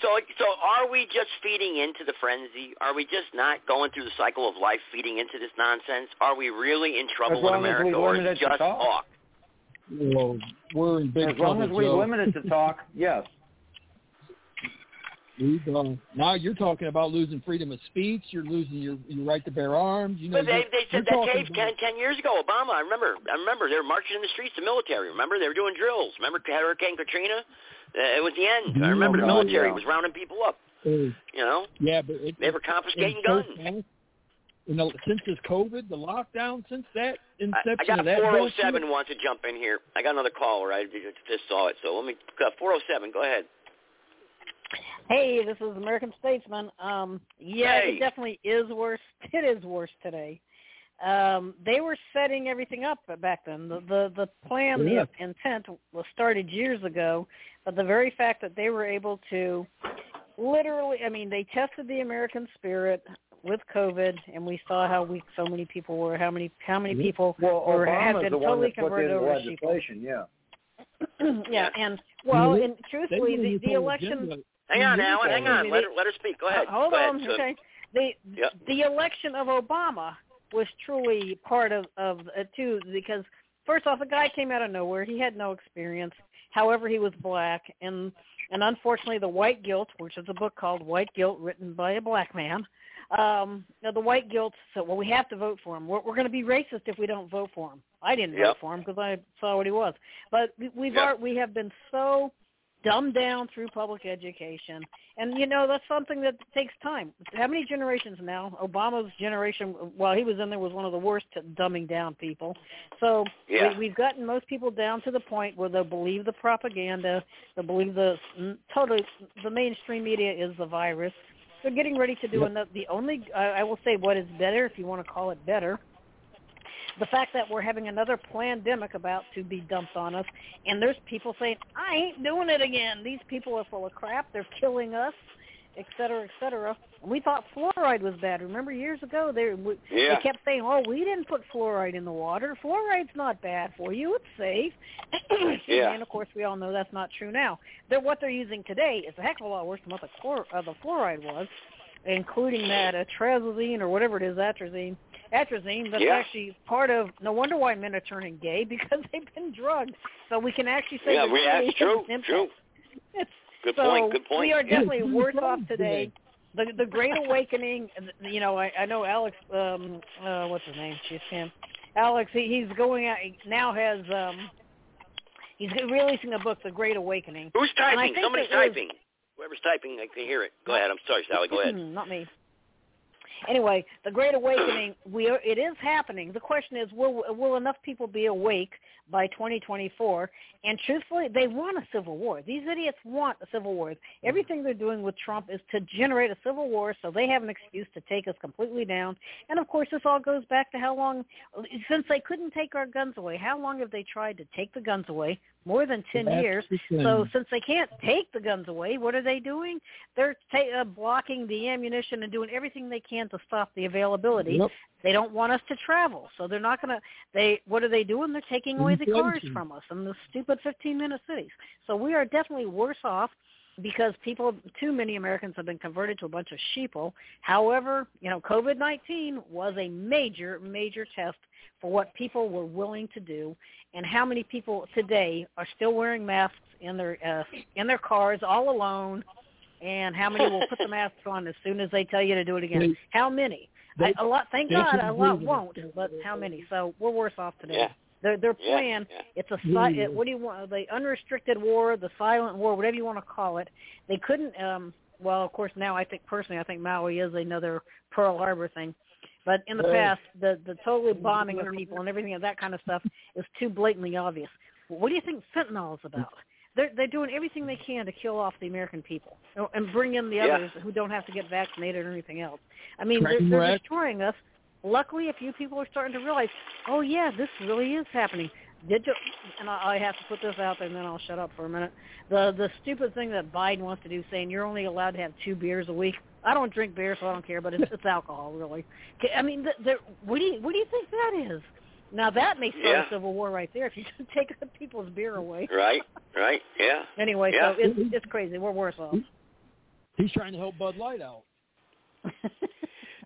so so are we just feeding into the frenzy? Are we just not going through the cycle of life feeding into this nonsense? Are we really in trouble in America or is it just talk? talk? Well, we're in big as trouble. As long as we so. limit it to talk, yes. Now you're talking about losing freedom of speech. You're losing your, your right to bear arms. You know, but they, they said that cave ten, ten years ago. Obama, I remember. I remember they were marching in the streets. The military. Remember they were doing drills. Remember Hurricane Katrina. Uh, it was the end. I remember the military was rounding people up. You know. Yeah, but it, they were confiscating guns. You know, since this COVID, the lockdown, since that inception I, I got of that four oh seven bullshit. Wants to jump in here. I got another caller. I just saw it. So let me uh, four oh seven. Go ahead. Hey, this is American Statesman. Um, yeah, hey. It definitely is worse. It is worse today. Um, they were setting everything up back then. The the, the plan, yeah. the intent was started years ago, but the very fact that they were able to literally, I mean, they tested the American spirit with COVID, and we saw how weak so many people were, how many how many people well, were, had been totally converted over to legislation, yeah. yeah, and, well, and truthfully, the, the election... Hang on, Alan. Hang on. Let her, let her speak. Go ahead. Uh, hold Go on. Ahead, okay. The yep. the election of Obama was truly part of of it too, because first off, the guy came out of nowhere. He had no experience. However, he was black, and and unfortunately, the white guilt, which is a book called White Guilt, written by a black man. Um, you know, the white guilt said, "Well, we have to vote for him. We're, we're going to be racist if we don't vote for him." I didn't yep. vote for him because I saw what he was. But we've yep. are, we have been so. dumbed down through public education. And, you know, that's something that takes time. How many generations now? Obama's generation, while he was in there, was one of the worst at dumbing down people. So yeah. we, we've gotten most people down to the point where they'll believe the propaganda, they'll believe the totally the mainstream media is the virus. They're getting ready to do yep. another. The only, I, I will say what is better, if you want to call it better, the fact that we're having another pandemic about to be dumped on us, and there's people saying, I ain't doing it again. These people are full of crap. They're killing us. et cetera, et cetera. And we thought fluoride was bad. Remember years ago, they, we, yeah. they kept saying, oh, we didn't put fluoride in the water. Fluoride's not bad for you. It's safe. yeah. And, of course, we all know that's not true now. They're, what they're using today is a heck of a lot worse than what the, chlor, uh, the fluoride was, including that atrazine or whatever it is, atrazine. Atrazine, that's yeah. actually part of, no wonder why men are turning gay, because they've been drugged. So we can actually say yeah, that. Yeah, that's true, true. It's, good so point, good point. We are definitely yeah. worse off today. The the Great Awakening, you know, I, I know Alex, um, uh, what's his name? She's him. Alex, he, he's going out, he now has, um, he's releasing a book, The Great Awakening. Who's typing? Somebody's typing. Was, Whoever's typing, I can hear it. Go ahead. I'm sorry, Sally. Go ahead. Not me. Anyway, the Great Awakening, we are, it is happening. The question is, will will enough people be awake by twenty twenty-four? And truthfully, they want a civil war. These idiots want a civil war. Everything they're doing with Trump is to generate a civil war so they have an excuse to take us completely down. And, of course, this all goes back to how long, since they couldn't take our guns away, how long have they tried to take the guns away? More than ten years. So since they can't take the guns away, what are they doing? They're ta- uh, blocking the ammunition and doing everything they can to stop the availability. Yep. They don't want us to travel, so they're not going to – They what are they doing? They're taking away the cars from us in the stupid fifteen-minute cities. So we are definitely worse off because people – too many Americans have been converted to a bunch of sheeple. However, you know, COVID nineteen was a major, major test for what people were willing to do, and how many people today are still wearing masks in their uh, in their cars all alone, and how many will put the masks on as soon as they tell you to do it again? They, how many? They, I, a lot. Thank God, a lot won't. But how many? So we're worse off today. Yeah. Their their plan. Yeah. Yeah. It's a si- it, what do you want? The unrestricted war, the silent war, whatever you want to call it. They couldn't. Um, well, of course, now I think personally, I think Maui is another Pearl Harbor thing. But in the past, the, the totally bombing of people and everything of that kind of stuff is too blatantly obvious. What do you think fentanyl is about? They're, they're doing everything they can to kill off the American people and bring in the others yeah. who don't have to get vaccinated or anything else. I mean, they're, they're destroying us. Luckily, a few people are starting to realize, oh, yeah, this really is happening. Did you, and I, I have to put this out there, and then I'll shut up for a minute. The the stupid thing that Biden wants to do, saying you're only allowed to have two beers a week. I don't drink beer, so I don't care, but it's, it's alcohol, really. I mean, the, the, what do you what do you think that is? Now, that may start yeah. a civil war right there if you take the people's beer away. Right, right, yeah. Anyway, yeah. so it's, it's crazy. We're worse off. He's trying to help Bud Light out. well,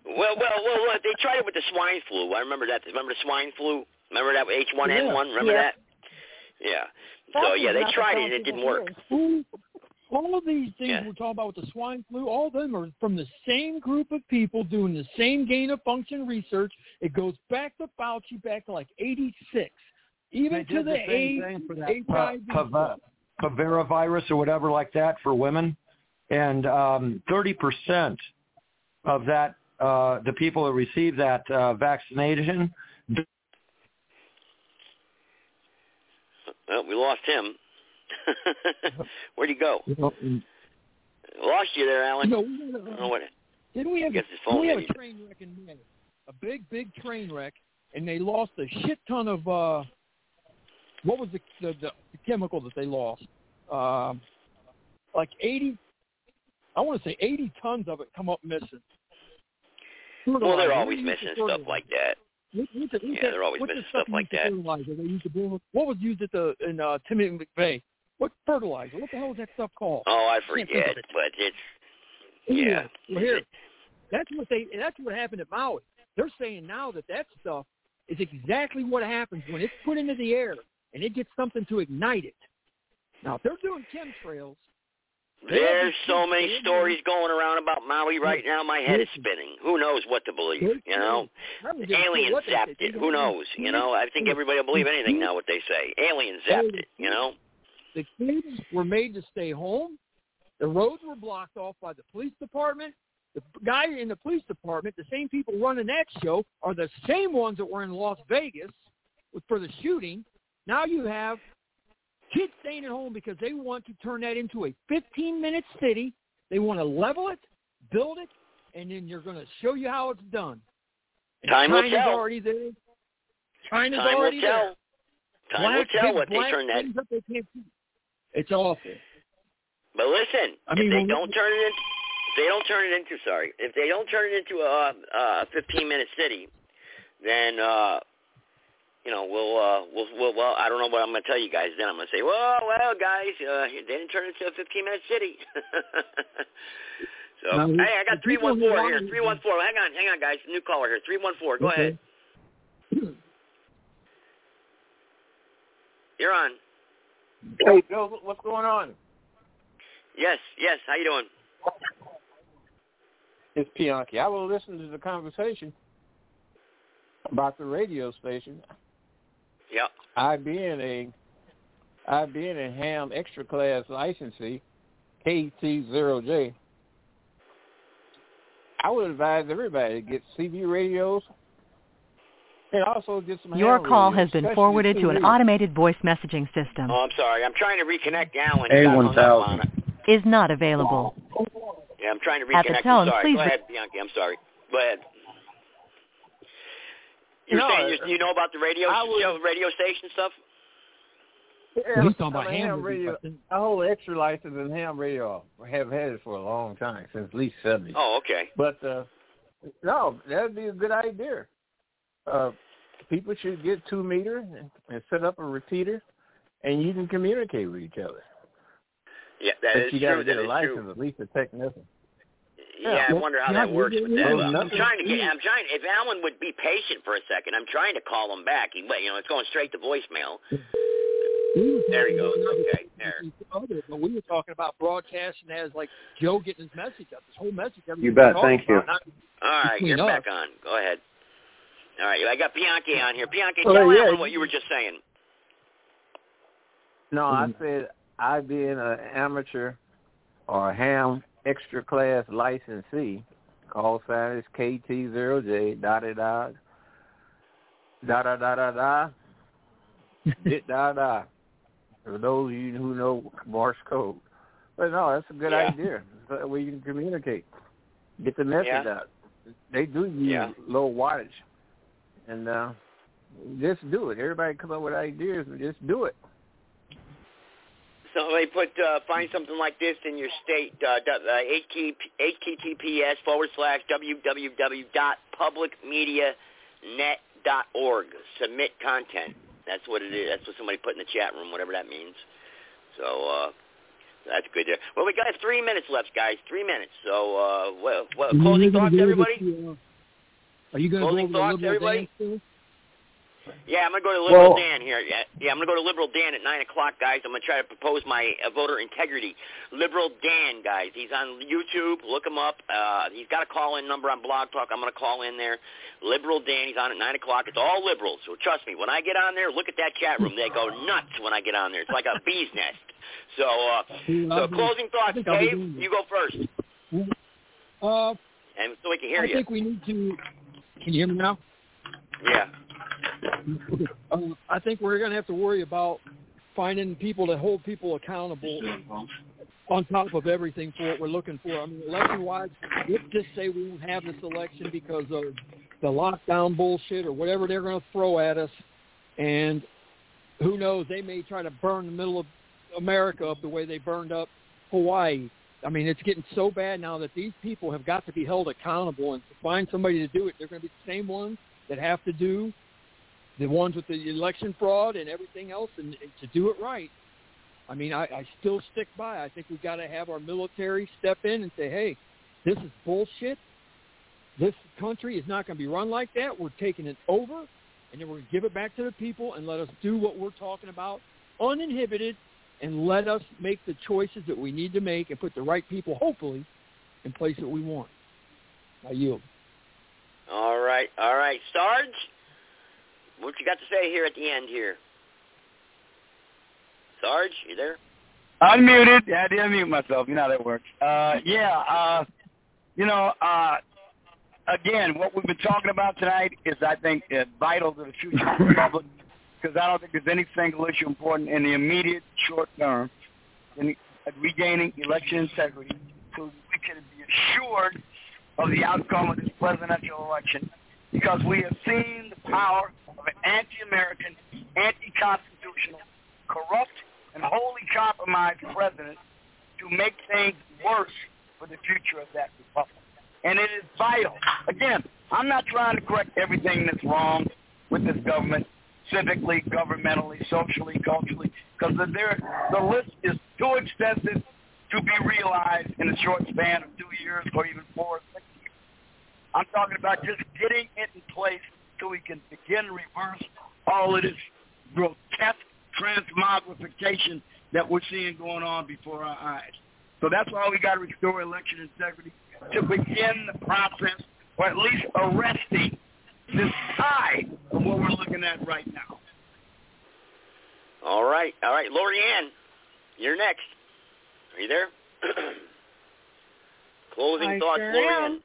well, well, well, they tried it with the swine flu. I remember that. Remember the swine flu? Remember that H one N one? Remember yeah. that? Yeah. That so, yeah, they tried it and it didn't work. All of these things yeah. we're talking about with the swine flu, all of them are from the same group of people doing the same gain-of-function research. It goes back to Fauci, back to like eighty-six. Even they to the, the H I V. Pavera virus or whatever like that for women. And um, thirty percent of that, uh, the people that received that uh, vaccination – Well, we lost him. Where'd he go? Lost you there, Alan. No, no, no. I don't know what. Didn't we have, his phone we have a train wreck in May? A big, big train wreck, and they lost a shit ton of uh, what was the, the the chemical that they lost? Uh, like eighty, I want to say eighty tons of it come up missing. Well, they're always missing stuff like that. What, what's it, what's yeah, that, they're always missing stuff, stuff like that. They used to, what was used at the in uh, Timmy McVeigh? What fertilizer? What the hell is that stuff called? Oh, I forget, I it. but it's yeah. yeah. Here, that's what they. That's what happened at Maui. They're saying now that that stuff is exactly what happens when it's put into the air and it gets something to ignite it. Now, if they're doing chemtrails. There's so many stories going around about Maui right now. My head is spinning. Who knows what to believe, you know? Aliens zapped it. Who knows, you know? I think everybody will believe anything now what they say. Aliens zapped it, you know? The kids were made to stay home. The roads were blocked off by the police department. The guy in the police department, the same people running that show, are the same ones that were in Las Vegas for the shooting. Now you have kids staying at home because they want to turn that into a fifteen-minute city. They want to level it, build it, and then you're going to show you how it's done. And Time China's will tell. China's already there. China's Time already will tell. there. Time black will tell what they turn that up, they can't. It's awful. But listen, I mean, if they don't turn it into they don't turn it into, sorry, if they don't turn it into a, a fifteen-minute city, then, uh, you know, we'll, uh, we'll, we'll, well, I don't know what I'm going to tell you guys. Then I'm going to say, well, well, guys, uh, they didn't turn it into a fifteen-minute city. So, now, hey, I got three one four here, three one four. Hang on, hang on, guys, new caller here, three one four. Go okay. ahead. You're on. Hey, Bill, what's going on? Yes, yes, how you doing? It's Bianchi. I will listen to the conversation about the radio station. Yeah. I being a, I being a ham extra class licensee, K T zero J, I would advise everybody to get C B radios and also get some ham radios. Your call has been forwarded to an automated voice messaging system. Oh, I'm sorry. I'm trying to reconnect Alan. A one thousand. Is not available. Yeah, I'm trying to reconnect. At the tone, I'm sorry. Please Go ahead, Bianchi. I'm sorry. Go ahead. You're no, saying you, you know about the radio, would, show, radio station stuff? Yeah, he's talking about ham, ham radio. I hold extra license in ham radio. I have had it for a long time, since at least seventy. Oh, okay. But, uh, no, that would be a good idea. Uh, people should get two meters and, and set up a repeater, and you can communicate with each other. Yeah, that but is you true. Get that a is license, true. At least a technician. Yeah, I wonder how that works with that. I'm trying to get. I'm trying. If Alan would be patient for a second, I'm trying to call him back. He, you know, it's going straight to voicemail. There he goes. Okay, there. But we were talking about broadcasting as like Joe getting his message up. His whole message. You bet. Thank you. All right, you're back on. Go ahead. All right, I got Bianchi on here. Bianchi, tell Alan what you were just saying. No, I said I being an amateur or a ham. Extra class licensee, call sign is K T zero J, da da da, da da da da da, dit da da. For those of you who know Morse code, but no, that's a good yeah. idea. So that way you can communicate, get the message yeah. out. They do use yeah. low wattage, and uh, just do it. Everybody come up with ideas and just do it. So they put uh, find something like this in your state. Uh, uh, H T T P S forward slash www dot publicmedianet dot org. Submit content. That's what it is. That's what somebody put in the chat room, whatever that means. So uh, that's good there. Well, we got three minutes left, guys. Three minutes. So uh, well, well, closing thoughts, everybody. The, uh, are you going to closing thoughts, everybody? Yeah, I'm going to go to Liberal well, Dan here. Yeah, yeah, I'm going to go to Liberal Dan at nine o'clock, guys. I'm going to try to propose my uh, voter integrity. Liberal Dan, guys. He's on YouTube. Look him up. Uh, he's got a call-in number on Blog Talk. I'm going to call in there. Liberal Dan, he's on at nine o'clock. It's all liberals, so trust me. When I get on there, look at that chat room. They go nuts when I get on there. It's like a bee's nest. So, uh, so closing thoughts. Dave, you go first. Uh, and so we can hear I you. I think we need to – can you hear me now? Yeah. Uh, I think we're going to have to worry about finding people to hold people accountable on top of everything for what we're looking for. I mean, election-wise, let's just say we won't have this election because of the lockdown bullshit or whatever they're going to throw at us. And who knows, they may try to burn the middle of America up the way they burned up Hawaii. I mean, it's getting so bad now that these people have got to be held accountable, and to find somebody to do it, they're going to be the same ones that have to do the ones with the election fraud and everything else, and, and to do it right. I mean, I, I still stick by. I think we've got to have our military step in and say, hey, this is bullshit. This country is not going to be run like that. We're taking it over, and then we're going to give it back to the people, and let us do what we're talking about uninhibited, and let us make the choices that we need to make and put the right people, hopefully, in place that we want. I yield. All right. All right. Sarge? What you got to say here at the end here? Sarge, you there? Unmuted. Yeah, I did unmute myself. You know how that works. Uh, yeah, uh, you know, uh, again, what we've been talking about tonight is, I think, uh, vital to the future of the Republic, because I don't think there's any single issue important in the immediate short term in regaining election integrity, so we can be assured of the outcome of this presidential election, because we have seen the power of an anti-American, anti-constitutional, corrupt, and wholly compromised president to make things worse for the future of that republic. And it is vital. Again, I'm not trying to correct everything that's wrong with this government, civically, governmentally, socially, culturally, because the, the list is too extensive to be realized in a short span of two years or even four or six years. I'm talking about just getting it in place so we can begin to reverse all of this grotesque transmogrification that we're seeing going on before our eyes. So that's why we got to restore election integrity, to begin the process, or at least arresting this tide of what we're looking at right now. All right. All right. Laurie Ann, you're next. Are you there? Closing I thoughts, sure Laurie Ann.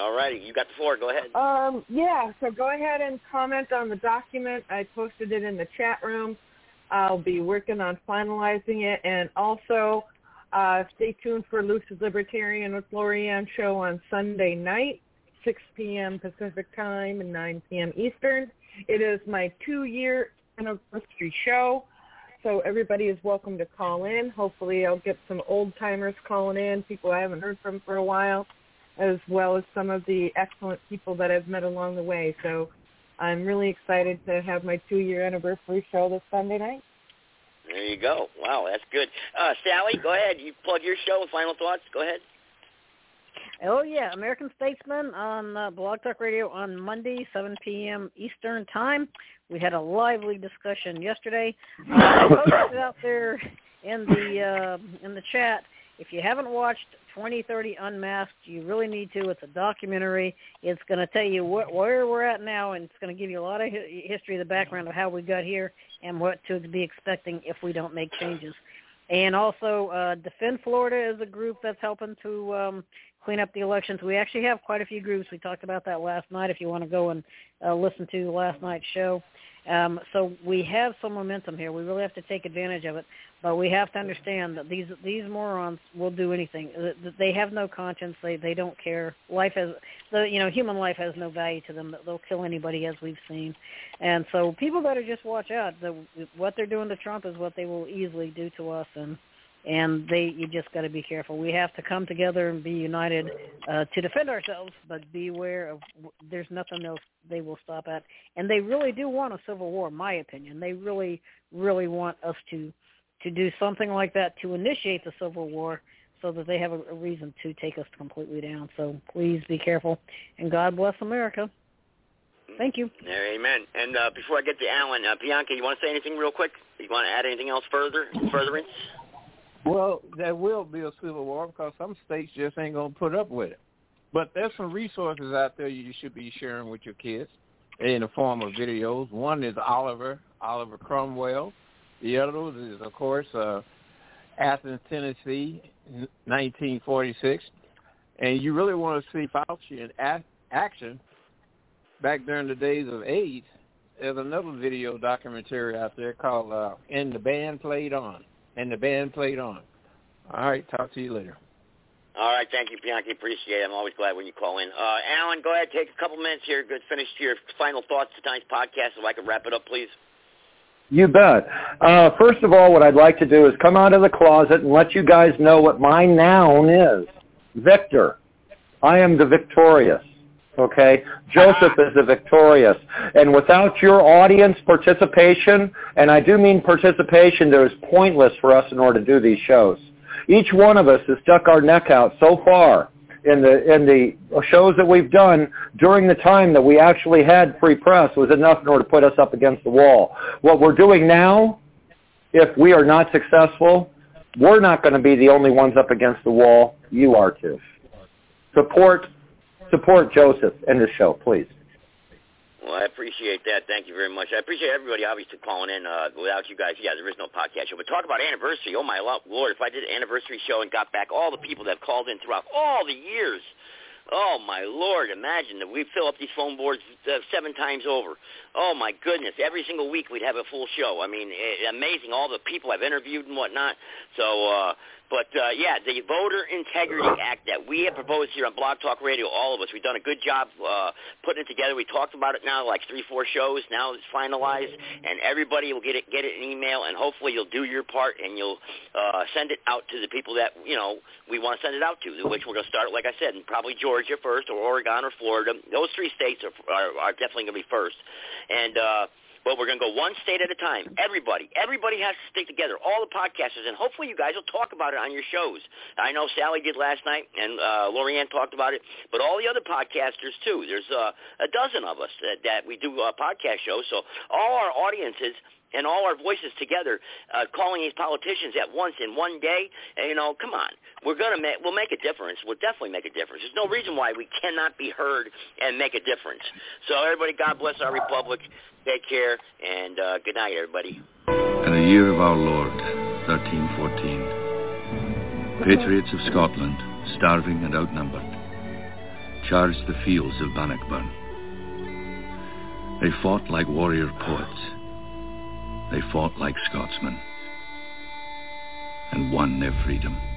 All righty. You got the floor. Go ahead. Um, yeah. So go ahead and comment on the document. I posted it in the chat room. I'll be working on finalizing it. And also uh, stay tuned for Lucid Libertarian with Laurie Ann show on Sunday night, six p.m. Pacific time and nine p.m. Eastern. It is my two-year anniversary show, so everybody is welcome to call in. Hopefully I'll get some old-timers calling in, people I haven't heard from for a while, as well as some of the excellent people that I've met along the way. So I'm really excited to have my two-year anniversary show this Sunday night. There you go. Wow, that's good. Uh, Sally, go ahead. You plug your show with final thoughts. Go ahead. Oh, yeah, American Statesman on uh, Blog Talk Radio on Monday, seven p.m. Eastern time. We had a lively discussion yesterday. Uh, I posted out there in the uh, in the chat. If you haven't watched twenty thirty Unmasked, you really need to. It's a documentary. It's going to tell you what, where we're at now, and it's going to give you a lot of hi- history of the background of how we got here and what to be expecting if we don't make changes. And also, uh, Defend Florida is a group that's helping to um, clean up the elections. We actually have quite a few groups. We talked about that last night if you want to go and uh, listen to last night's show. Um, so we have some momentum here. We really have to take advantage of it. But we have to understand that these these morons will do anything. They have no conscience. They they don't care. Life has, you know, human life has no value to them. They'll kill anybody, as we've seen. And so people better just watch out. The, what they're doing to Trump is what they will easily do to us. And and they you just got to be careful. We have to come together and be united uh, to defend ourselves. But beware of there's nothing else they will stop at. And they really do want a civil war, in my opinion. They really really want us to. to do something like that to initiate the Civil War so that they have a, a reason to take us completely down. So please be careful. And God bless America. Thank you. Amen. And uh, before I get to Alan, uh, Bianca, you want to say anything real quick? You want to add anything else further? Furtherance? Well, there will be a Civil War because some states just ain't going to put up with it. But there's some resources out there you should be sharing with your kids in the form of videos. One is Oliver, Oliver Cromwell. The others is, of course, uh, Athens, Tennessee, nineteen forty-six. And you really want to see Fauci in a- action back during the days of AIDS. There's another video documentary out there called uh, And the Band Played On. And the Band Played On. All right, talk to you later. All right, thank you, Bianchi. Appreciate it. I'm always glad when you call in. Uh, Alan, go ahead, take a couple minutes here. Good, finish your final thoughts to tonight's podcast so I can wrap it up, please. You bet. Uh, first of all, what I'd like to do is come out of the closet and let you guys know what my noun is. Victor. I am the victorious. Okay? Joseph is the victorious. And without your audience participation, and I do mean participation, there is pointless for us in order to do these shows. Each one of us has stuck our neck out so far in the in the shows that we've done during the time that we actually had free press was enough in order to put us up against the wall. What we're doing now, if we are not successful, we're not going to be the only ones up against the wall. You are too. Support, support Joseph and the show, please. Well, I appreciate that. Thank you very much. I appreciate everybody, obviously, calling in. Uh, without you guys, yeah, there is no podcast show. But talk about anniversary. Oh, my Lord, if I did an anniversary show and got back all the people that have called in throughout all the years, oh, my Lord, imagine that we fill up these phone boards uh, seven times over. Oh, my goodness. Every single week we'd have a full show. I mean, it, amazing, all the people I've interviewed and whatnot. So uh, But, uh, yeah, the Voter Integrity Act that we have proposed here on Blog Talk Radio, all of us, we've done a good job uh, putting it together. We talked about it now like three, four shows. Now it's finalized, and everybody will get it, get it in email, and hopefully you'll do your part, and you'll uh, send it out to the people that, you know, we want to send it out to, which we're going to start, like I said, in probably Georgia first, or Oregon or Florida. Those three states are, are, are definitely going to be first. And, uh, But we're going to go one state at a time. Everybody, everybody has to stick together, all the podcasters, and hopefully you guys will talk about it on your shows. I know Sally did last night, and uh, Laurie Ann talked about it, but all the other podcasters, too. There's uh, a dozen of us that, that we do uh, podcast shows, so all our audiences and all our voices together, uh, calling these politicians at once in one day, and, you know, come on. We're going to make, we'll make a difference. We'll definitely make a difference. There's no reason why we cannot be heard and make a difference. So everybody, God bless our republic. Take care, and uh, good night, everybody. In the year of our Lord, thirteen fourteen, patriots of Scotland, starving and outnumbered, charged the fields of Bannockburn. They fought like warrior poets. They fought like Scotsmen and won their freedom.